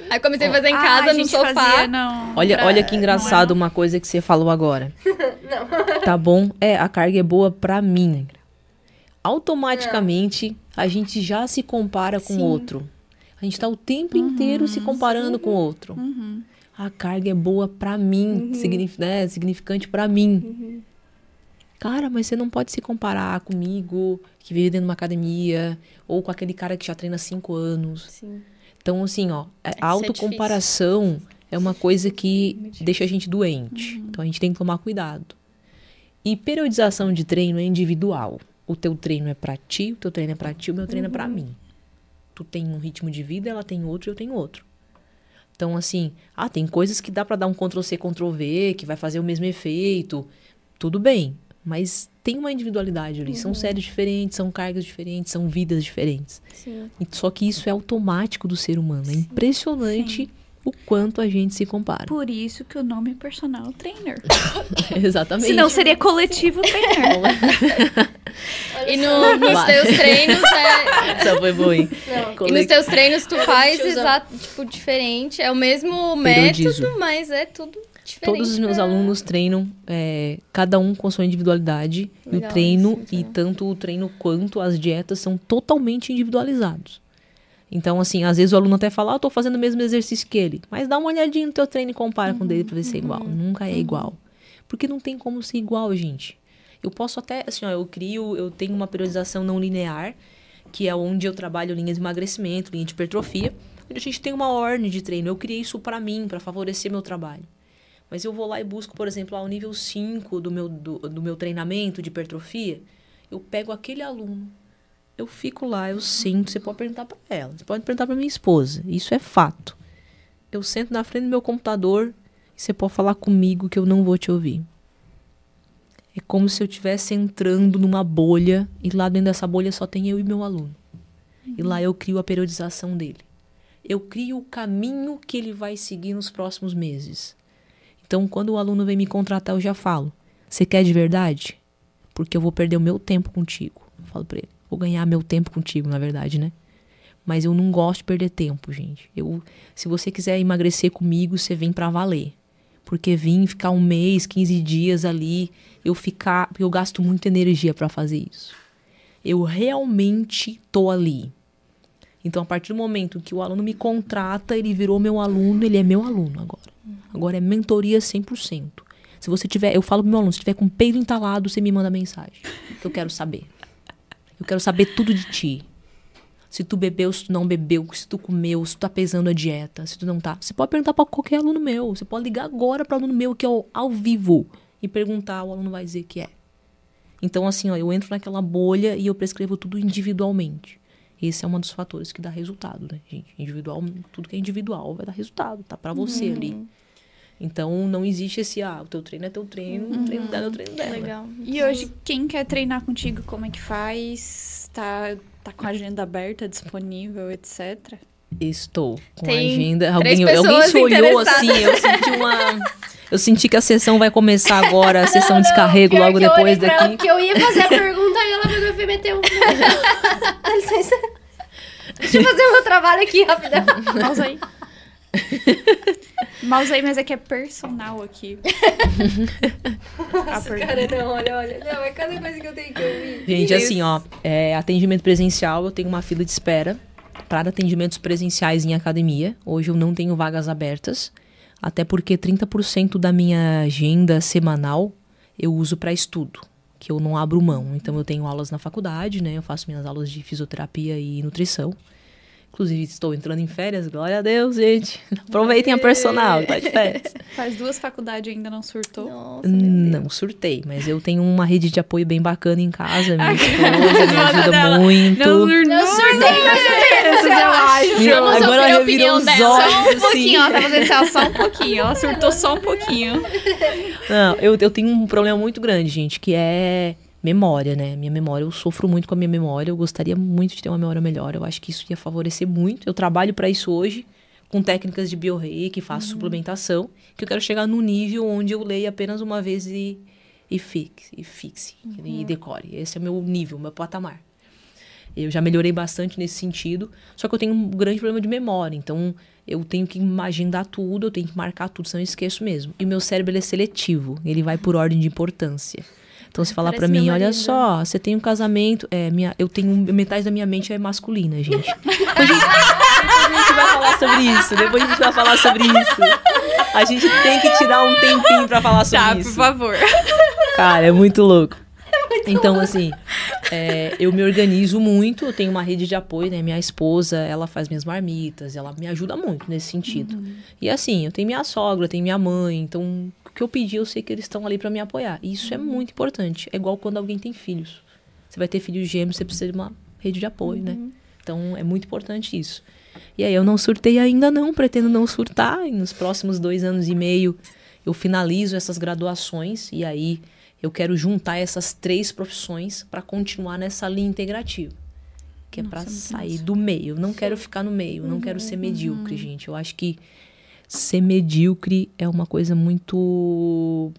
Aí comecei a fazer em casa, ah, no sofá. Fazia, não. Olha, pra... olha que engraçado não, uma coisa que você falou agora. Não. Tá bom? É, a carga é boa pra mim. Automaticamente, não. a gente já se compara com o outro. A gente tá o tempo uhum, inteiro se comparando sim. com o outro. Uhum. A carga é boa pra mim. Uhum. Signif- né? Significante pra mim. Uhum. Cara, mas você não pode se comparar comigo, que vive dentro de uma academia, ou com aquele cara que já treina há cinco anos. Sim. Então, assim, ó, a autocomparação é, é uma coisa que deixa a gente doente. Uhum. Então, a gente tem que tomar cuidado. E periodização de treino é individual. O teu treino é pra ti, o teu treino é pra ti, o meu treino uhum. é pra mim. Tu tem um ritmo de vida, ela tem outro e eu tenho outro. Então, assim, ah, tem coisas que dá pra dar um Ctrl-C, Ctrl-V, que vai fazer o mesmo efeito. Tudo bem. Mas tem uma individualidade ali. Uhum. São séries diferentes, são cargas diferentes, são vidas diferentes. Sim. Só que isso é automático do ser humano. Sim. É impressionante Sim. o quanto a gente se compara. Por isso que o nome é personal trainer. Exatamente. Senão seria coletivo trainer. E no, nos teus treinos... É... Só foi bom, hein? Não. E nos teus treinos tu faz exato, tipo, diferente. É o mesmo Periodizo. método, mas é tudo... Diferente. Todos os meus alunos treinam, é, cada um com a sua individualidade. Legal, e o treino, isso, e tanto o treino quanto as dietas são totalmente individualizados. Então, assim, às vezes o aluno até fala, ah, eu tô fazendo o mesmo exercício que ele. Mas dá uma olhadinha no teu treino e compara uhum, com o dele pra ver se é igual. Uhum, Nunca é uhum. igual. Porque não tem como ser igual, gente. Eu posso até, assim, ó, eu crio, eu tenho uma periodização não linear, que é onde eu trabalho linhas de emagrecimento, linha de hipertrofia. A gente tem uma ordem de treino. Eu criei isso pra mim, pra favorecer meu trabalho. Mas eu vou lá e busco, por exemplo, ao nível cinco do meu, do, do meu treinamento de hipertrofia. Eu pego aquele aluno, eu fico lá, eu sinto. Você pode perguntar para ela, você pode perguntar para minha esposa. Isso é fato. Eu sento na frente do meu computador e você pode falar comigo que eu não vou te ouvir. É como se eu estivesse entrando numa bolha e lá dentro dessa bolha só tem eu e meu aluno. E lá eu crio a periodização dele. Eu crio o caminho que ele vai seguir nos próximos meses. Então, quando o aluno vem me contratar, eu já falo, você quer de verdade? Porque eu vou perder o meu tempo contigo. Eu falo pra ele, vou ganhar meu tempo contigo, na verdade, né? Mas eu não gosto de perder tempo, gente. Eu, se você quiser emagrecer comigo, você vem pra valer. Porque vim ficar um mês, quinze dias ali, eu ficar, eu gasto muita energia pra fazer isso. Eu realmente tô ali. Então, a partir do momento que o aluno me contrata, ele virou meu aluno, ele é meu aluno agora. Agora é mentoria cem por cento. Se você tiver, eu falo pro meu aluno, se tiver com o peito entalado, você me manda mensagem. Que eu quero saber. Eu quero saber tudo de ti. Se tu bebeu, se tu não bebeu, se tu comeu, se tu tá pesando a dieta, se tu não tá. Você pode perguntar pra qualquer aluno meu. Você pode ligar agora pra aluno meu, que é ao, ao vivo, e perguntar, o aluno vai dizer que é. Então, assim, ó, eu entro naquela bolha e eu prescrevo tudo individualmente. Esse é um dos fatores que dá resultado, né, gente? Individual, tudo que é individual vai dar resultado, tá pra você uhum. ali. Então, não existe esse, ah, o teu treino é teu treino, uhum. o treino dela é o treino dela. Legal. E hoje, quem quer treinar contigo, como é que faz? Tá, tá com a agenda aberta, disponível, etcétera? Estou com Tem a agenda. Alguém, alguém se olhou assim, eu senti uma... Eu senti que a sessão vai começar agora, a sessão não, descarrego logo depois daqui. Ela, porque eu ia fazer a pergunta e ela pegou e meteu um... Dá licença. Deixa eu fazer o meu trabalho aqui, rapidão. Mouse aí. Mouse aí, mas é que é personal aqui. Nossa, cara, não, olha, olha. Não, é cada coisa que eu tenho que ouvir. Gente, Deus. Assim, ó, é, atendimento presencial, eu tenho uma fila de espera para atendimentos presenciais em academia. Hoje eu não tenho vagas abertas. Até porque trinta por cento da minha agenda semanal eu uso para estudo, que eu não abro mão. Então, eu tenho aulas na faculdade, né? Eu faço minhas aulas de fisioterapia e nutrição. Inclusive, estou entrando em férias. Glória a Deus, gente. Aproveitem a personal, tá de férias. Faz duas faculdades e ainda não surtou? Nossa, não surtei, mas eu tenho uma rede de apoio bem bacana em casa. Minha esposa me ajuda dela. Muito. Não, não, não surtei, não surtei. Eu acho. Eu agora ela revirou os olhos. Só um pouquinho, ela tá fazendo ela só um pouquinho. Ela surtou só um pouquinho. Não, eu, eu tenho um problema muito grande, gente, que é memória, né? Minha memória, eu sofro muito com a minha memória. Eu gostaria muito de ter uma memória melhor. Eu acho que isso ia favorecer muito. Eu trabalho pra isso hoje, com técnicas de bioreiki, faço uhum. suplementação, que eu quero chegar num nível onde eu leio apenas uma vez e, e fixe, e, fixe uhum. e decore. Esse é meu nível, meu patamar. Eu já melhorei bastante nesse sentido, só que eu tenho um grande problema de memória. Então, eu tenho que agendar tudo, eu tenho que marcar tudo, senão eu esqueço mesmo. E o meu cérebro, ele é seletivo, ele vai por ordem de importância. Então, se falar pra mim, olha só, você tem um casamento... É, minha, eu tenho... Metade da minha mente é masculina, gente. Depois a gente, depois a gente vai falar sobre isso. Depois a gente vai falar sobre isso. A gente tem que tirar um tempinho pra falar sobre tá, isso. Tá, por favor. Cara, é muito louco. Então, assim, é, eu me organizo muito, eu tenho uma rede de apoio, né? Minha esposa, ela faz minhas marmitas, ela me ajuda muito nesse sentido. Uhum. E assim, eu tenho minha sogra, eu tenho minha mãe, então o que eu pedi, eu sei que eles estão ali pra me apoiar. E isso uhum. é muito importante. É igual quando alguém tem filhos. Você vai ter filhos gêmeos, você precisa de uma rede de apoio, uhum. né? Então, é muito importante isso. E aí, eu não surtei ainda não, pretendo não surtar. E nos próximos dois anos e meio, eu finalizo essas graduações e aí... Eu quero juntar essas três profissões para continuar nessa linha integrativa. Que é para sair do meio. Eu não quero ficar no meio. Eu não quero ser medíocre, gente. Eu acho que ser medíocre é uma coisa muito...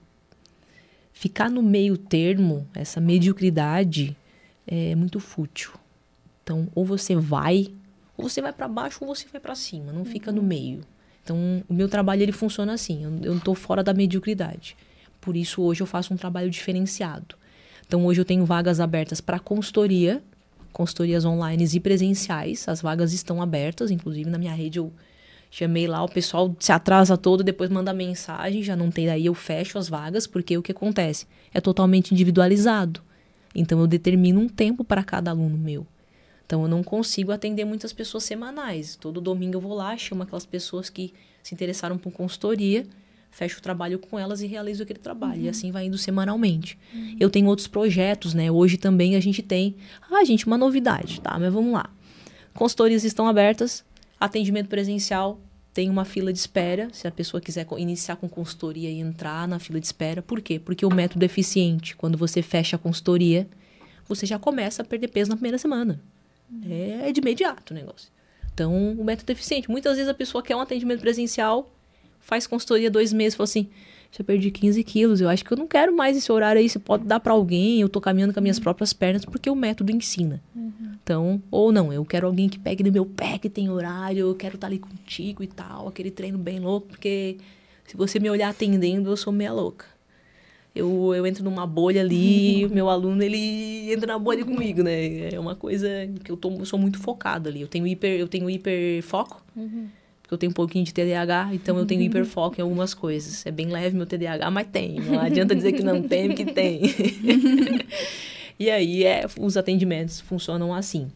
Ficar no meio termo, essa mediocridade, é muito fútil. Então, ou você vai, ou você vai para baixo, ou você vai para cima. Não fica no meio. Então, o meu trabalho, ele funciona assim. Eu não estou fora da mediocridade. Por isso, hoje eu faço um trabalho diferenciado. Então, hoje eu tenho vagas abertas para consultoria, consultorias online e presenciais. As vagas estão abertas, inclusive na minha rede eu chamei lá, o pessoal se atrasa todo, depois manda mensagem, já não tem, daí eu fecho as vagas, porque o que acontece? É totalmente individualizado. Então, eu determino um tempo para cada aluno meu. Então, eu não consigo atender muitas pessoas semanais. Todo domingo eu vou lá, chamo aquelas pessoas que se interessaram por consultoria, fecho o trabalho com elas e realizo aquele trabalho. Uhum. E assim vai indo semanalmente. Uhum. Eu tenho outros projetos, né? Hoje também a gente tem... Ah, gente, uma novidade, tá? Mas vamos lá. Consultorias estão abertas. Atendimento presencial tem uma fila de espera. Se a pessoa quiser iniciar com consultoria e entrar na fila de espera. Por quê? Porque o método é eficiente. Quando você fecha a consultoria, você já começa a perder peso na primeira semana. Uhum. É de imediato o negócio. Então, o método é eficiente. Muitas vezes a pessoa quer um atendimento presencial... Faz consultoria dois meses, fala assim, já perdi quinze quilos, eu acho que eu não quero mais esse horário aí, você pode dar pra alguém, eu tô caminhando com as minhas próprias pernas, porque o método ensina. Uhum. Então, ou não, eu quero alguém que pegue no meu pé, que tem horário, eu quero estar ali contigo e tal, aquele treino bem louco, porque se você me olhar atendendo, eu sou meia louca. Eu, eu entro numa bolha ali, o meu aluno, ele entra na bolha comigo, né? É uma coisa que eu, tô, eu sou muito focada ali, eu tenho hiper, eu tenho hiper foco, uhum. eu tenho um pouquinho de T D A H, então eu tenho hiperfoco em algumas coisas. É bem leve meu T D A H, mas tem. Não adianta dizer que não tem, porque tem. E aí, é, os atendimentos funcionam assim.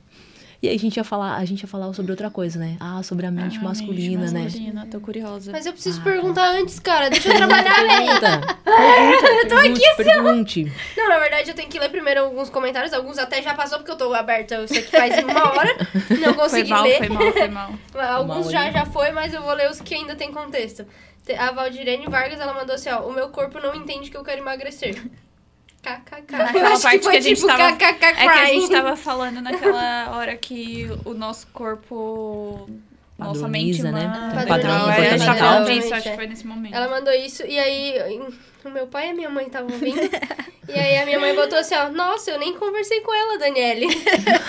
E aí, a gente ia falar, a gente ia falar sobre outra coisa, né? Ah, sobre a mente ah, masculina, mente masculina, né? Tô curiosa. Mas eu preciso ah, perguntar tá. antes, cara. Deixa eu trabalhar. Pergunta, pergunta, eu tô pergunte, aqui pergunte. assim. Não, na verdade, eu tenho que ler primeiro alguns comentários. Alguns até já passou, porque eu tô aberta. Eu sei que faz uma hora. Não consegui foi mal, ler. Foi mal, foi mal, foi mal. Alguns já, já foi, mas eu vou ler os que ainda tem contexto. A Valdirene Vargas, ela mandou assim, ó. O meu corpo não entende que eu quero emagrecer. Kkk. Aquela parte que, que a gente tipo tava... K, k, k, é que a gente tava falando naquela hora que o nosso corpo... Nossa mente, né? Uma... Padrão, padrão, é, padrão, padrão. Isso, acho que foi nesse momento. Ela mandou isso e aí... O meu pai e a minha mãe estavam vindo. E aí a minha mãe botou assim, ó... Nossa, eu nem conversei com ela, Danielle.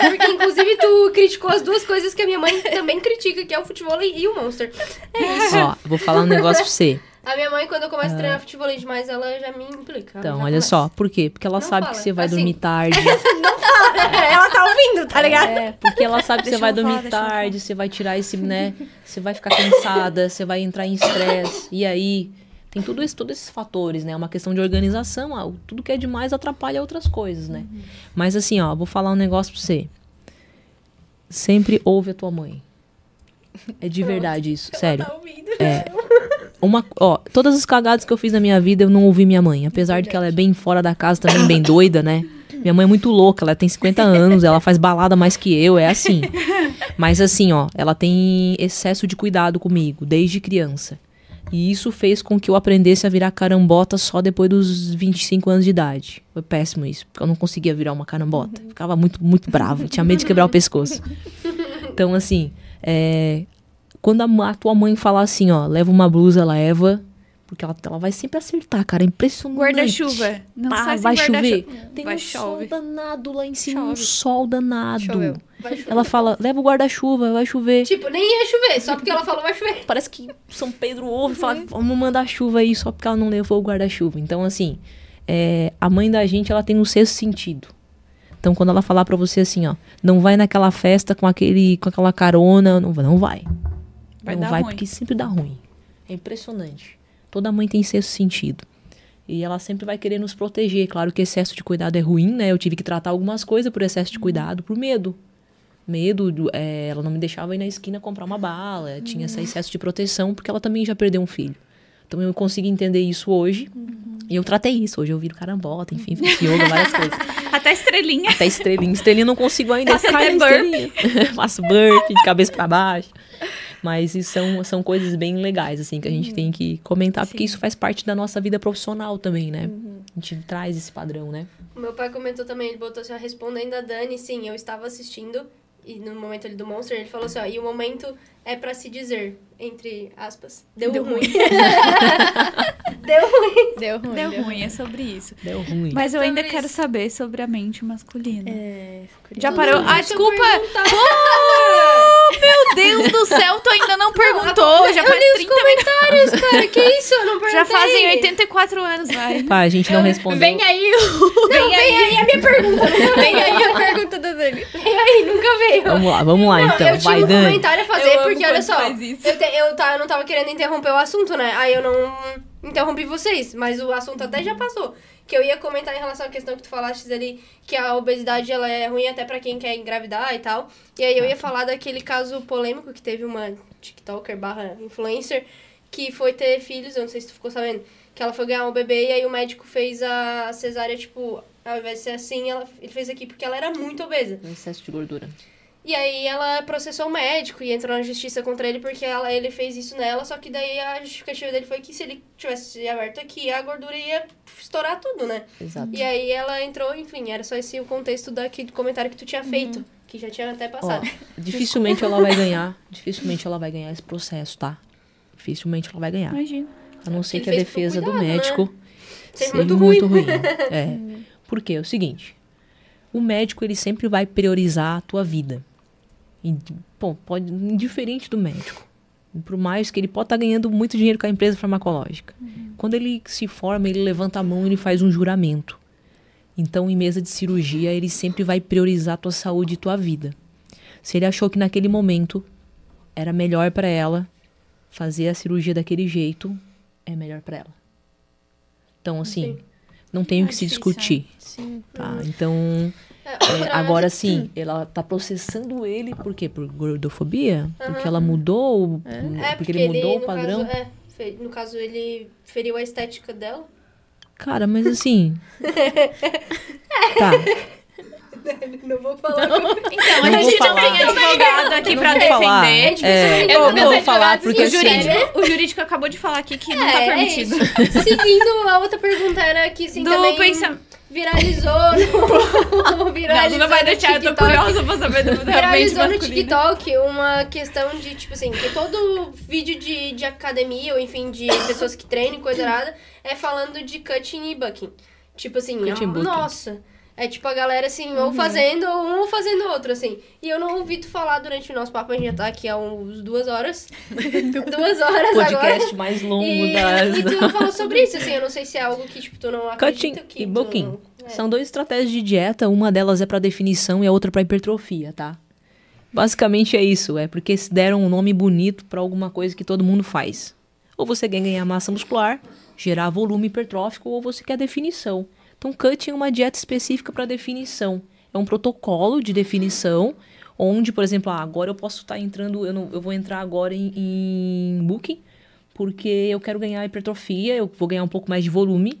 Porque, inclusive, tu criticou as duas coisas que a minha mãe também critica, que é o futebol e o Monster. É isso. Ó, vou falar um negócio pra você. A minha mãe, quando eu começo a treinar uh... futebol demais, ela já me implica. Então, olha começa. só. Por quê? Porque ela não sabe fala. que você vai assim, dormir tarde. Não fala. Ela tá ouvindo, tá ligado? É, porque ela sabe que deixa você vai dormir falar, tarde, você vai tirar esse, né? Você vai ficar cansada, você vai entrar em estresse. E aí, tem tudo isso, todos esses fatores, né? É uma questão de organização. Ó, tudo que é demais atrapalha outras coisas, né? Uhum. Mas assim, ó, vou falar um negócio pra você. Sempre ouve a tua mãe. É de verdade isso, sério. Ela tá ouvindo, é. Uma, ó, todas as cagadas que eu fiz na minha vida, eu não ouvi minha mãe. Apesar é de que ela é bem fora da casa também, bem doida, né? Minha mãe é muito louca, ela tem cinquenta anos, ela faz balada mais que eu, é assim. Mas assim, ó, ela tem excesso de cuidado comigo, desde criança. E isso fez com que eu aprendesse a virar carambota só depois dos vinte e cinco anos de idade. Foi péssimo isso, porque eu não conseguia virar uma carambota. Ficava muito, muito brava, tinha medo de quebrar o pescoço. Então, assim, é... Quando a, a tua mãe falar assim, ó, leva uma blusa, leva, porque ela, ela vai sempre acertar, cara, é impressionante. Guarda-chuva, não tá, sai sem vai chover. Tem vai um chove. sol danado lá em cima, chove. um sol danado. Choveu. Vai chover. Ela fala, leva o guarda-chuva, vai chover. Tipo, nem ia chover, só porque ela falou vai chover. Parece que São Pedro ouve e fala, uhum. vamos mandar chuva aí, só porque ela não levou o guarda-chuva. Então, assim, é, a mãe da gente, ela tem um sexto sentido. Então, quando ela falar pra você assim, ó, não vai naquela festa com, aquele, com aquela carona, não, não vai. Vai não vai, ruim. Porque sempre dá ruim. É impressionante. Toda mãe tem sexto sentido. E ela sempre vai querer nos proteger. Claro que excesso de cuidado é ruim, né? Eu tive que tratar algumas coisas por excesso de cuidado, por medo. Medo, é, ela não me deixava ir na esquina comprar uma bala. Uhum. Tinha esse excesso de proteção, porque ela também já perdeu um filho. Então, eu consegui entender isso hoje. Uhum. E eu tratei isso. Hoje eu viro carambota, enfim, fiz yoga, várias coisas. Até estrelinha. Até estrelinha. Estrelinha não consigo ainda. Faço até burpee. Faço burpee, de cabeça pra baixo. Mas isso são, são coisas bem legais, assim, que a gente uhum. tem que comentar. Sim. Porque isso faz parte da nossa vida profissional também, né? Uhum. A gente traz esse padrão, né? O meu pai comentou também, ele botou assim, ó, respondendo a Dani, sim, eu estava assistindo, e no momento ali do Monster, ele falou assim, ó, e o momento é pra se dizer, entre aspas, deu, deu ruim. ruim. Deu ruim. Deu ruim. Deu, deu ruim, ruim, é sobre isso. Deu ruim. Mas eu sobre ainda isso. quero saber sobre a mente masculina. É... Já Tudo parou? Ah, desculpa! Oh, meu Deus do céu, tu ainda não perguntou. Não, já eu faz li trinta os comentários, minutos. Cara, que isso? Eu não perguntei. Já fazem oitenta e quatro anos, vai. Pá, a gente não respondeu. Vem aí o... Não, vem, vem aí. aí a minha pergunta. Vem aí a pergunta da Dani. Vem aí, nunca veio. Vamos lá, vamos lá, não, então. Eu vai, tinha um Dani. comentário a fazer, eu porque olha só, eu, te, eu, tá, eu não tava querendo interromper o assunto, né? Aí eu não... Interrompi vocês, mas o assunto até já passou. Que eu ia comentar em relação à questão que tu falaste ali, que a obesidade ela é ruim até pra quem quer engravidar e tal. E aí eu ia falar daquele caso polêmico que teve uma TikToker barra influencer que foi ter filhos, eu não sei se tu ficou sabendo, que ela foi ganhar um bebê e aí o médico fez a cesárea, tipo, ao invés de ser assim, ela, ele fez aqui porque ela era muito obesa. Um excesso de gordura. E aí ela processou o médico e entrou na justiça contra ele porque ela, ele fez isso nela, só que daí a justificativa dele foi que se ele tivesse aberto aqui, a gordura ia estourar tudo, né? Exato. E aí ela entrou, enfim, era só esse o contexto daqui do comentário que tu tinha feito, uhum. que já tinha até passado. Ó, dificilmente ela vai ganhar, dificilmente ela vai ganhar esse processo, tá? Dificilmente ela vai ganhar. Imagina. A não ser que a defesa cuidado, do médico né? seja muito, muito ruim. ruim. É. Porque é o seguinte, o médico ele sempre vai priorizar a tua vida. E, bom, pode, indiferente do médico. Por mais que ele pode estar tá ganhando muito dinheiro com a empresa farmacológica. Uhum. Quando ele se forma, ele levanta a mão e ele faz um juramento. Então, em mesa de cirurgia, ele sempre vai priorizar a tua saúde e tua vida. Se ele achou que naquele momento era melhor para ela fazer a cirurgia daquele jeito é melhor para ela. Então, assim, sim. não tem o que se discutir. Sim. Tá? Então, é, agora sim, ela tá processando ele por quê? Por gordofobia? Uhum. Porque ela mudou? É. Porque, é, porque ele mudou ele, o padrão? Caso, é, no caso, ele feriu a estética dela? Cara, mas assim... tá. Não vou falar. Não. Então, não a gente não tem advogado aqui pra defender. Falar. É, eu não vou falar porque o jurídico, assim, o jurídico acabou de falar aqui que é, não tá permitido. É Seguindo, a outra pergunta era que assim, do também pensam... viralizou no... viralizou não, não vai deixar, eu tô curiosa pra saber do viralizou masculino. No TikTok uma questão de, tipo assim, que todo vídeo de, de academia, ou enfim, de pessoas que treinam e coisa errada, é falando de cutting e bucking. Tipo assim, é, nossa... É tipo a galera, assim, uhum. ou fazendo um ou fazendo outro, assim. E eu não ouvi tu falar durante o nosso papo, a gente já tá aqui há uns duas horas. duas horas podcast agora. Podcast mais longo e, das... E tu não falou sobre isso, assim, eu não sei se é algo que, tipo, tu não acredita. Cutting que e bulking não... é. São duas estratégias de dieta, uma delas é pra definição e a outra pra hipertrofia, tá? Basicamente é isso, é porque se deram um nome bonito pra alguma coisa que todo mundo faz. Ou você quer ganhar massa muscular, gerar volume hipertrófico, ou você quer definição. Então, cutting é uma dieta específica para definição. É um protocolo de definição, onde, por exemplo, ah, agora eu posso estar tá entrando, eu, não, eu vou entrar agora em, em bulking, porque eu quero ganhar hipertrofia, eu vou ganhar um pouco mais de volume,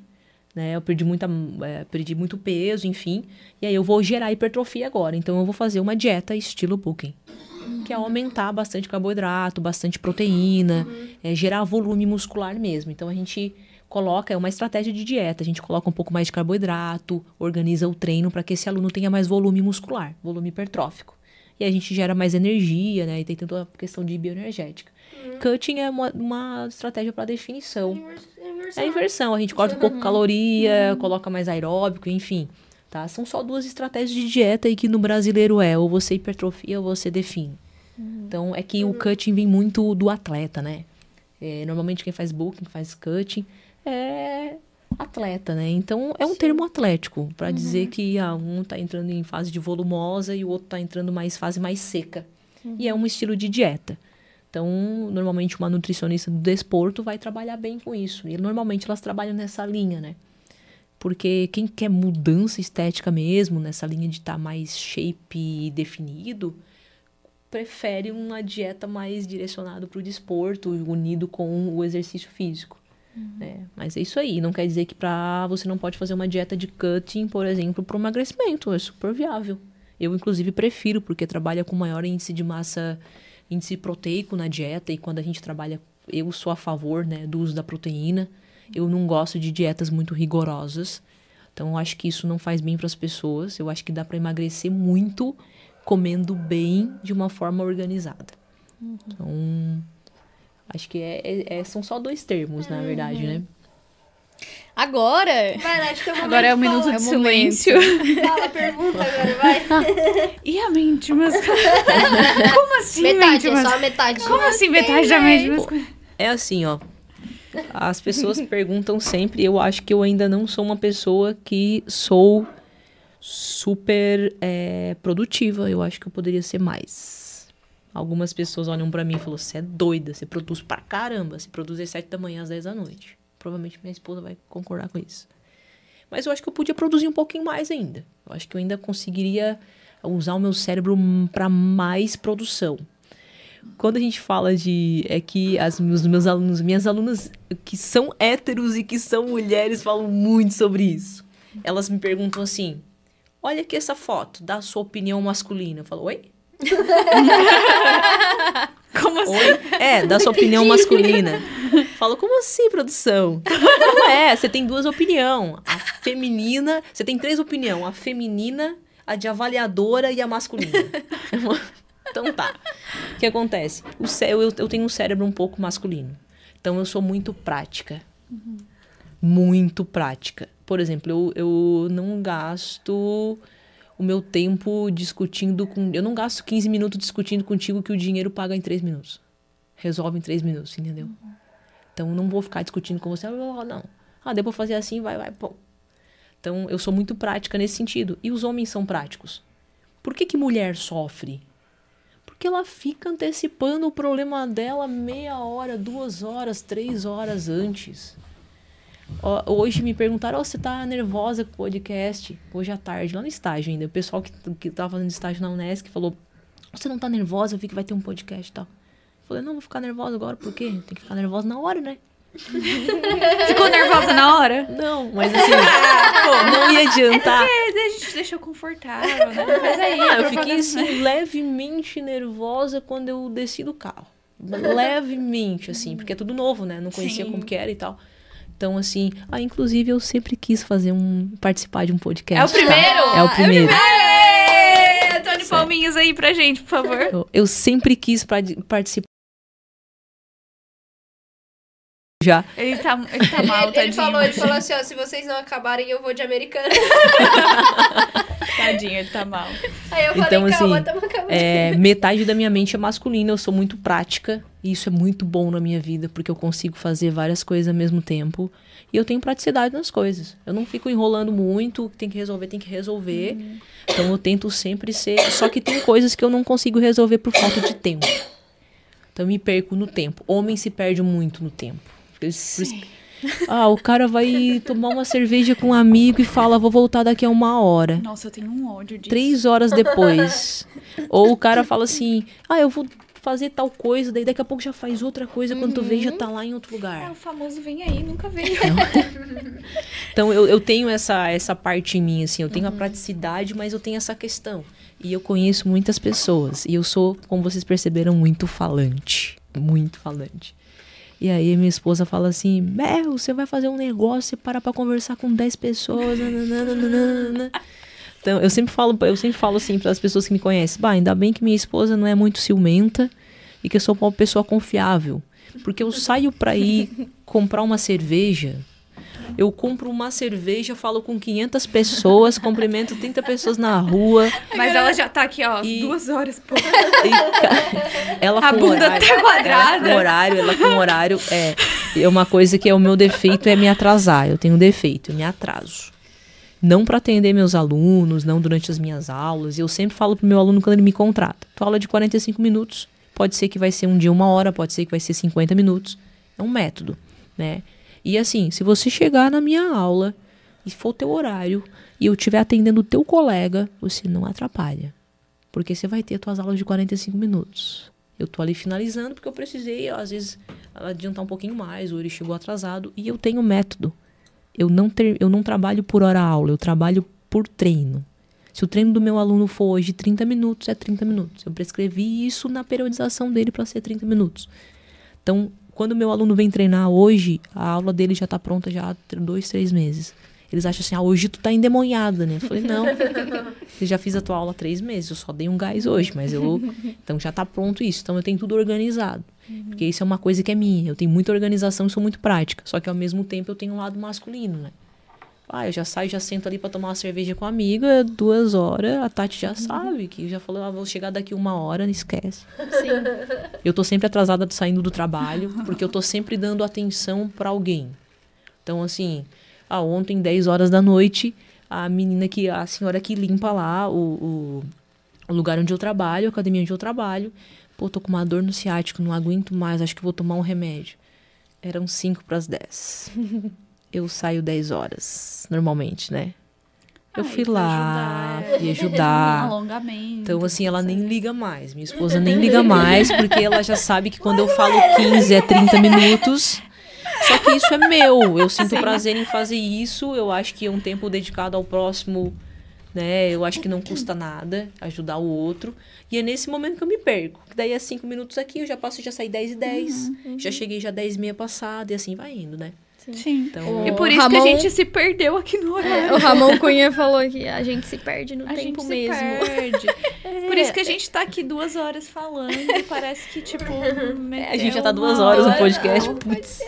né? Eu perdi, muita, é, perdi muito peso, enfim. E aí eu vou gerar hipertrofia agora. Então, eu vou fazer uma dieta estilo bulking, que é aumentar bastante carboidrato, bastante proteína, uhum. é, gerar volume muscular mesmo. Então, a gente... coloca, é uma estratégia de dieta, a gente coloca um pouco mais de carboidrato, organiza o treino para que esse aluno tenha mais volume muscular, volume hipertrófico. E a gente gera mais energia, né? E tem toda a questão de bioenergética. Uhum. Cutting é uma, uma estratégia para definição. É inversão. É inversão, a gente corta um pouco de caloria, uhum. coloca mais aeróbico, enfim. Tá? São só duas estratégias de dieta aí que no brasileiro é, ou você hipertrofia ou você define. Uhum. Então, é que uhum. o cutting vem muito do atleta, né? É, normalmente quem faz bulking, faz cutting... é atleta, né? Então, é um Sim. termo atlético, para uhum. dizer que ah, um tá entrando em fase de volumosa e o outro tá entrando mais fase mais seca. Uhum. E é um estilo de dieta. Então, normalmente, uma nutricionista do desporto vai trabalhar bem com isso. E, normalmente, elas trabalham nessa linha, né? Porque quem quer mudança estética mesmo, nessa linha de estar tá mais shape e definido, prefere uma dieta mais direcionada para o desporto, unido com o exercício físico. Uhum. É, mas é isso aí, não quer dizer que pra, você não pode fazer uma dieta de cutting, por exemplo, para emagrecimento, é super viável. Eu, inclusive, prefiro, porque trabalha com maior índice de massa, índice proteico na dieta, e quando a gente trabalha, eu sou a favor, né, do uso da proteína, eu não gosto de dietas muito rigorosas, então eu acho que isso não faz bem para as pessoas, eu acho que dá para emagrecer muito comendo bem de uma forma organizada. Uhum. Então... acho que é, é, é, são só dois termos, uhum. na verdade, né? Agora... Vai, acho que é o agora é o minuto de é o silêncio. Fala a pergunta agora, vai. E a mente, mas... Como assim, metade, mente, mas... é só a metade. Como assim, metade da mente? Mas... é assim, ó. As pessoas perguntam sempre, eu acho que eu ainda não sou uma pessoa que sou super é, produtiva. Eu acho que eu poderia ser mais... Algumas pessoas olham pra mim e falam, você é doida, você produz pra caramba, você produz às sete da manhã, às dez da noite. Provavelmente minha esposa vai concordar com isso. Mas eu acho que eu podia produzir um pouquinho mais ainda. Eu acho que eu ainda conseguiria usar o meu cérebro pra mais produção. Quando a gente fala de... é que as, os meus alunos, minhas alunas que são héteros e que são mulheres falam muito sobre isso. Elas me perguntam assim, olha aqui essa foto, dá a sua opinião masculina. Eu falo, oi? Como assim? Oi? É, da sua opinião masculina. Falo, como assim, produção? Não é, você tem duas opiniões. A feminina, você tem três opiniões. A feminina, a de avaliadora e a masculina. Então tá. O que acontece? O cé- eu, eu tenho um cérebro um pouco masculino. Então eu sou muito prática. Uhum. Muito prática. Por exemplo, eu, eu não gasto... o meu tempo discutindo com... eu não gasto quinze minutos discutindo contigo que o dinheiro paga em três minutos. Resolve em três minutos, entendeu? Uhum. Então, eu não vou ficar discutindo com você, não. Ah, depois fazer assim, vai, vai, pô. Então, eu sou muito prática nesse sentido. E os homens são práticos. Por que que mulher sofre? porque ela fica antecipando o problema dela meia hora, duas horas, três horas antes. Hoje me perguntaram, oh, você tá nervosa com o podcast? Hoje à tarde, lá no estágio ainda. O pessoal que, que tava fazendo estágio na Unesc falou, você não tá nervosa? Eu vi que vai ter um podcast e tal. Eu falei, não, vou ficar nervosa agora, por quê? Tem que ficar nervosa na hora, né? Ficou nervosa na hora? Não, mas assim, pô, não ia adiantar. É porque a gente deixou confortável, né? Mas aí, ah, eu fiquei assim, levemente nervosa quando eu desci do carro. Levemente, assim, porque é tudo novo, né? Não conhecia Sim. como que era e tal. Então, assim, ah, inclusive eu sempre quis fazer um, participar de um podcast. É o primeiro? Tá? É o primeiro. É o primeiro. Tony, palminhas aí pra gente, por favor. Eu, eu sempre quis pra, participar. Já. Ele tá, ele tá mal, ele, tadinho. Ele falou, ele falou assim, ó, se vocês não acabarem, eu vou de americano. Tadinho, ele tá mal. Aí eu falei, então, calma, assim, tamo acabando. É, metade da minha mente é masculina, eu sou muito prática. E isso é muito bom na minha vida, porque eu consigo fazer várias coisas ao mesmo tempo. E eu tenho praticidade nas coisas. Eu não fico enrolando muito, tem que resolver, tem que resolver. Uhum. Então eu tento sempre ser... Só que tem coisas que eu não consigo resolver por falta de tempo. Então eu me perco no tempo. Homem se perde muito no tempo. Sim. Ah, o cara vai tomar uma cerveja com um amigo e fala, vou voltar daqui a uma hora. Nossa, eu tenho um ódio disso. Três horas depois. Ou o cara fala assim, ah, eu vou fazer tal coisa, daí daqui a pouco já faz outra coisa, uhum. quando tu vê já tá lá em outro lugar. É, o famoso vem aí, nunca veio. Então, então eu, eu tenho essa, essa parte em mim, assim, eu tenho uhum. a praticidade, mas eu tenho essa questão. E eu conheço muitas pessoas, e eu sou, como vocês perceberam, muito falante. Muito falante. E aí minha esposa fala assim, Mel, você vai fazer um negócio e para pra conversar com dez pessoas. Nananana. Então, eu sempre falo, eu sempre falo assim para as pessoas que me conhecem, bah, ainda bem que minha esposa não é muito ciumenta e que eu sou uma pessoa confiável. Porque eu saio para ir comprar uma cerveja, eu compro uma cerveja, falo com quinhentas pessoas, cumprimento trinta pessoas na rua. Mas ela já tá aqui, ó, e, duas horas, pô. E, ela a com bunda horário, tá quadrada. Ela com horário, ela com horário. É, é uma coisa que é o meu defeito, é me atrasar. Eu tenho um defeito, eu me atraso. Não para atender meus alunos, não durante as minhas aulas. Eu sempre falo pro meu aluno quando ele me contrata. Tua aula é de quarenta e cinco minutos. Pode ser que vai ser um dia uma hora, pode ser que vai ser cinquenta minutos. É um método, né? E assim, se você chegar na minha aula e for o teu horário e eu estiver atendendo o teu colega, você não atrapalha. Porque você vai ter as tuas aulas de quarenta e cinco minutos. Eu tô ali finalizando porque eu precisei, às vezes, adiantar um pouquinho mais, ou ele chegou atrasado. E eu tenho método. Eu não, ter, eu não trabalho por hora-aula, eu trabalho por treino. Se o treino do meu aluno for hoje trinta minutos, é trinta minutos. Eu prescrevi isso na periodização dele para ser trinta minutos. Então... Quando meu aluno vem treinar hoje, a aula dele já tá pronta já há dois, três meses. Eles acham assim, ah, hoje tu tá endemoniada, né? Eu falei, não, eu já fiz a tua aula há três meses, eu só dei um gás hoje, mas eu... Então já tá pronto isso, então eu tenho tudo organizado. Uhum. Porque isso é uma coisa que é minha, eu tenho muita organização e sou muito prática. Só que ao mesmo tempo eu tenho um lado masculino, né? Ah, eu já saio, já sento ali pra tomar uma cerveja com a amiga, duas horas, a Tati já sabe, que já falou, ah, vou chegar daqui uma hora, não esquece. Sim. Eu tô sempre atrasada saindo do trabalho, porque eu tô sempre dando atenção pra alguém. Então, assim, ah, ontem, dez horas da noite, a menina que, a senhora que limpa lá o, o lugar onde eu trabalho, a academia onde eu trabalho, pô, tô com uma dor no ciático, não aguento mais, acho que vou tomar um remédio. Eram cinco pras dez. Eu saio dez horas, normalmente, né? Eu ah, fui lá, ajudar. fui ajudar. Um alongamento. Então, assim, ela nem liga mais. Minha esposa nem liga mais, porque ela já sabe que quando eu falo quinze é trinta minutos. Só que isso é meu. Eu sinto Sim. prazer em fazer isso. Eu acho que é um tempo dedicado ao próximo, né? Eu acho que não custa nada ajudar o outro. E é nesse momento que eu me perco. Que daí é cinco minutos aqui, eu já passo, já saí dez e dez. Uhum, uhum. Já cheguei já dez e meia passada e assim vai indo, né? Sim. Sim. Então, e por isso Ramon, que a gente se perdeu aqui no horário. É, o Ramon Cunha falou que a gente se perde no a tempo gente se mesmo. Perde. É. Por isso que a gente tá aqui duas horas falando. E parece que, tipo, é, a gente já tá duas horas no podcast. Não, putz.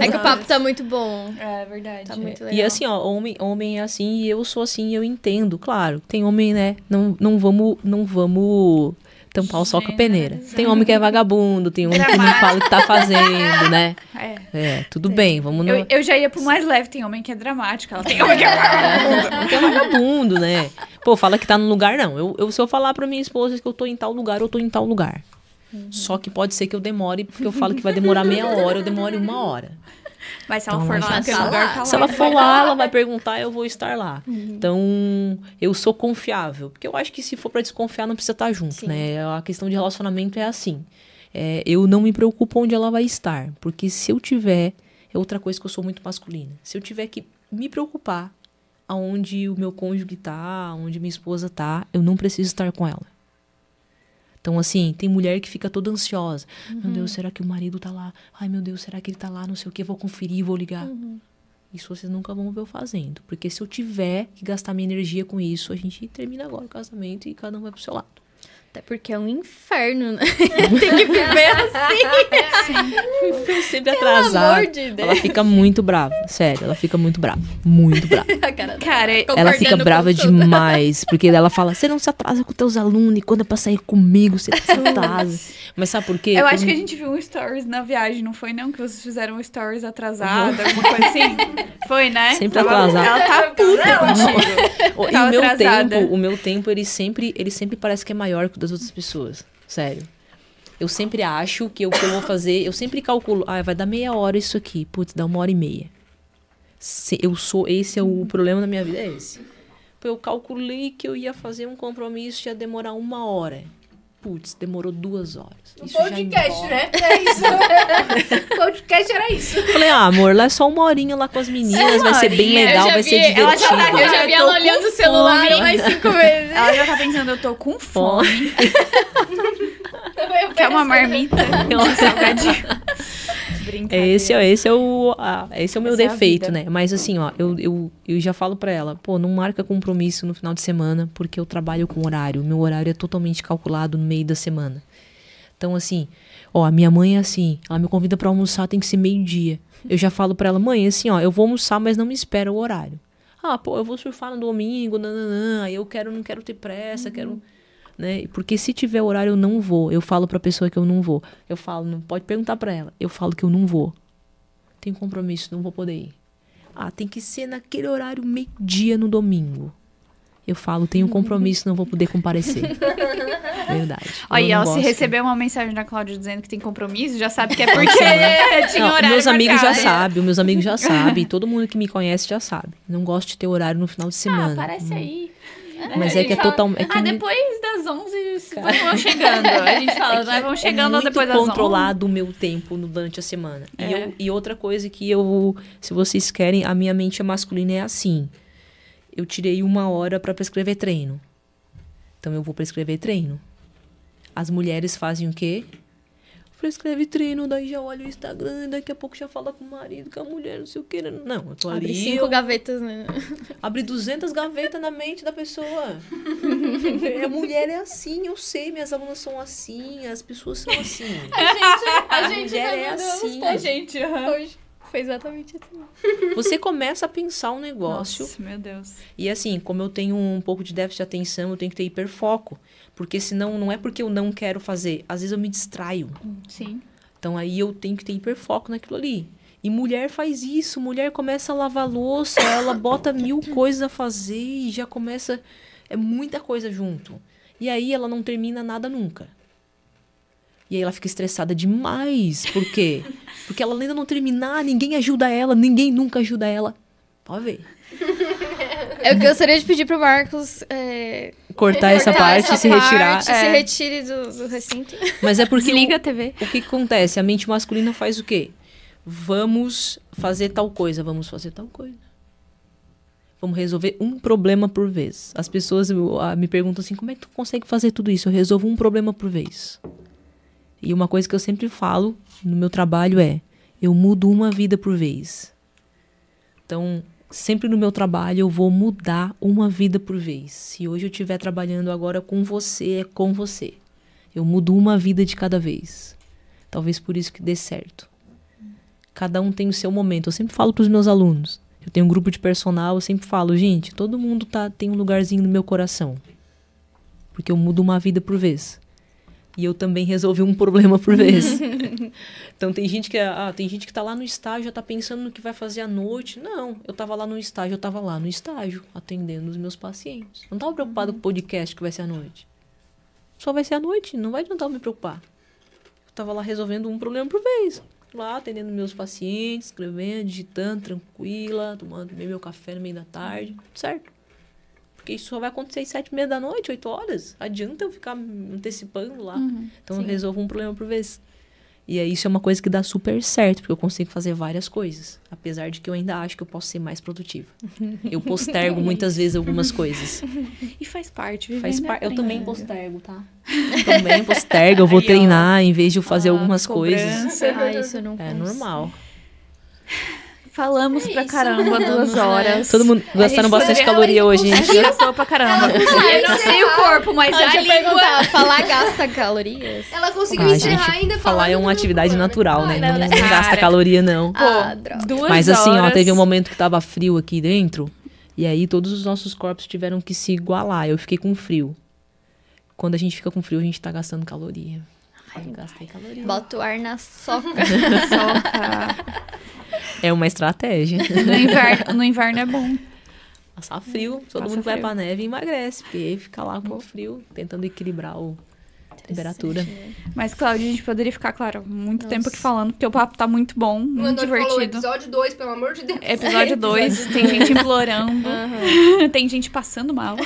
É que o papo tá muito bom. É verdade. Tá muito legal. E assim, ó, homem, homem é assim, e eu sou assim, eu entendo. Claro, tem homem, né? Não, não vamos. Não vamos tampar o sol com a peneira. Tem homem que é vagabundo, tem homem que não fala o que tá fazendo, né? É, é tudo é. bem, vamos no... eu, eu já ia pro mais leve, tem homem que é dramático, ela tem homem que é vagabundo. Tem vagabundo, né? Pô, fala que tá no lugar, não. Eu, eu, se eu falar pra minha esposa que eu tô em tal lugar, eu tô em tal lugar. Uhum. Só que pode ser que eu demore, porque eu falo que vai demorar meia hora, eu demore uma hora. Mas se ela for lá, se ela for lá, ela vai perguntar, eu vou estar lá. Uhum. Então, eu sou confiável. Porque eu acho que se for para desconfiar, não precisa estar junto, Sim. né? A questão de relacionamento é assim. É, eu não me preocupo onde ela vai estar. Porque se eu tiver... É outra coisa que eu sou muito masculina. Se eu tiver que me preocupar aonde o meu cônjuge tá, onde minha esposa tá, eu não preciso estar com ela. Então, assim, tem mulher que fica toda ansiosa. Uhum. Meu Deus, será que o marido tá lá? Ai, meu Deus, será que ele tá lá? Não sei o quê, vou conferir, vou ligar. Uhum. Isso vocês nunca vão ver eu fazendo. Porque se eu tiver que gastar minha energia com isso, a gente termina agora o casamento e cada um vai pro seu lado. Até porque é um inferno, né? Tem que viver assim. É sempre atrasada. De ela fica muito brava. Sério, ela fica muito brava. Muito brava. Cara, Cara, ela fica brava demais. Porque ela fala, você não se atrasa com teus alunos. E quando é pra sair comigo, você se atrasa. Mas sabe por quê? Eu acho eu... que a gente viu um stories na viagem, não foi não? Que vocês fizeram um stories atrasado, uhum. alguma coisa assim? Foi, né? Sempre atrasada. Ela tá puta contigo. E o meu atrasada. tempo, o meu tempo, ele sempre, ele sempre parece que é maior que das outras pessoas, sério. Eu sempre acho que o que eu vou fazer, eu sempre calculo, ah, vai dar meia hora isso aqui, putz, dá uma hora e meia. Se eu sou, esse é o problema da minha vida, é esse. Eu calculei que eu ia fazer um compromisso e ia demorar uma hora. Putz, demorou duas horas. O podcast, né? É isso. O podcast era isso. Falei, ah, amor, lá é só uma horinha lá com as meninas, é vai ser bem legal, vai vi, ser divertido. Ela já, eu já vi ela olhando o celular mais cinco vezes. Ela já tá pensando, eu tô com fome. Quer uma marmita? Quer um salgadinho? Brincadeira. Esse, esse, é o, ah, esse é o meu Essa defeito, é né? Mas assim, ó, eu, eu, eu já falo pra ela, pô, não marca compromisso no final de semana, porque eu trabalho com horário. Meu horário é totalmente calculado no meio da semana. Então, assim, ó, a minha mãe é assim, ela me convida pra almoçar, tem que ser meio-dia. Eu já falo pra ela, mãe, assim, ó, eu vou almoçar, mas não me espera o horário. Ah, pô, eu vou surfar no domingo, nananã, aí eu quero, não quero ter pressa, uhum. quero... Né? Porque se tiver horário, eu não vou. Eu falo pra pessoa que eu não vou. Eu falo, não pode perguntar pra ela. Eu falo que eu não vou. Tem compromisso, não vou poder ir. Ah, tem que ser naquele horário, meio-dia no domingo. Eu falo, tenho compromisso, não vou poder comparecer. Verdade. Aí, ó, se receber uma mensagem da Cláudia dizendo que tem compromisso, já sabe que é porque tinha horário. Meus amigos já sabem, meus amigos já sabem. Todo mundo que me conhece já sabe. Não gosto de ter horário no final de semana. Ah, aparece aí. Mas é que é totalmente... É ah, depois das onze, cara... vão chegando. A gente fala, é nós vamos chegando é depois das onze. É muito controlado o meu tempo no, durante a semana. É. E, eu, e outra coisa que eu... Se vocês querem, a minha mente masculina é assim. Eu tirei uma hora pra prescrever treino. Então, eu vou prescrever treino. As mulheres fazem o quê? Prescreve treino, daí já olha o Instagram, daqui a pouco já fala com o marido, com a mulher, não sei o que. Não, eu tô ali... Abri cinco eu... gavetas, né? Abri duzentas gavetas na mente da pessoa. A mulher é assim, eu sei, minhas alunas são assim, as pessoas são assim. A gente, a gente a mulher é assim. A gente, uhum. hoje foi exatamente assim. Você começa a pensar um negócio... Nossa, meu Deus. E assim, como eu tenho um pouco de déficit de atenção, eu tenho que ter hiperfoco. Porque senão, não é porque eu não quero fazer. Às vezes eu me distraio. Sim. Então, aí eu tenho que ter hiperfoco naquilo ali. E mulher faz isso. Mulher começa a lavar a louça. Ela bota mil coisas a fazer e já começa... É muita coisa junto. E aí ela não termina nada nunca. E aí ela fica estressada demais. Por quê? Porque ela ainda não terminar, ninguém ajuda ela. Ninguém nunca ajuda ela. Pode ver. Eu gostaria de pedir pro Marcos... É... Cortar essa Cortar parte, essa se parte, retirar. Se é. retire do, do recinto. Mas é porque... Desliga a T V. O, o que acontece? A mente masculina faz o quê? Vamos fazer tal coisa, vamos fazer tal coisa. Vamos resolver um problema por vez. As pessoas me perguntam assim, como é que tu consegue fazer tudo isso? Eu resolvo um problema por vez. E uma coisa que eu sempre falo no meu trabalho é, eu mudo uma vida por vez. Então... Sempre no meu trabalho eu vou mudar uma vida por vez. Se hoje eu estiver trabalhando agora com você, é com você. Eu mudo uma vida de cada vez. Talvez por isso que dê certo. Cada um tem o seu momento. Eu sempre falo para os meus alunos. Eu tenho um grupo de personal, eu sempre falo, gente, todo mundo tá, tem um lugarzinho no meu coração. Porque eu mudo uma vida por vez. E eu também resolvi um problema por vez. Então, tem gente que ah, tem gente que tá lá no estágio, já tá pensando no que vai fazer à noite. Não, eu tava lá no estágio, eu tava lá no estágio, atendendo os meus pacientes. Não tava preocupado com o podcast que vai ser à noite. Só vai ser à noite, não vai adiantar me preocupar. Eu tava lá resolvendo um problema por vez. Lá, atendendo meus pacientes, escrevendo, digitando, tranquila, tomando meu café no meio da tarde, certo? Porque isso só vai acontecer às sete e meia da noite, oito horas. Adianta eu ficar antecipando lá. Uhum, então, sim. Eu resolvo um problema por vez. E aí, isso é uma coisa que dá super certo, porque eu consigo fazer várias coisas. Apesar de que eu ainda acho que eu posso ser mais produtiva. Eu postergo muitas vezes algumas coisas. E faz parte. Faz par... Eu também postergo, tá? Eu também postergo. Eu vou aí, treinar ó, em vez de eu fazer ah, algumas cobrança. coisas. Ah, isso eu não É consigo. normal. Falamos é pra caramba, isso. duas horas. Todo mundo gastando bastante caloria hoje, gente. A gente gastou pra caramba. Eu não sei o corpo, mas a, a língua... Falar gasta calorias. Ela conseguiu ah, encerrar ainda falar. Falar é uma atividade natural, né? Não, não, não gasta caloria, não. Ah, droga. Duas mas assim, horas... ó, teve um momento que tava frio aqui dentro. E aí todos os nossos corpos tiveram que se igualar. Eu fiquei com frio. Quando a gente fica com frio, a gente tá gastando caloria. Ai, eu gastei caloria. Bota o ar na soca. soca. É uma estratégia. No inverno, no inverno é bom. Passar frio. Todo Passa mundo frio. vai pra neve e emagrece. Porque aí fica lá com o frio, tentando equilibrar o... temperatura. Mas, Cláudia, a gente poderia ficar, claro, muito Nossa. tempo aqui falando, porque o papo tá muito bom, muito Mano, divertido. Falou, episódio dois, pelo amor de Deus. Episódio dois, tem gente implorando, uhum. tem gente passando mal.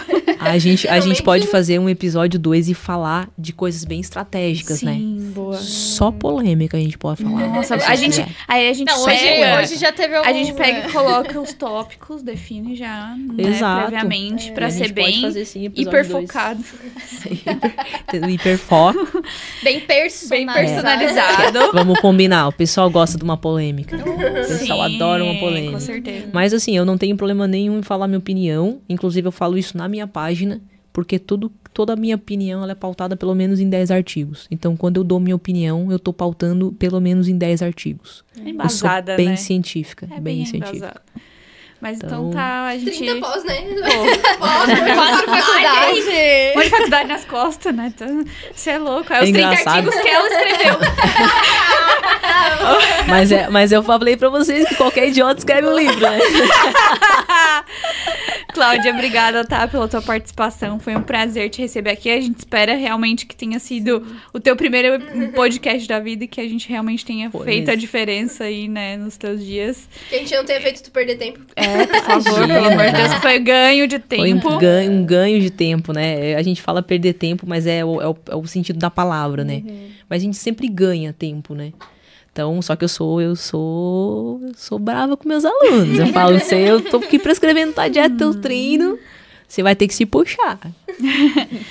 A gente, a gente pode fazer um episódio dois e falar de coisas bem estratégicas, Sim, né? Sim, boa. Só polêmica a gente pode falar. Nossa, a gente... É. Aí a gente Não, pega... Hoje, hoje já teve alguns, a gente pega né? e coloca os tópicos, define já, Exato. né? Previamente, é. pra ser bem fazer, sim, hiperfocado. hiper, hiper Foco. Bem, perso Bem personalizado. É. Vamos combinar. O pessoal gosta de uma polêmica. O pessoal Sim, adora uma polêmica. Com certeza. Mas assim, eu não tenho problema nenhum em falar minha opinião. Inclusive, eu falo isso na minha página. Porque tudo, toda a minha opinião ela é pautada pelo menos em dez artigos. Então, quando eu dou minha opinião, eu tô pautando pelo menos em dez artigos. É embasada, eu sou bem né? científica. É bem, bem científica. Mas então, então tá, a gente... trinta pós, né? Pô. Pós, quatro faculdade. Uma faculdade nas costas, né? Você é louco. É, é os trinta artigos que ela escreveu. mas, é, mas eu falei pra vocês que qualquer idiota escreve um livro, né? Cláudia, obrigada, tá? Pela tua participação. Foi um prazer te receber aqui. A gente espera realmente que tenha sido o teu primeiro podcast da vida e que a gente realmente tenha Foi feito mesmo. a diferença aí, né? Nos teus dias. Que a gente não tenha feito tu perder tempo. É, por favor, pelo amor de Deus, foi ganho de tempo. Foi um ganho, um ganho de tempo, né? A gente fala perder tempo, mas é o, é o, é o sentido da palavra, né? Uhum. Mas a gente sempre ganha tempo, né? Então, só que eu sou, eu sou, eu sou brava com meus alunos. Eu falo, você, eu tô aqui prescrevendo tua dieta, teu treino, você vai ter que se puxar.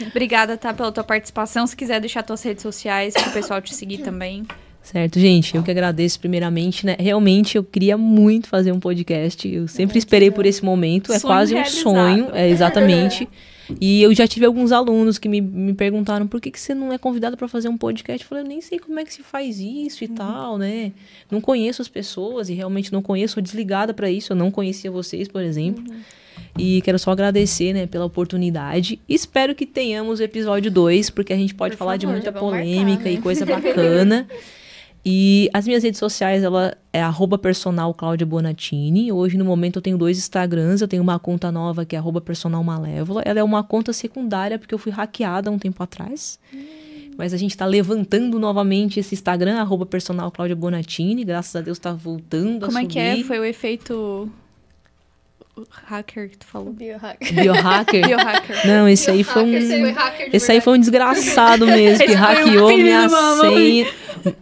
Obrigada, tá, pela tua participação. Se quiser deixar tuas redes sociais, pro pessoal te seguir também. Certo, gente, eu que agradeço primeiramente, né? Realmente eu queria muito fazer um podcast, eu sempre esperei por esse momento, é quase um sonho, é, exatamente. E eu já tive alguns alunos que me, me perguntaram, por que que você não é convidada para fazer um podcast? Eu falei, eu nem sei como é que se faz isso e uhum. tal, né? Não conheço as pessoas e realmente não conheço, sou desligada para isso, eu não conhecia vocês, por exemplo. Uhum. E quero só agradecer, né, pela oportunidade. Espero que tenhamos o episódio dois, porque a gente pode por falar favor, de muita polêmica marcar, né? e coisa bacana. E as minhas redes sociais, ela é arroba personal Cláudia Bonatini. Hoje, no momento, eu tenho dois Instagrams. Eu tenho uma conta nova, que é arroba personal Malévola. Ela é uma conta secundária, porque eu fui hackeada há um tempo atrás. Hum. Mas a gente tá levantando novamente esse Instagram, arroba personal Cláudia Bonatini. Graças a Deus, tá voltando Como a subir. Como é que é? Foi o efeito... O hacker que tu falou. Biohacker. Biohacker? Biohacker. Não, esse Bio aí foi um... Esse aí foi um desgraçado mesmo, que hackeou minha senha.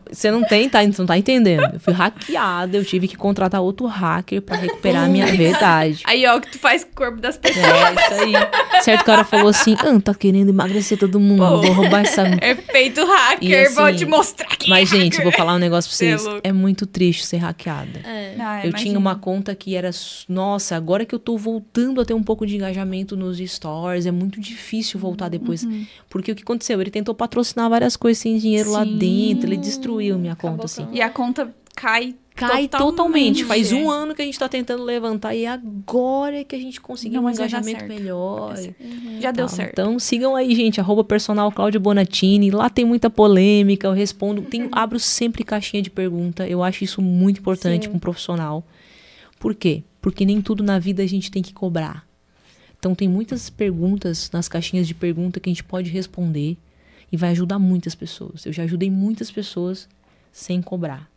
Você não tem, tá? Você não tá entendendo. Eu fui hackeada, eu tive que contratar outro hacker pra recuperar a minha verdade. Aí, ó, o que tu faz com o corpo das pessoas. É, isso aí. Certo, o cara falou assim, ah, tá querendo emagrecer todo mundo, Pô, vou roubar essa... É feito hacker, assim, vou te mostrar que Mas, é gente, hacker. vou falar um negócio pra vocês. É, é muito triste ser hackeada. É. Ah, eu imagina. tinha uma conta que era... Nossa, agora que eu tô voltando a ter um pouco de engajamento nos stories, é muito difícil voltar depois, uhum. porque o que aconteceu? Ele tentou patrocinar várias coisas sem dinheiro Sim. lá dentro, ele destruiu minha Acabou conta, assim. E a conta cai cai totalmente. totalmente. Faz um ano que a gente tá tentando levantar e agora é que a gente conseguiu um engajamento melhor. Uhum. Já deu tá, certo. Então sigam aí, gente, arroba personal Cláudia Bonatini. Lá tem muita polêmica, eu respondo, tem, abro sempre caixinha de pergunta. Eu acho isso muito importante para um profissional. Por quê? Porque nem tudo na vida a gente tem que cobrar. Então tem muitas perguntas nas caixinhas de pergunta que a gente pode responder e vai ajudar muitas pessoas. Eu já ajudei muitas pessoas sem cobrar.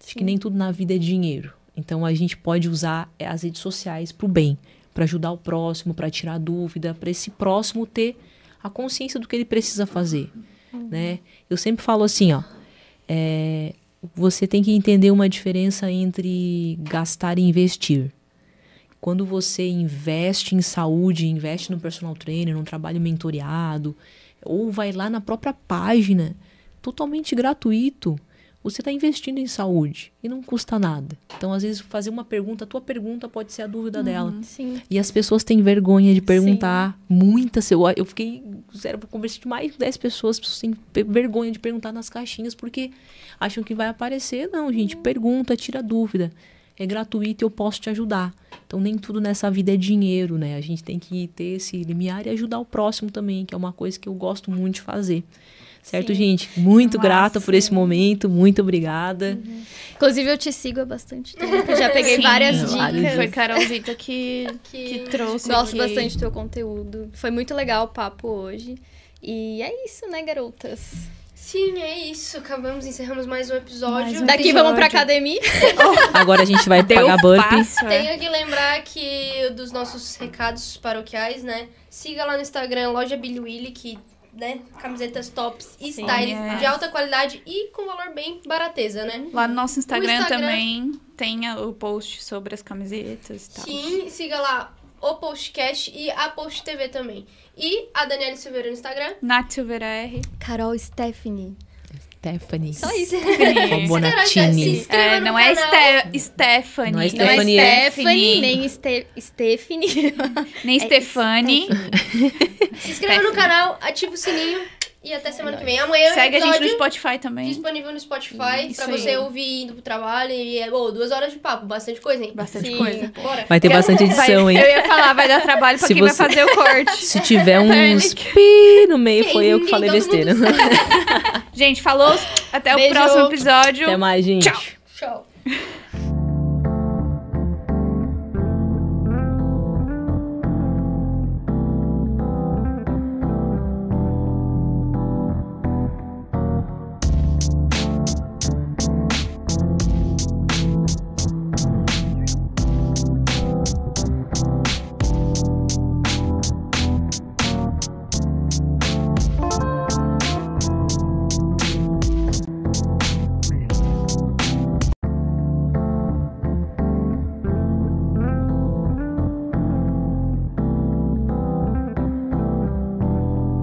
Sim. Acho que nem tudo na vida é dinheiro. Então, a gente pode usar as redes sociais para o bem, para ajudar o próximo, para tirar dúvida, para esse próximo ter a consciência do que ele precisa fazer. Uhum. Né? Eu sempre falo assim, ó, é, você tem que entender uma diferença entre gastar e investir. Quando você investe em saúde, investe no personal trainer, num trabalho mentoriado, ou vai lá na própria página, totalmente gratuito, você está investindo em saúde e não custa nada. Então, às vezes, fazer uma pergunta, a tua pergunta pode ser a dúvida uhum, dela. Sim. E as pessoas têm vergonha de perguntar. Sim. Muitas. Eu, eu fiquei, sério, conversei de mais de dez pessoas, as pessoas têm vergonha de perguntar nas caixinhas porque acham que vai aparecer. Não, gente, pergunta, tira dúvida. É gratuito e eu posso te ajudar. Então, nem tudo nessa vida é dinheiro, né? A gente tem que ter esse limiar e ajudar o próximo também, que é uma coisa que eu gosto muito de fazer. Certo, sim, gente? Muito Nossa, grata por esse momento. Muito obrigada. Uhum. Inclusive, eu te sigo há bastante tempo. Eu já peguei sim, várias dicas. Várias. Foi Carolzita que, que, que trouxe. Gosto bastante do teu conteúdo. Foi muito legal o papo hoje. E é isso, né, garotas? Sim, é isso. Acabamos, encerramos mais um episódio. Mais um Daqui episódio. Vamos pra academia. Agora a gente vai Deu pagar burpee. Tenho que lembrar que dos nossos recados paroquiais, né? Siga lá no Instagram, loja Billy Willy, que, né? Camisetas tops e styles é. de alta qualidade e com valor bem barateza, né? Lá no nosso Instagram, no Instagram também tem o post sobre as camisetas e tal. Sim, siga lá. O PostCast e a Post T V também. E a Danielle Silveira no Instagram. Nath Silveira R. Carol Stephanie. Stephanie. Só isso. Stephanie. Bonatini. É, não, é Ste Stephanie. Não é Stephanie. Não é Stephanie. Nem Ste Stephanie. Nem é Stephanie. Se inscreva no canal, ativa o sininho. E até semana que vem. Amanhã segue a gente no Spotify também. Disponível no Spotify. Isso pra você aí. Ouvir indo pro trabalho. E é oh, duas horas de papo. Bastante coisa, hein? Bastante Sim. coisa. Bora. Vai ter bastante edição, vai, hein? Eu ia falar, vai dar trabalho pra Se quem você... vai fazer o corte. Se tiver uns pi no meio, foi eu que falei besteira. Gente, falou. Até Beijo. O próximo episódio. Até mais, gente. Tchau. Tchau.